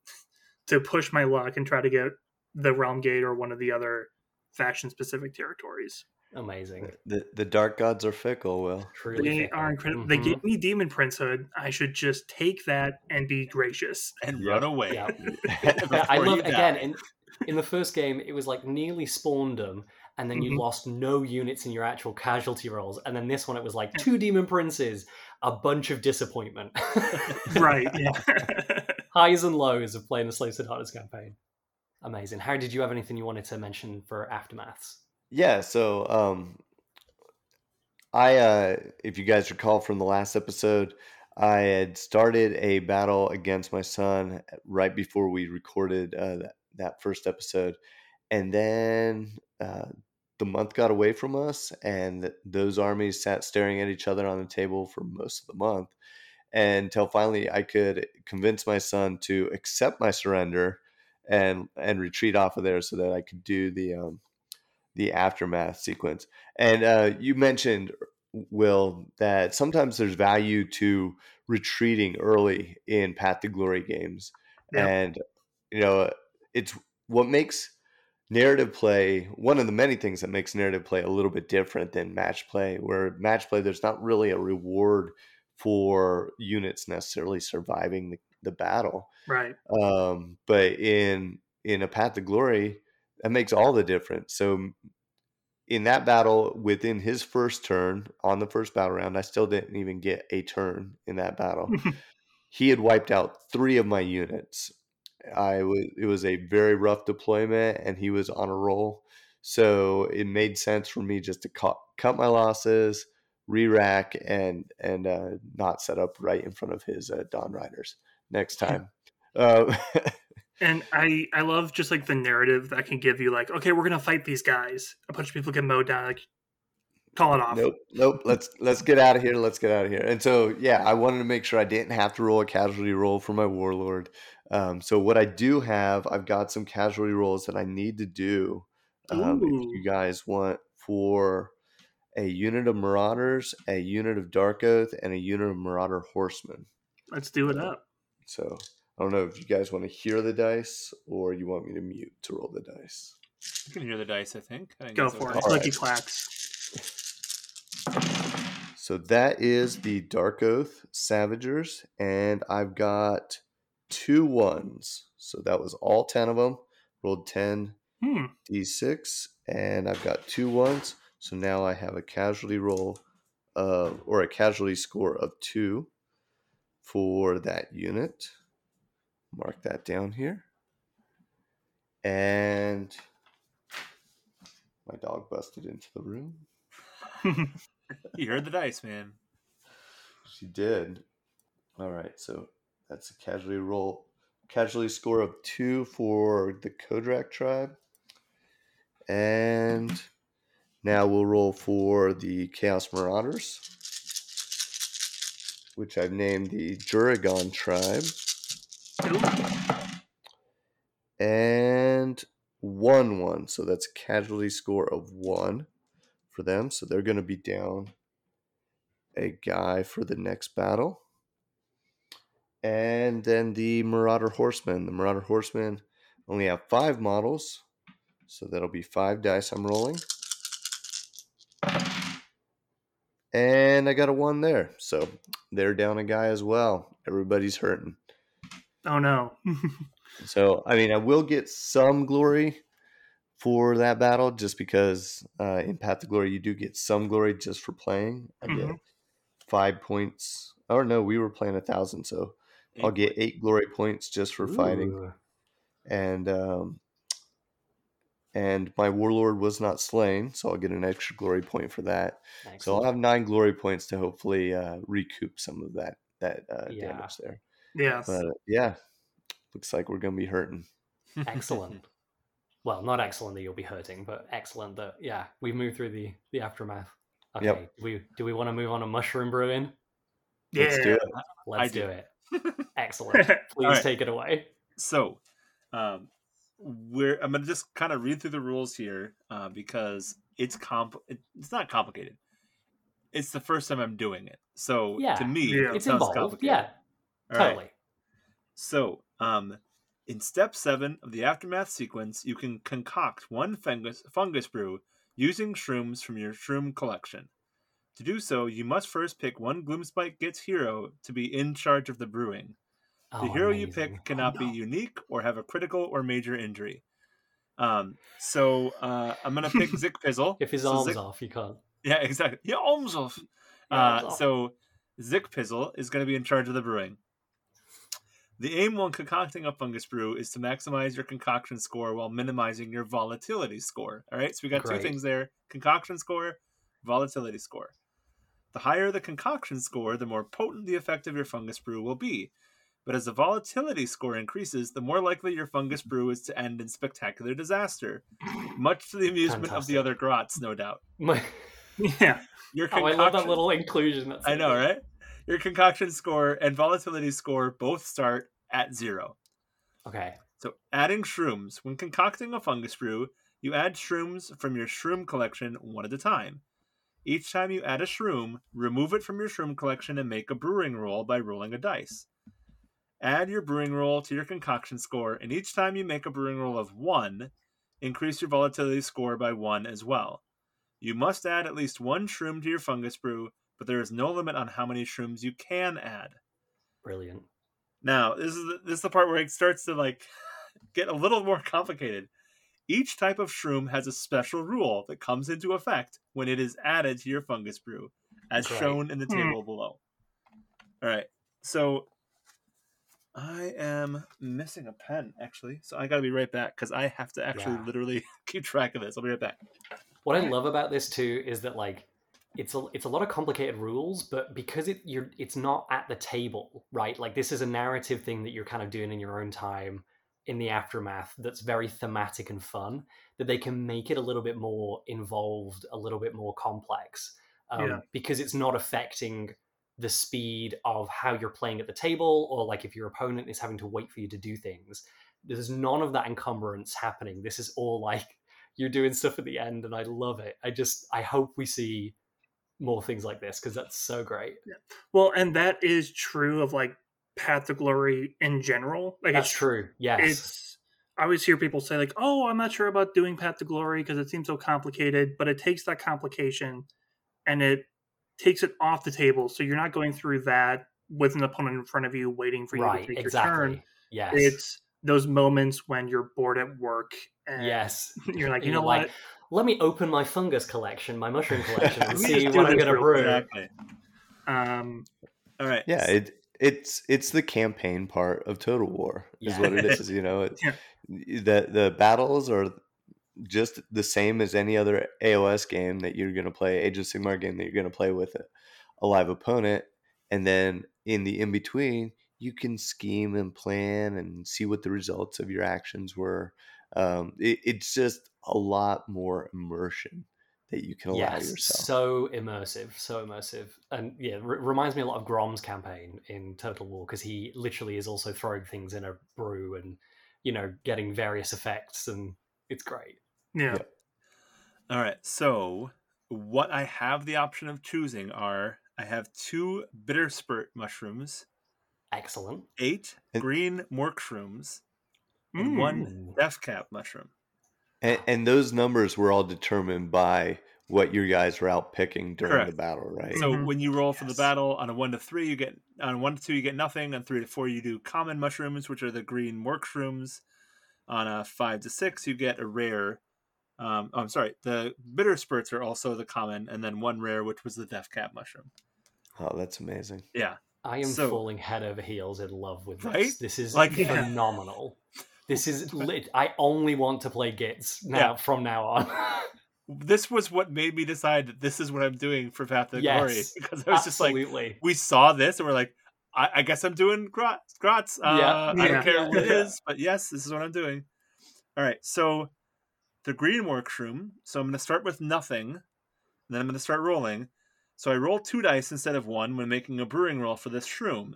to push my luck and try to get the Realm Gate or one of the other faction-specific territories. Amazing. The the dark gods are fickle, Will. Truly they fickle. Are incredible. Mm-hmm. They gave me Demon Princehood. I should just take that and be gracious and run away. Yeah. I love again in, in the first game it was like nearly spawned them, and then you mm-hmm. lost no units in your actual casualty rolls, and then this one it was like two demon princes, a bunch of disappointment. Right. Yeah. Highs and lows of playing the Slaves to Darkness campaign. Amazing. Harry, did you have anything you wanted to mention for aftermaths? Yeah, so um, I, uh, if you guys recall from the last episode, I had started a battle against my son right before we recorded uh, that, that first episode. And then uh, the month got away from us, and those armies sat staring at each other on the table for most of the month until finally I could convince my son to accept my surrender and, and retreat off of there so that I could do the... Um, the aftermath sequence. And uh, you mentioned, Will, that sometimes there's value to retreating early in Path to Glory games. Yeah. And, you know, it's what makes narrative play, one of the many things that makes narrative play a little bit different than match play, where match play, there's not really a reward for units necessarily surviving the, the battle. Right. Um, but in, in a Path to Glory, that makes all the difference. So in that battle, within his first turn, on the first battle round, I still didn't even get a turn in that battle. He had wiped out three of my units. I w- it was a very rough deployment, and he was on a roll. So it made sense for me just to cu- cut my losses, re-rack, and, and uh, not set up right in front of his uh, Dawn Riders next time. uh, And I, I love just, like, the narrative that can give you, like, okay, we're going to fight these guys. A bunch of people get mowed down, like, call it off. Nope, nope, let's let's get out of here, let's get out of here. And so, yeah, I wanted to make sure I didn't have to roll a casualty roll for my warlord. Um, so what I do have, I've got some casualty rolls that I need to do, um, if you guys want, for a unit of Marauders, a unit of Dark Oath, and a unit of Marauder Horsemen. Let's do it up. So... I don't know if you guys want to hear the dice or you want me to mute to roll the dice. You can hear the dice, I think. I Go for it. Clicky clacks. So that is the Dark Oath Savagers, and I've got two ones. So that was all ten of them. Rolled ten hmm. d six, and I've got two ones. So now I have a casualty roll of, or a casualty score of two for that unit. Mark that down here. And my dog busted into the room. You heard the dice, man. She did. All right, so that's a casualty roll. Casualty score of two for the Kodrak tribe. And now we'll roll for the Chaos Marauders, which I've named the Juragon tribe. And one one, so that's a casualty score of one for them. So they're going to be down a guy for the next battle. And then the Marauder Horseman. The Marauder Horseman only have five models, so that'll be five dice I'm rolling. And I got a one there, so they're down a guy as well. Everybody's hurting. Oh, no. So, I mean, I will get some glory for that battle just because uh, in Path to Glory, you do get some glory just for playing. I get mm-hmm. five points. Oh, no, we were playing a thousand, so eight I'll get eight glory points just for Ooh. fighting. And um, and my warlord was not slain, so I'll get an extra glory point for that. Excellent. So I'll have nine glory points to hopefully uh, recoup some of that, that uh, yeah. damage there. Yes. But, uh, yeah. Looks like we're going to be hurting. Excellent. Well, not excellent that you'll be hurting, but excellent that, yeah, we moved through the, the aftermath. Okay. Yep. We, do we want to move on to Mushroom Brewing? Yeah. Let's do it. Let's do, do it. Excellent. Please right. take it away. So, um, we're I'm going to just kind of read through the rules here uh, because it's comp- it's not complicated. It's the first time I'm doing it. So, yeah. to me, yeah. it it's sounds involved. complicated. Yeah. All totally. Right. So, um, in step seven of the aftermath sequence, you can concoct one fungus, fungus brew using shrooms from your shroom collection. To do so, you must first pick one Gloomspite Gitz hero to be in charge of the brewing. The oh, hero amazing. you pick cannot oh, no. be unique or have a critical or major injury. Um, so uh, I'm gonna pick Zik Pizzle. If his so arm's Zik... off, you can't. Yeah, exactly. Your arm's off. Your arm's uh, off. So Zik Pizzle is going to be in charge of the brewing. The aim when concocting a fungus brew is to maximize your concoction score while minimizing your volatility score. All right, so we got Great. two things there. Concoction score, volatility score. The higher the concoction score, the more potent the effect of your fungus brew will be. But as the volatility score increases, the more likely your fungus brew is to end in spectacular disaster. Much to the amusement Fantastic. of the other grots, no doubt. My... Yeah. Your concoction... Oh, I love that little inclusion. That's I know, amazing. right? Your concoction score and volatility score both start at zero. Okay. So adding shrooms. When concocting a fungus brew, you add shrooms from your shroom collection one at a time. Each time you add a shroom, remove it from your shroom collection and make a brewing roll by rolling a dice. Add your brewing roll to your concoction score, and each time you make a brewing roll of one, increase your volatility score by one as well. You must add at least one shroom to your fungus brew, but there is no limit on how many shrooms you can add. Brilliant. Now, this is the, this is the part where it starts to like get a little more complicated. Each type of shroom has a special rule that comes into effect when it is added to your fungus brew, as Great. shown in the table mm. below. All right, so I am missing a pen, actually, so I got to be right back because I have to actually yeah. literally keep track of this. I'll be right back. What I love about this, too, is that, like, It's a, it's a lot of complicated rules, but because it you're it's not at the table, right? Like this is a narrative thing that you're kind of doing in your own time in the aftermath that's very thematic and fun, that they can make it a little bit more involved, a little bit more complex, um, yeah. because it's not affecting the speed of how you're playing at the table or like if your opponent is having to wait for you to do things. There's none of that encumbrance happening. This is all like you're doing stuff at the end, and I love it. I just, I hope we see more things like this because that's so great. Yeah. Well, and that is true of like Path to Glory in general. Like that's it's true. Yes. It's I always hear people say like, "Oh, I'm not sure about doing Path to Glory because it seems so complicated," but it takes that complication and it takes it off the table. So you're not going through that with an opponent in front of you waiting for you right, to take exactly. your turn. Yes. It's those moments when you're bored at work and yes. you're like, you know like, what? Let me open my fungus collection, my mushroom collection, and see what I'm going to brew. Exactly. Um, all right. Yeah, it, it's it's the campaign part of Total War yeah. is what it is. You know, it, yeah. the the battles are just the same as any other A O S game that you're going to play, Age of Sigmar game that you're going to play with a, a live opponent, and then in the in between, you can scheme and plan and see what the results of your actions were. Um, it, it's just a lot more immersion that you can allow yes, yourself. So immersive, so immersive. And yeah, it r- reminds me a lot of Grom's campaign in Total War because he literally is also throwing things in a brew and, you know, getting various effects, and it's great. Yeah. yeah. All right. So what I have the option of choosing are I have two Bitterspurt mushrooms Excellent. Eight and, green morkshrooms and mm. one death cap mushroom. And, and those numbers were all determined by what your guys were out picking during Correct. the battle, right? So mm-hmm. when you roll for yes. the battle on a one to three, you get on one to two you get nothing. On three to four, you do common mushrooms, which are the green morkshrooms. On a five to six, you get a rare. Um, oh, I'm sorry. The bitter spurts are also the common, and then one rare, which was the death cap mushroom. Oh, that's amazing! Yeah, I am so, falling head over heels in love with this. Right? This is like phenomenal. Yeah. This is lit. I only want to play Gitz now yeah. from now on. This was what made me decide that this is what I'm doing for Path to yes, Glory, because I was absolutely. just like, we saw this and we're like, I, I guess I'm doing Grotz. Grotz. Uh, yeah. I yeah. don't care what it is, but yes, this is what I'm doing. All right, so the green workroom. So I'm going to start with nothing, and then I'm going to start rolling. So I roll two dice instead of one when making a brewing roll for this shroom.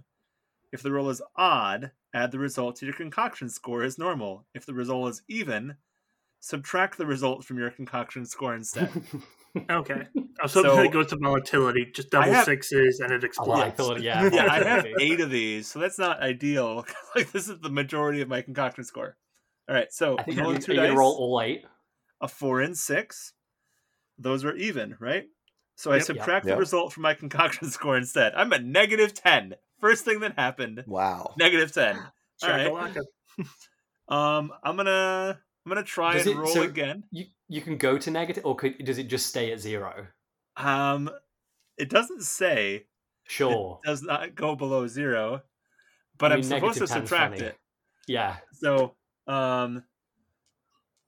If the roll is odd, add the result to your concoction score as normal. If the result is even, subtract the result from your concoction score instead. Okay. I was hoping so, it goes to volatility. Just double have, sixes and it explodes. Oh, yeah, yeah I have eight of these, so that's not ideal. Like, this is the majority of my concoction score. All right, so I think roll two dice, roll all eight. A four and six. Those are even, right? So I yep, subtract yep, the yep. result from my concoction score instead. I'm a negative ten. First thing that happened. Wow. Negative ten. All right. Um, I'm gonna I'm gonna try does and it, roll so again. You you can go to negative, or could, does it just stay at zero? Um, it doesn't say. Sure. It does not go below zero, but I mean, I'm supposed to subtract funny. it. Yeah. So um,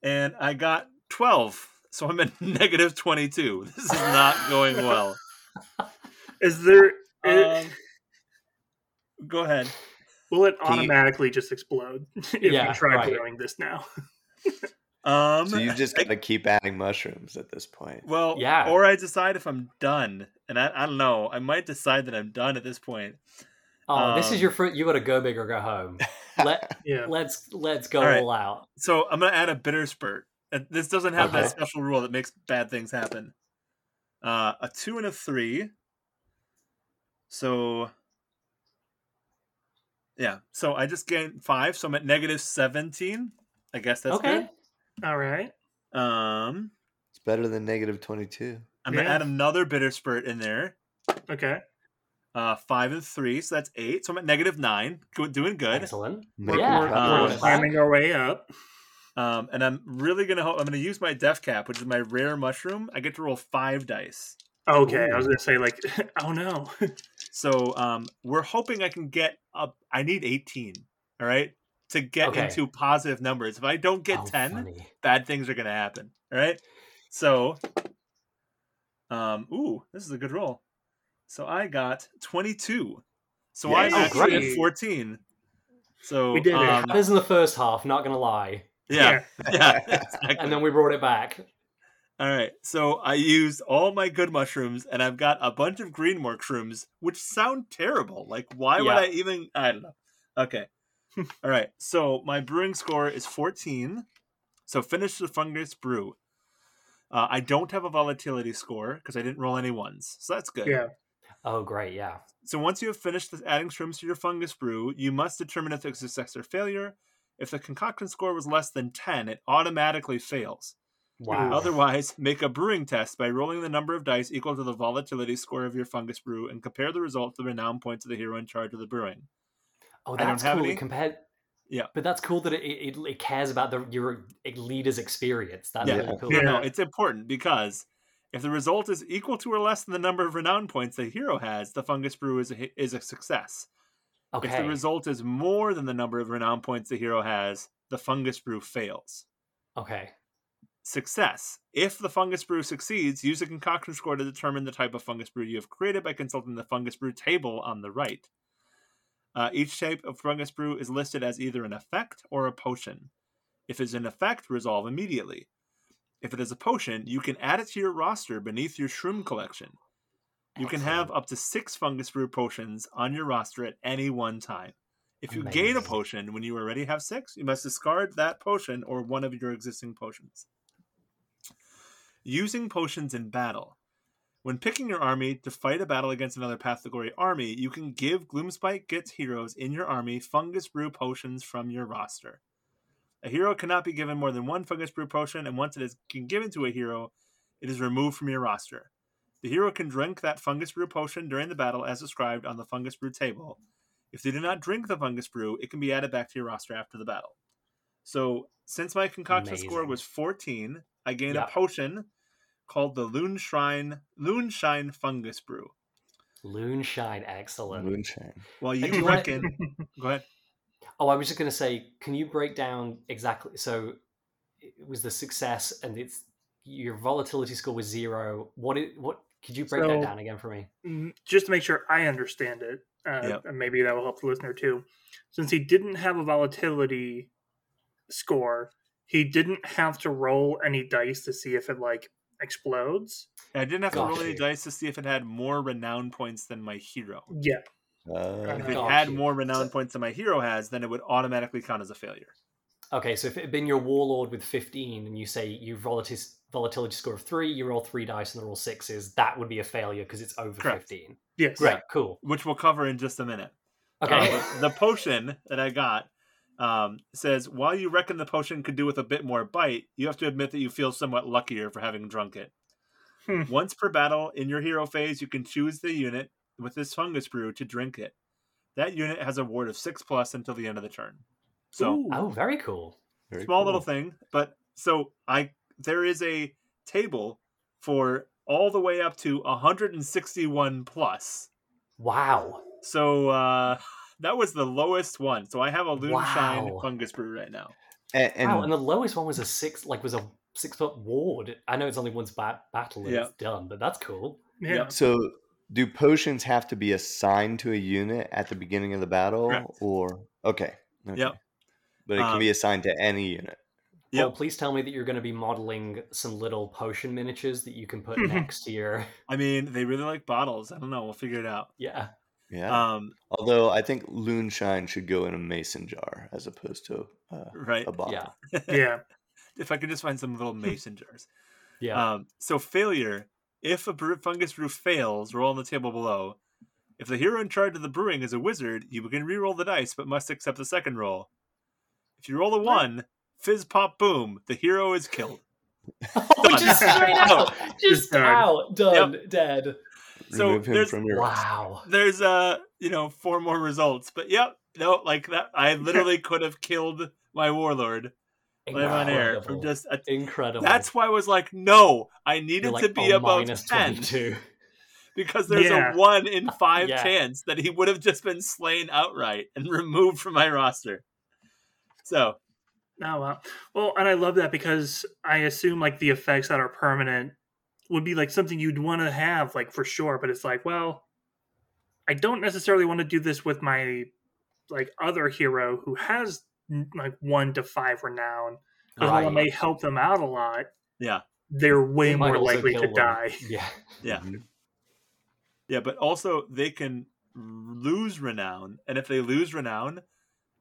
and I got twelve. So I'm at negative twenty-two. This is not going well. Is there... Um, go ahead. Will it automatically you, just explode if yeah, you try right. doing this now? um, so you just got to keep adding mushrooms at this point. Well, yeah. Or I decide if I'm done. And I, I don't know. I might decide that I'm done at this point. Oh, um, this is your fruit. You got to go big or go home. Let, yeah. Let's let's go all, right. all out. So I'm going to add a bitter spurt. This doesn't have okay. that special rule that makes bad things happen. Uh, a two and a three. So, yeah. So I just gained five. So I'm at negative seventeen. I guess that's okay. good. All right. Um, it's better than negative twenty-two. I'm yeah. going to add another bitter spurt in there. Okay. Uh, five and three. So that's eight. So I'm at negative nine. Doing good. Excellent. We're, yeah. we're, uh, we're climbing our way up. Um, and I'm really gonna ho- I'm gonna use my death cap, which is my rare mushroom. I get to roll five dice. Okay, Ooh. I was gonna say like, oh no. So um, we're hoping I can get up. I need eighteen. All right, to get okay. into positive numbers. If I don't get oh, ten, funny. bad things are gonna happen. All right. So, um, ooh, this is a good roll. So I got twenty-two. So Yay. I actually had fourteen. So we did um, it. Happens in the first half. Not gonna lie. Yeah, yeah. Exactly. And then we brought it back. All right, so I used all my good mushrooms, and I've got a bunch of green mushrooms, which sound terrible. Like, why yeah. would I even? I don't know. Okay. All right, so my brewing score is fourteen. So finish the fungus brew. Uh, I don't have a volatility score because I didn't roll any ones, so that's good. Yeah. Oh, great, yeah. So once you have finished adding shrooms to your fungus brew, you must determine if it's a success or failure. If the concoction score was less than ten, it automatically fails. Wow. Otherwise, make a brewing test by rolling the number of dice equal to the volatility score of your fungus brew and compare the result to the renown points of the hero in charge of the brewing. Oh, that's I don't have cool. Compared... Yeah. But that's cool that it, it, it cares about the, your leader's experience. That's yeah. really cool. Yeah. No, it's important because if the result is equal to or less than the number of renown points the hero has, the fungus brew is a, is a success. Okay. If the result is more than the number of renown points the hero has, the fungus brew fails. Okay. Success. If the fungus brew succeeds, use a concoction score to determine the type of fungus brew you have created by consulting the fungus brew table on the right. Uh, each type of fungus brew is listed as either an effect or a potion. If it is an effect, resolve immediately. If it is a potion, you can add it to your roster beneath your shroom collection. You Excellent. can have up to six fungus brew potions on your roster at any one time. If you Amazing. gain a potion when you already have six, you must discard that potion or one of your existing potions. Using potions in battle. When picking your army to fight a battle against another Path to Glory army, you can give Gloomspite Gitz heroes in your army Fungus Brew potions from your roster. A hero cannot be given more than one Fungus Brew potion, and once it is given to a hero, it is removed from your roster. The hero can drink that Fungus Brew potion during the battle as described on the Fungus Brew table. If they do not drink the Fungus Brew, it can be added back to your roster after the battle. So, since my concoction Amazing. score was fourteen, I gained yep. a potion called the Loonshine Loonshine Fungus Brew. Loonshine, excellent. Loonshine. Well, you, you reckon... To... Go ahead. Oh, I was just going to say, can you break down exactly... So, it was the success, and it's your volatility score was zero. What? It, what could you break so, that down again for me? Just to make sure I understand it, uh, yep. and maybe that will help the listener too. Since he didn't have a volatility score, he didn't have to roll any dice to see if it like explodes. Yeah, I didn't have Got to roll you. any dice to see if it had more renown points than my hero. Yeah. Uh, if it Got had you. more renown points than my hero has, then it would automatically count as a failure. Okay, so if it had been your warlord with fifteen and you say you volatility volatility score of three, you roll three dice and they roll sixes, that would be a failure because it's over Correct. fifteen. Yes. Great, cool. Which we'll cover in just a minute. Okay. Uh, the potion that I got um, says, while you reckon the potion could do with a bit more bite, you have to admit that you feel somewhat luckier for having drunk it. Hmm. Once per battle, in your hero phase, you can choose the unit with this fungus brew to drink it. That unit has a ward of six plus until the end of the turn. So, Ooh. oh, very cool. Very small cool. little thing, but so I there is a table for all the way up to one hundred sixty-one plus. Wow. So uh, that was the lowest one. So I have a Loonshine wow. Fungus Brew right now. And, and, wow, and the lowest one was a six, like was a six foot ward. I know it's only once ba- battle and yeah. it's done, but that's cool. Yeah. yeah. So do potions have to be assigned to a unit at the beginning of the battle, Correct. or okay? okay. Yep. But it can um, be assigned to any unit. Yep. Oh, please tell me that you're going to be modeling some little potion miniatures that you can put next to your... I mean, they really like bottles. I don't know. We'll figure it out. Yeah. Yeah. Um, Although I think Loonshine should go in a mason jar as opposed to uh, right? a bottle. Yeah. yeah. If I could just find some little mason jars. Yeah. Um, so failure. If a fungus brew fails, roll on the table below. If the hero in charge of the brewing is a wizard, you can re-roll the dice but must accept the second roll. If you roll a one, fizz pop boom, the hero is killed. oh, just straight out, just Done. out, done, yep. dead. So Remove him from your wow, list. There's uh, you know, four more results, but yep, no, like that. I literally could have killed my warlord live on air from just a, incredible. That's why I was like, no, I needed like, to be oh, above ten twenty-two because there's yeah. a one in five yeah. chance that he would have just been slain outright and removed from my roster. So, oh wow, well, and I love that because I assume like the effects that are permanent would be like something you'd want to have like for sure, but it's like, well, I don't necessarily want to do this with my like other hero who has like one to five renown. Because right. while it may help them out a lot, yeah, they're way they more likely to one. die. Yeah, yeah, mm-hmm. yeah, but also they can lose renown, and if they lose renown,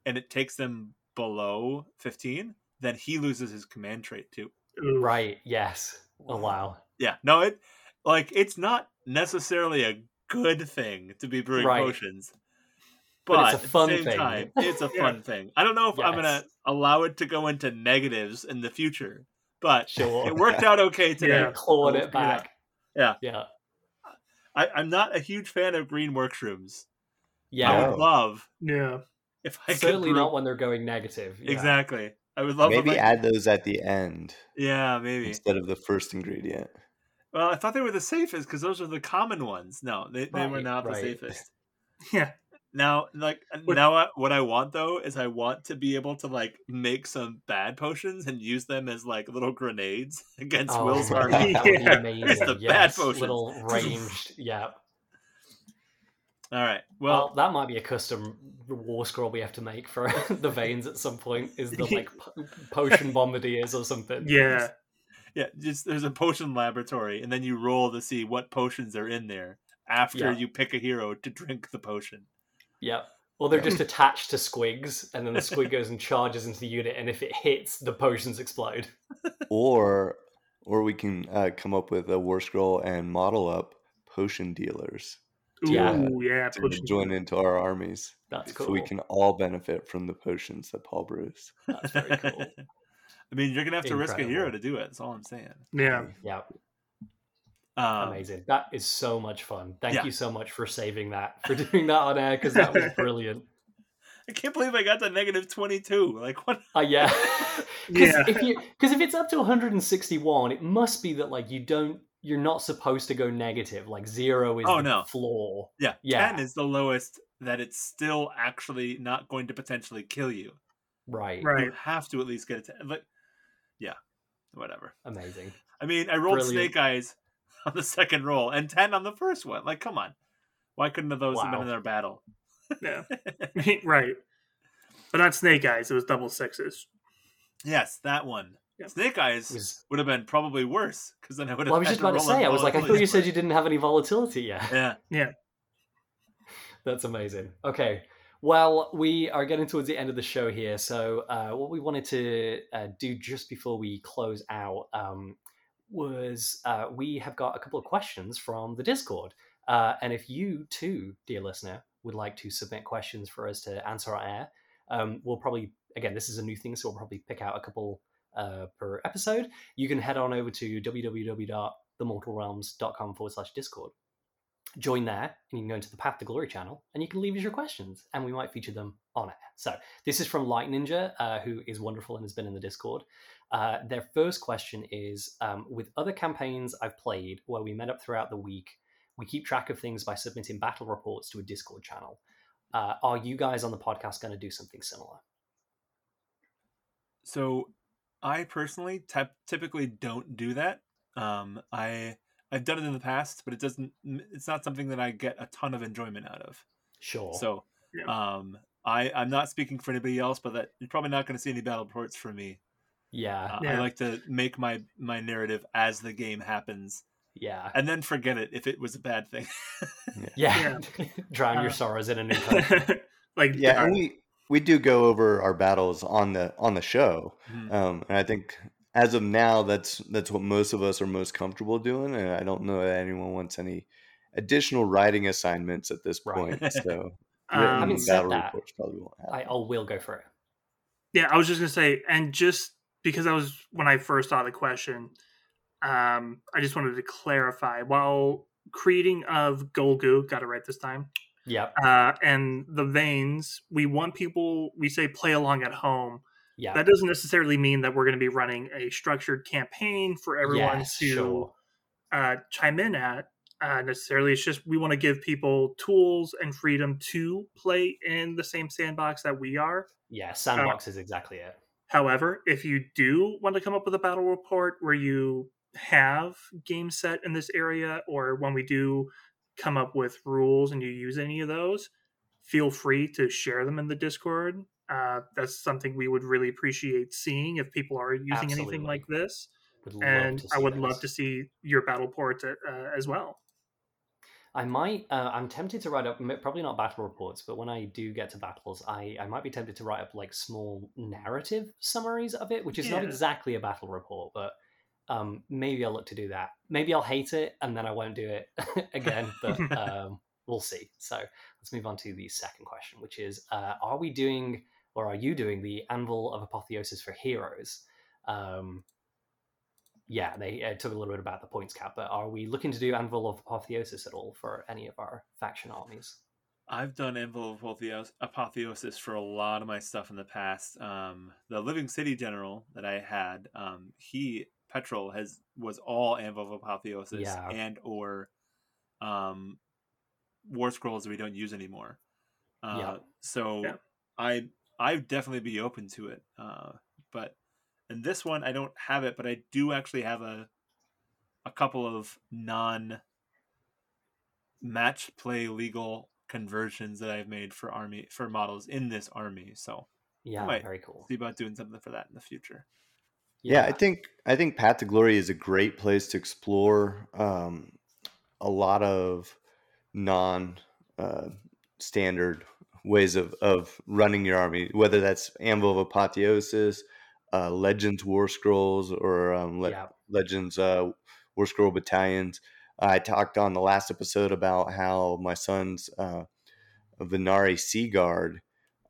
and it takes them below fifteen, then he loses his command trait too. Right. Yes. Oh wow. Yeah. No, it like it's not necessarily a good thing to be brewing right. potions, but, but it's a fun at the same thing. Time, it's a fun yeah. thing. I don't know if yes. I'm gonna allow it to go into negatives in the future, but sure. it worked out okay today. Yeah, clawed it back. Yeah. Yeah. yeah. I, I'm not a huge fan of green workrooms. Yeah. I would love. Yeah. If I Certainly could... not when they're going negative. Yeah. Exactly. I would love maybe I... add those at the end. Yeah, maybe instead of the first ingredient. Well, I thought they were the safest because those are the common ones. No, they, right, they were not right. the safest. yeah. Now, like what... now, I, what I want though is I want to be able to like make some bad potions and use them as like little grenades against oh, Will's right. army. That would be amazing. It's the yes, bad potions. Little ranged. yeah. All right. Well, well, that might be a custom war scroll we have to make for the veins at some point. Is the like po- potion bombardiers or something? Yeah, yeah. Just there's a potion laboratory, and then you roll to see what potions are in there after yeah. you pick a hero to drink the potion. Yeah. Well, they're yeah. just attached to squigs, and then the squig goes and charges into the unit, and if it hits, the potions explode. Or Or we can uh, come up with a War Scroll and model up potion dealers. Ooh, yeah, yeah to potion join dealers. Into our armies. That's cool. So we can all benefit from the potions that Paul brews. That's very cool. I mean, you're going to have to Incredible. risk a hero to do it. That's all I'm saying. Yeah. Yeah. Um, Amazing. That is so much fun. Thank yeah. you so much for saving that, for doing that on air, because that was brilliant. I can't believe I got that negative twenty-two. Like, what? Uh, yeah. Because yeah. if, if it's up to one hundred sixty-one, it must be that, like, you don't, you're not supposed to go negative. Like, zero is oh, the no. floor. Yeah. yeah. ten is the lowest that it's still actually not going to potentially kill you. Right. Right. You have to at least get it to, like, yeah. Whatever. Amazing. I mean, I rolled brilliant. Snake Eyes on the second roll and ten on the first one. Like, come on. Why couldn't have those wow. have been in their battle? Yeah. Right. But not Snake Eyes. It was double sixes. Yes, that one. Yeah. Snake Eyes was... would have been probably worse because then I would have. Well, I was just about to say, I was like, I thought you said you didn't have any volatility yet. Yeah. Yeah. That's amazing. Okay. Well, we are getting towards the end of the show here. So uh, what we wanted to uh, do just before we close out um, was uh, we have got a couple of questions from the Discord. Uh, and if you too, dear listener, would like to submit questions for us to answer on air, um, we'll probably, again, this is a new thing, so we'll probably pick out a couple uh, per episode. You can head on over to www.themortalrealms.com forward slash Discord. Join there, and you can go into the Path to Glory channel, and you can leave us your questions, and we might feature them on air. So this is from Light Ninja, uh, who is wonderful and has been in the Discord. Uh, their first question is, um, with other campaigns I've played where we met up throughout the week, we keep track of things by submitting battle reports to a Discord channel. Uh, are you guys on the podcast going to do something similar? So I personally t- typically don't do that. Um, I, I've done it in the past, but it doesn't, it's not something that I get a ton of enjoyment out of. Sure. So yeah. um, I, I'm not speaking for anybody else, but that you're probably not going to see any battle reports from me. Yeah. Uh, yeah. I like to make my, my narrative as the game happens. Yeah. And then forget it if it was a bad thing. yeah. yeah. Drown uh, your sorrows in a new country. Like yeah, and we, we do go over our battles on the on the show. Mm-hmm. Um, and I think as of now that's that's what most of us are most comfortable doing, and I don't know that anyone wants any additional writing assignments at this point. Right. So um, having said that, probably won't happen. I will go for it. Yeah, I was just gonna say, and just because I was when I first saw the question, Um, I just wanted to clarify. While creating of Ghulgu, got it right this time. Yeah. Uh, and the Veins, we want people. We say play along at home. Yeah. That doesn't necessarily mean that we're going to be running a structured campaign for everyone yeah, to sure. uh, chime in at uh, necessarily. It's just we want to give people tools and freedom to play in the same sandbox that we are. Yeah, sandbox uh, is exactly it. However, if you do want to come up with a battle report where you have game set in this area, or when we do come up with rules and you use any of those, feel free to share them in the Discord. Uh, that's something we would really appreciate seeing if people are using Absolutely. anything like this. And I would this. love to see your battle reports uh, as well. I might, uh, I'm tempted to write up, probably not battle reports, but when I do get to battles, I, I might be tempted to write up like small narrative summaries of it, which is yeah. not exactly a battle report, but Um, maybe I'll look to do that. Maybe I'll hate it and then I won't do it again, but um, we'll see. So let's move on to the second question, which is, uh, are we doing, or are you doing the Anvil of Apotheosis for heroes? Um, yeah, they uh, took a little bit about the points cap, but are we looking to do Anvil of Apotheosis at all for any of our faction armies? I've done Anvil of Apotheosis for a lot of my stuff in the past. Um, the Living City General that I had, um, he... Petrol has was all Anvil of Apotheosis yeah. and or um, War Scrolls that we don't use anymore. Uh, yeah. So yeah. I I'd definitely be open to it. Uh, but in this one, I don't have it, but I do actually have a a couple of non-match play legal conversions that I've made for army for models in this army. So yeah, very cool. See about doing something for that in the future. Yeah. yeah, I think I think Path to Glory is a great place to explore um, a lot of non uh, standard ways of, of running your army, whether that's Anvil of Apotheosis, uh, Legends War Scrolls or um, Le- yeah. Legends uh, War Scroll Battalions. I talked on the last episode about how my son's uh, Venari Sea Guard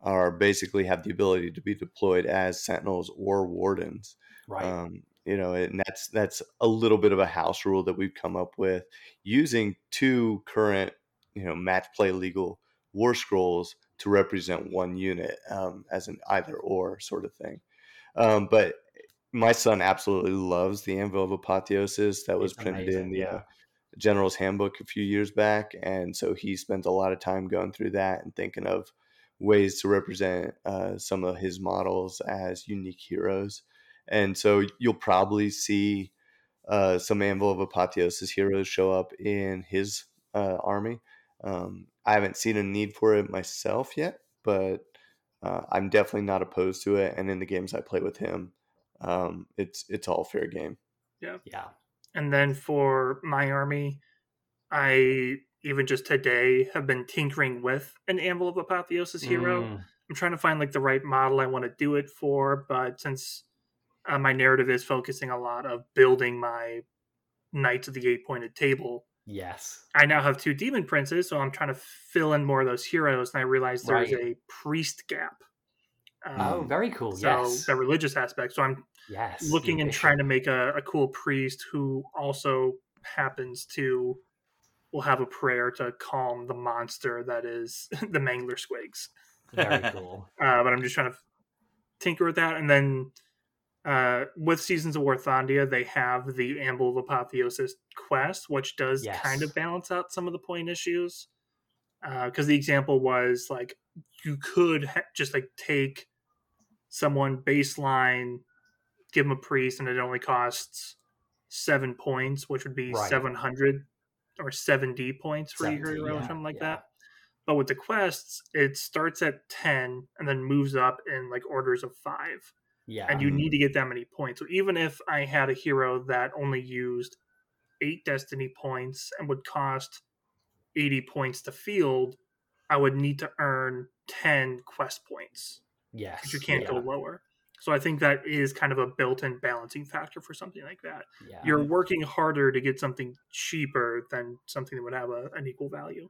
are basically have the ability to be deployed as Sentinels or Wardens. Right. Um, you know, and that's that's a little bit of a house rule that we've come up with using two current, you know, match play legal war scrolls to represent one unit um, as an either or sort of thing. Um, but my son absolutely loves the Anvil of Apotheosis that was it's printed amazing, in the yeah. uh, General's Handbook a few years back. And so he spent a lot of time going through that and thinking of ways to represent uh, some of his models as unique heroes. And so you'll probably see uh, some Anvil of Apotheosis heroes show up in his uh, army. Um, I haven't seen a need for it myself yet, but uh, I'm definitely not opposed to it. And in the games I play with him, um, it's it's all fair game. Yeah. Yeah. And then for my army, I even just today have been tinkering with an Anvil of Apotheosis hero. Mm. I'm trying to find like the right model I want to do it for, but since Uh, my narrative is focusing a lot of building my Knights of the Eight-Pointed Table. Yes. I now have two Demon Princes, so I'm trying to fill in more of those heroes, and I realize there's right. a priest gap. Um, oh, very cool, so yes. So the religious aspect. So I'm yes, looking and trying to make a, a cool priest who also happens to will have a prayer to calm the monster that is the Mangler Squigs. Very cool. Uh, but I'm just trying to tinker with that, and then Uh, with Seasons of Warthondia, they have the Anvil of Apotheosis quest, which does yes. kind of balance out some of the point issues. Because uh, the example was like you could ha- just like take someone baseline, give them a priest, and it only costs seven points, which would be right. seven hundred or seventy points for your hero, yeah, or something like yeah. that. But with the quests, it starts at ten and then moves up in like orders of five. Yeah, and you need to get that many points. So even if I had a hero that only used eight destiny points and would cost eighty points to field, I would need to earn ten quest points. Yes. Because you can't yeah. go lower. So I think that is kind of a built-in balancing factor for something like that. Yeah. You're working harder to get something cheaper than something that would have a, an equal value.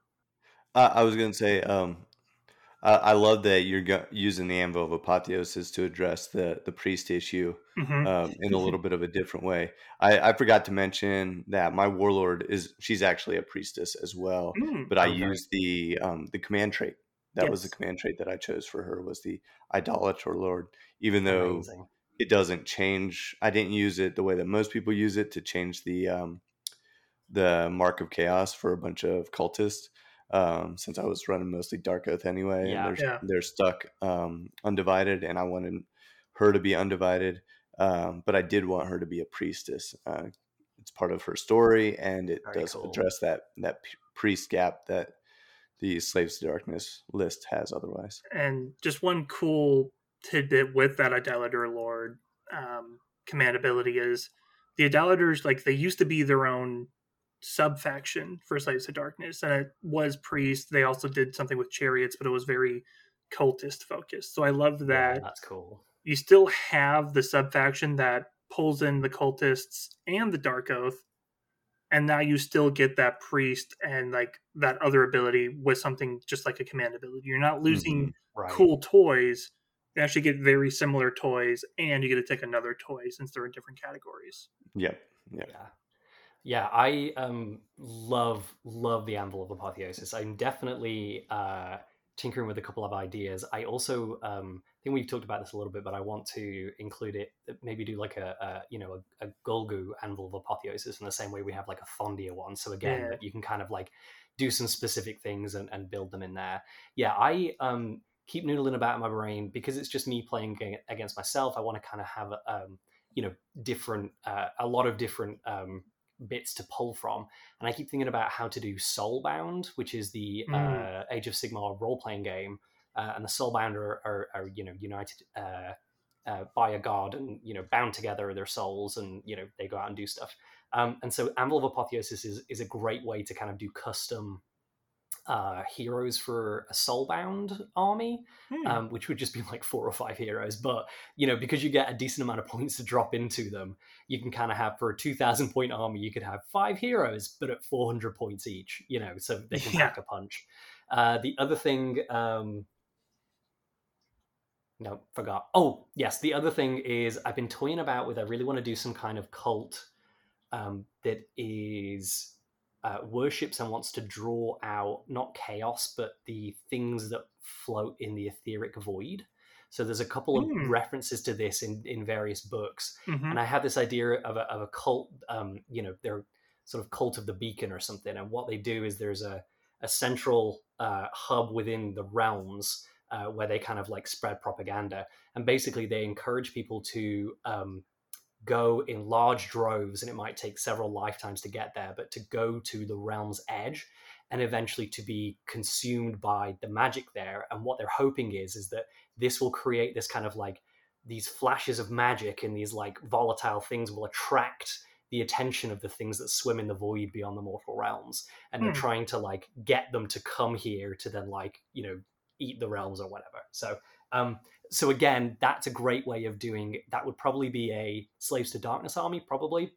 Uh, I was going to say... Um... Uh, I love that you're go- using the Anvil of Apotheosis to address the, the priest issue mm-hmm. um, in a little bit of a different way. I, I forgot to mention that my warlord is she's actually a priestess as well, mm, but I okay. used the um, the command trait. That yes. was the command trait that I chose for her was the Idolator Lord, even though Amazing. It doesn't change. I didn't use it the way that most people use it to change the um, the Mark of Chaos for a bunch of cultists. Um, since I was running mostly Dark Oath anyway, yeah, and they're, yeah. they're stuck um, undivided, and I wanted her to be undivided, um, but I did want her to be a priestess. Uh, it's part of her story, and it Very does cool. address that that priest gap that the Slaves to Darkness list has otherwise. And just one cool tidbit with that Idolator Lord um, command ability is the Idolaters, like they used to be their own sub-faction for Slaves to Darkness, and it was priest. They also did something with chariots, but it was very cultist focused. So I love that. Yeah, that's cool. You still have the sub-faction that pulls in the cultists and the Dark Oath, and now you still get that priest and like that other ability with something just like a command ability. You're not losing mm-hmm, right. cool toys. You actually get very similar toys, and you get to take another toy since they're in different categories. Yep. Yep. Yeah. Yeah, I um, love, love the Anvil of Apotheosis. I'm definitely uh, tinkering with a couple of ideas. I also um, think we've talked about this a little bit, but I want to include it, maybe do like a, a you know, a, a Ghulgu Anvil of Apotheosis in the same way we have like a Thondia one. So again, yeah. you can kind of like do some specific things and, and build them in there. Yeah, I um, keep noodling about in my brain because it's just me playing against myself. I want to kind of have, um, you know, different, uh, a lot of different... Um, bits to pull from, and I keep thinking about how to do Soulbound, which is the mm. uh, Age of Sigmar role-playing game, uh, and the Soulbound are, are, are you know united uh, uh, by a god, and you know bound together are their souls, and you know they go out and do stuff. Um, and so Anvil of Apotheosis is is a great way to kind of do custom uh, heroes for a Soulbound army, hmm. um, which would just be like four or five heroes. But, you know, because you get a decent amount of points to drop into them, you can kind of have, for a two thousand point army, you could have five heroes, but at four hundred points each, you know, so they can yeah. pack a punch. Uh, the other thing... Um, No, forgot. Oh, yes. The other thing is I've been toying about with, I really want to do some kind of cult um, that is uh, worships and wants to draw out, not chaos, but the things that float in the etheric void. So there's a couple of mm. references to this in, in various books. Mm-hmm. And I have this idea of a, of a cult, um, you know, they're sort of cult of the beacon or something. And what they do is there's a, a central uh, hub within the realms Uh, where they kind of like spread propaganda, and basically they encourage people to um, go in large droves, and it might take several lifetimes to get there, but to go to the realm's edge and eventually to be consumed by the magic there. And what they're hoping is is that this will create this kind of like these flashes of magic, and these like volatile things will attract the attention of the things that swim in the void beyond the mortal realms, and hmm. they're trying to like get them to come here to then like, you know, eat the realms or whatever. So um so again, that's a great way of doing that. Would probably be a Slaves to Darkness army, probably,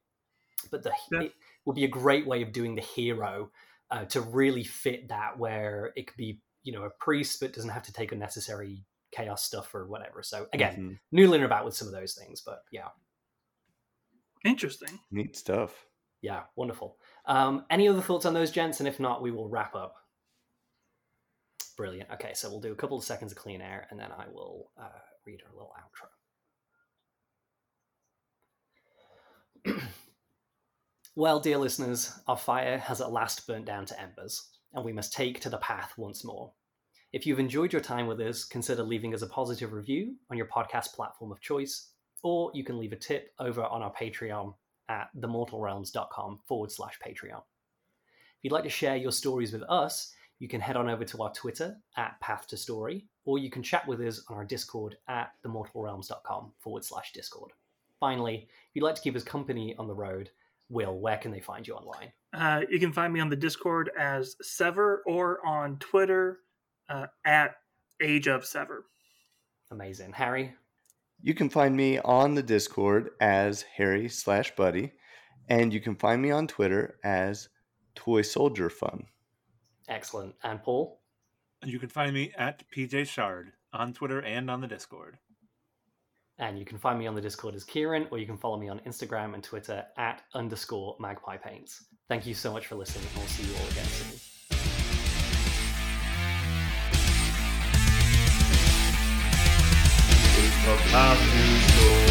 but the yeah. it would be a great way of doing the hero uh, to really fit that, where it could be, you know, a priest but doesn't have to take unnecessary chaos stuff or whatever. So again, mm-hmm. noodling about with some of those things, but yeah, interesting, neat stuff. Yeah, wonderful. Um any other thoughts on those, gents? And if not, we will wrap up. Brilliant. Okay, so we'll do a couple of seconds of clean air, and then I will uh, read a little outro. Well, dear listeners, our fire has at last burnt down to embers, and we must take to the path once more. If you've enjoyed your time with us, consider leaving us a positive review on your podcast platform of choice, or you can leave a tip over on our Patreon at themortalrealms.com forward slash Patreon. If you'd like to share your stories with us, you can head on over to our Twitter at Path to Story, or you can chat with us on our Discord at themortalrealms.com forward slash Discord. Finally, if you'd like to keep us company on the road, Will, where can they find you online? Uh, you can find me on the Discord as Sever, or on Twitter uh, at Age of Sever. Amazing. Harry? You can find me on the Discord as Harry slash Buddy, and you can find me on Twitter as Toy Soldier Fun. Excellent. And Paul? You can find me at P J Shard on Twitter and on the Discord. And you can find me on the Discord as Kieran, or you can follow me on Instagram and Twitter at underscore magpie paints. Thank you so much for listening, and we'll see you all again soon. It's the Path to Glory.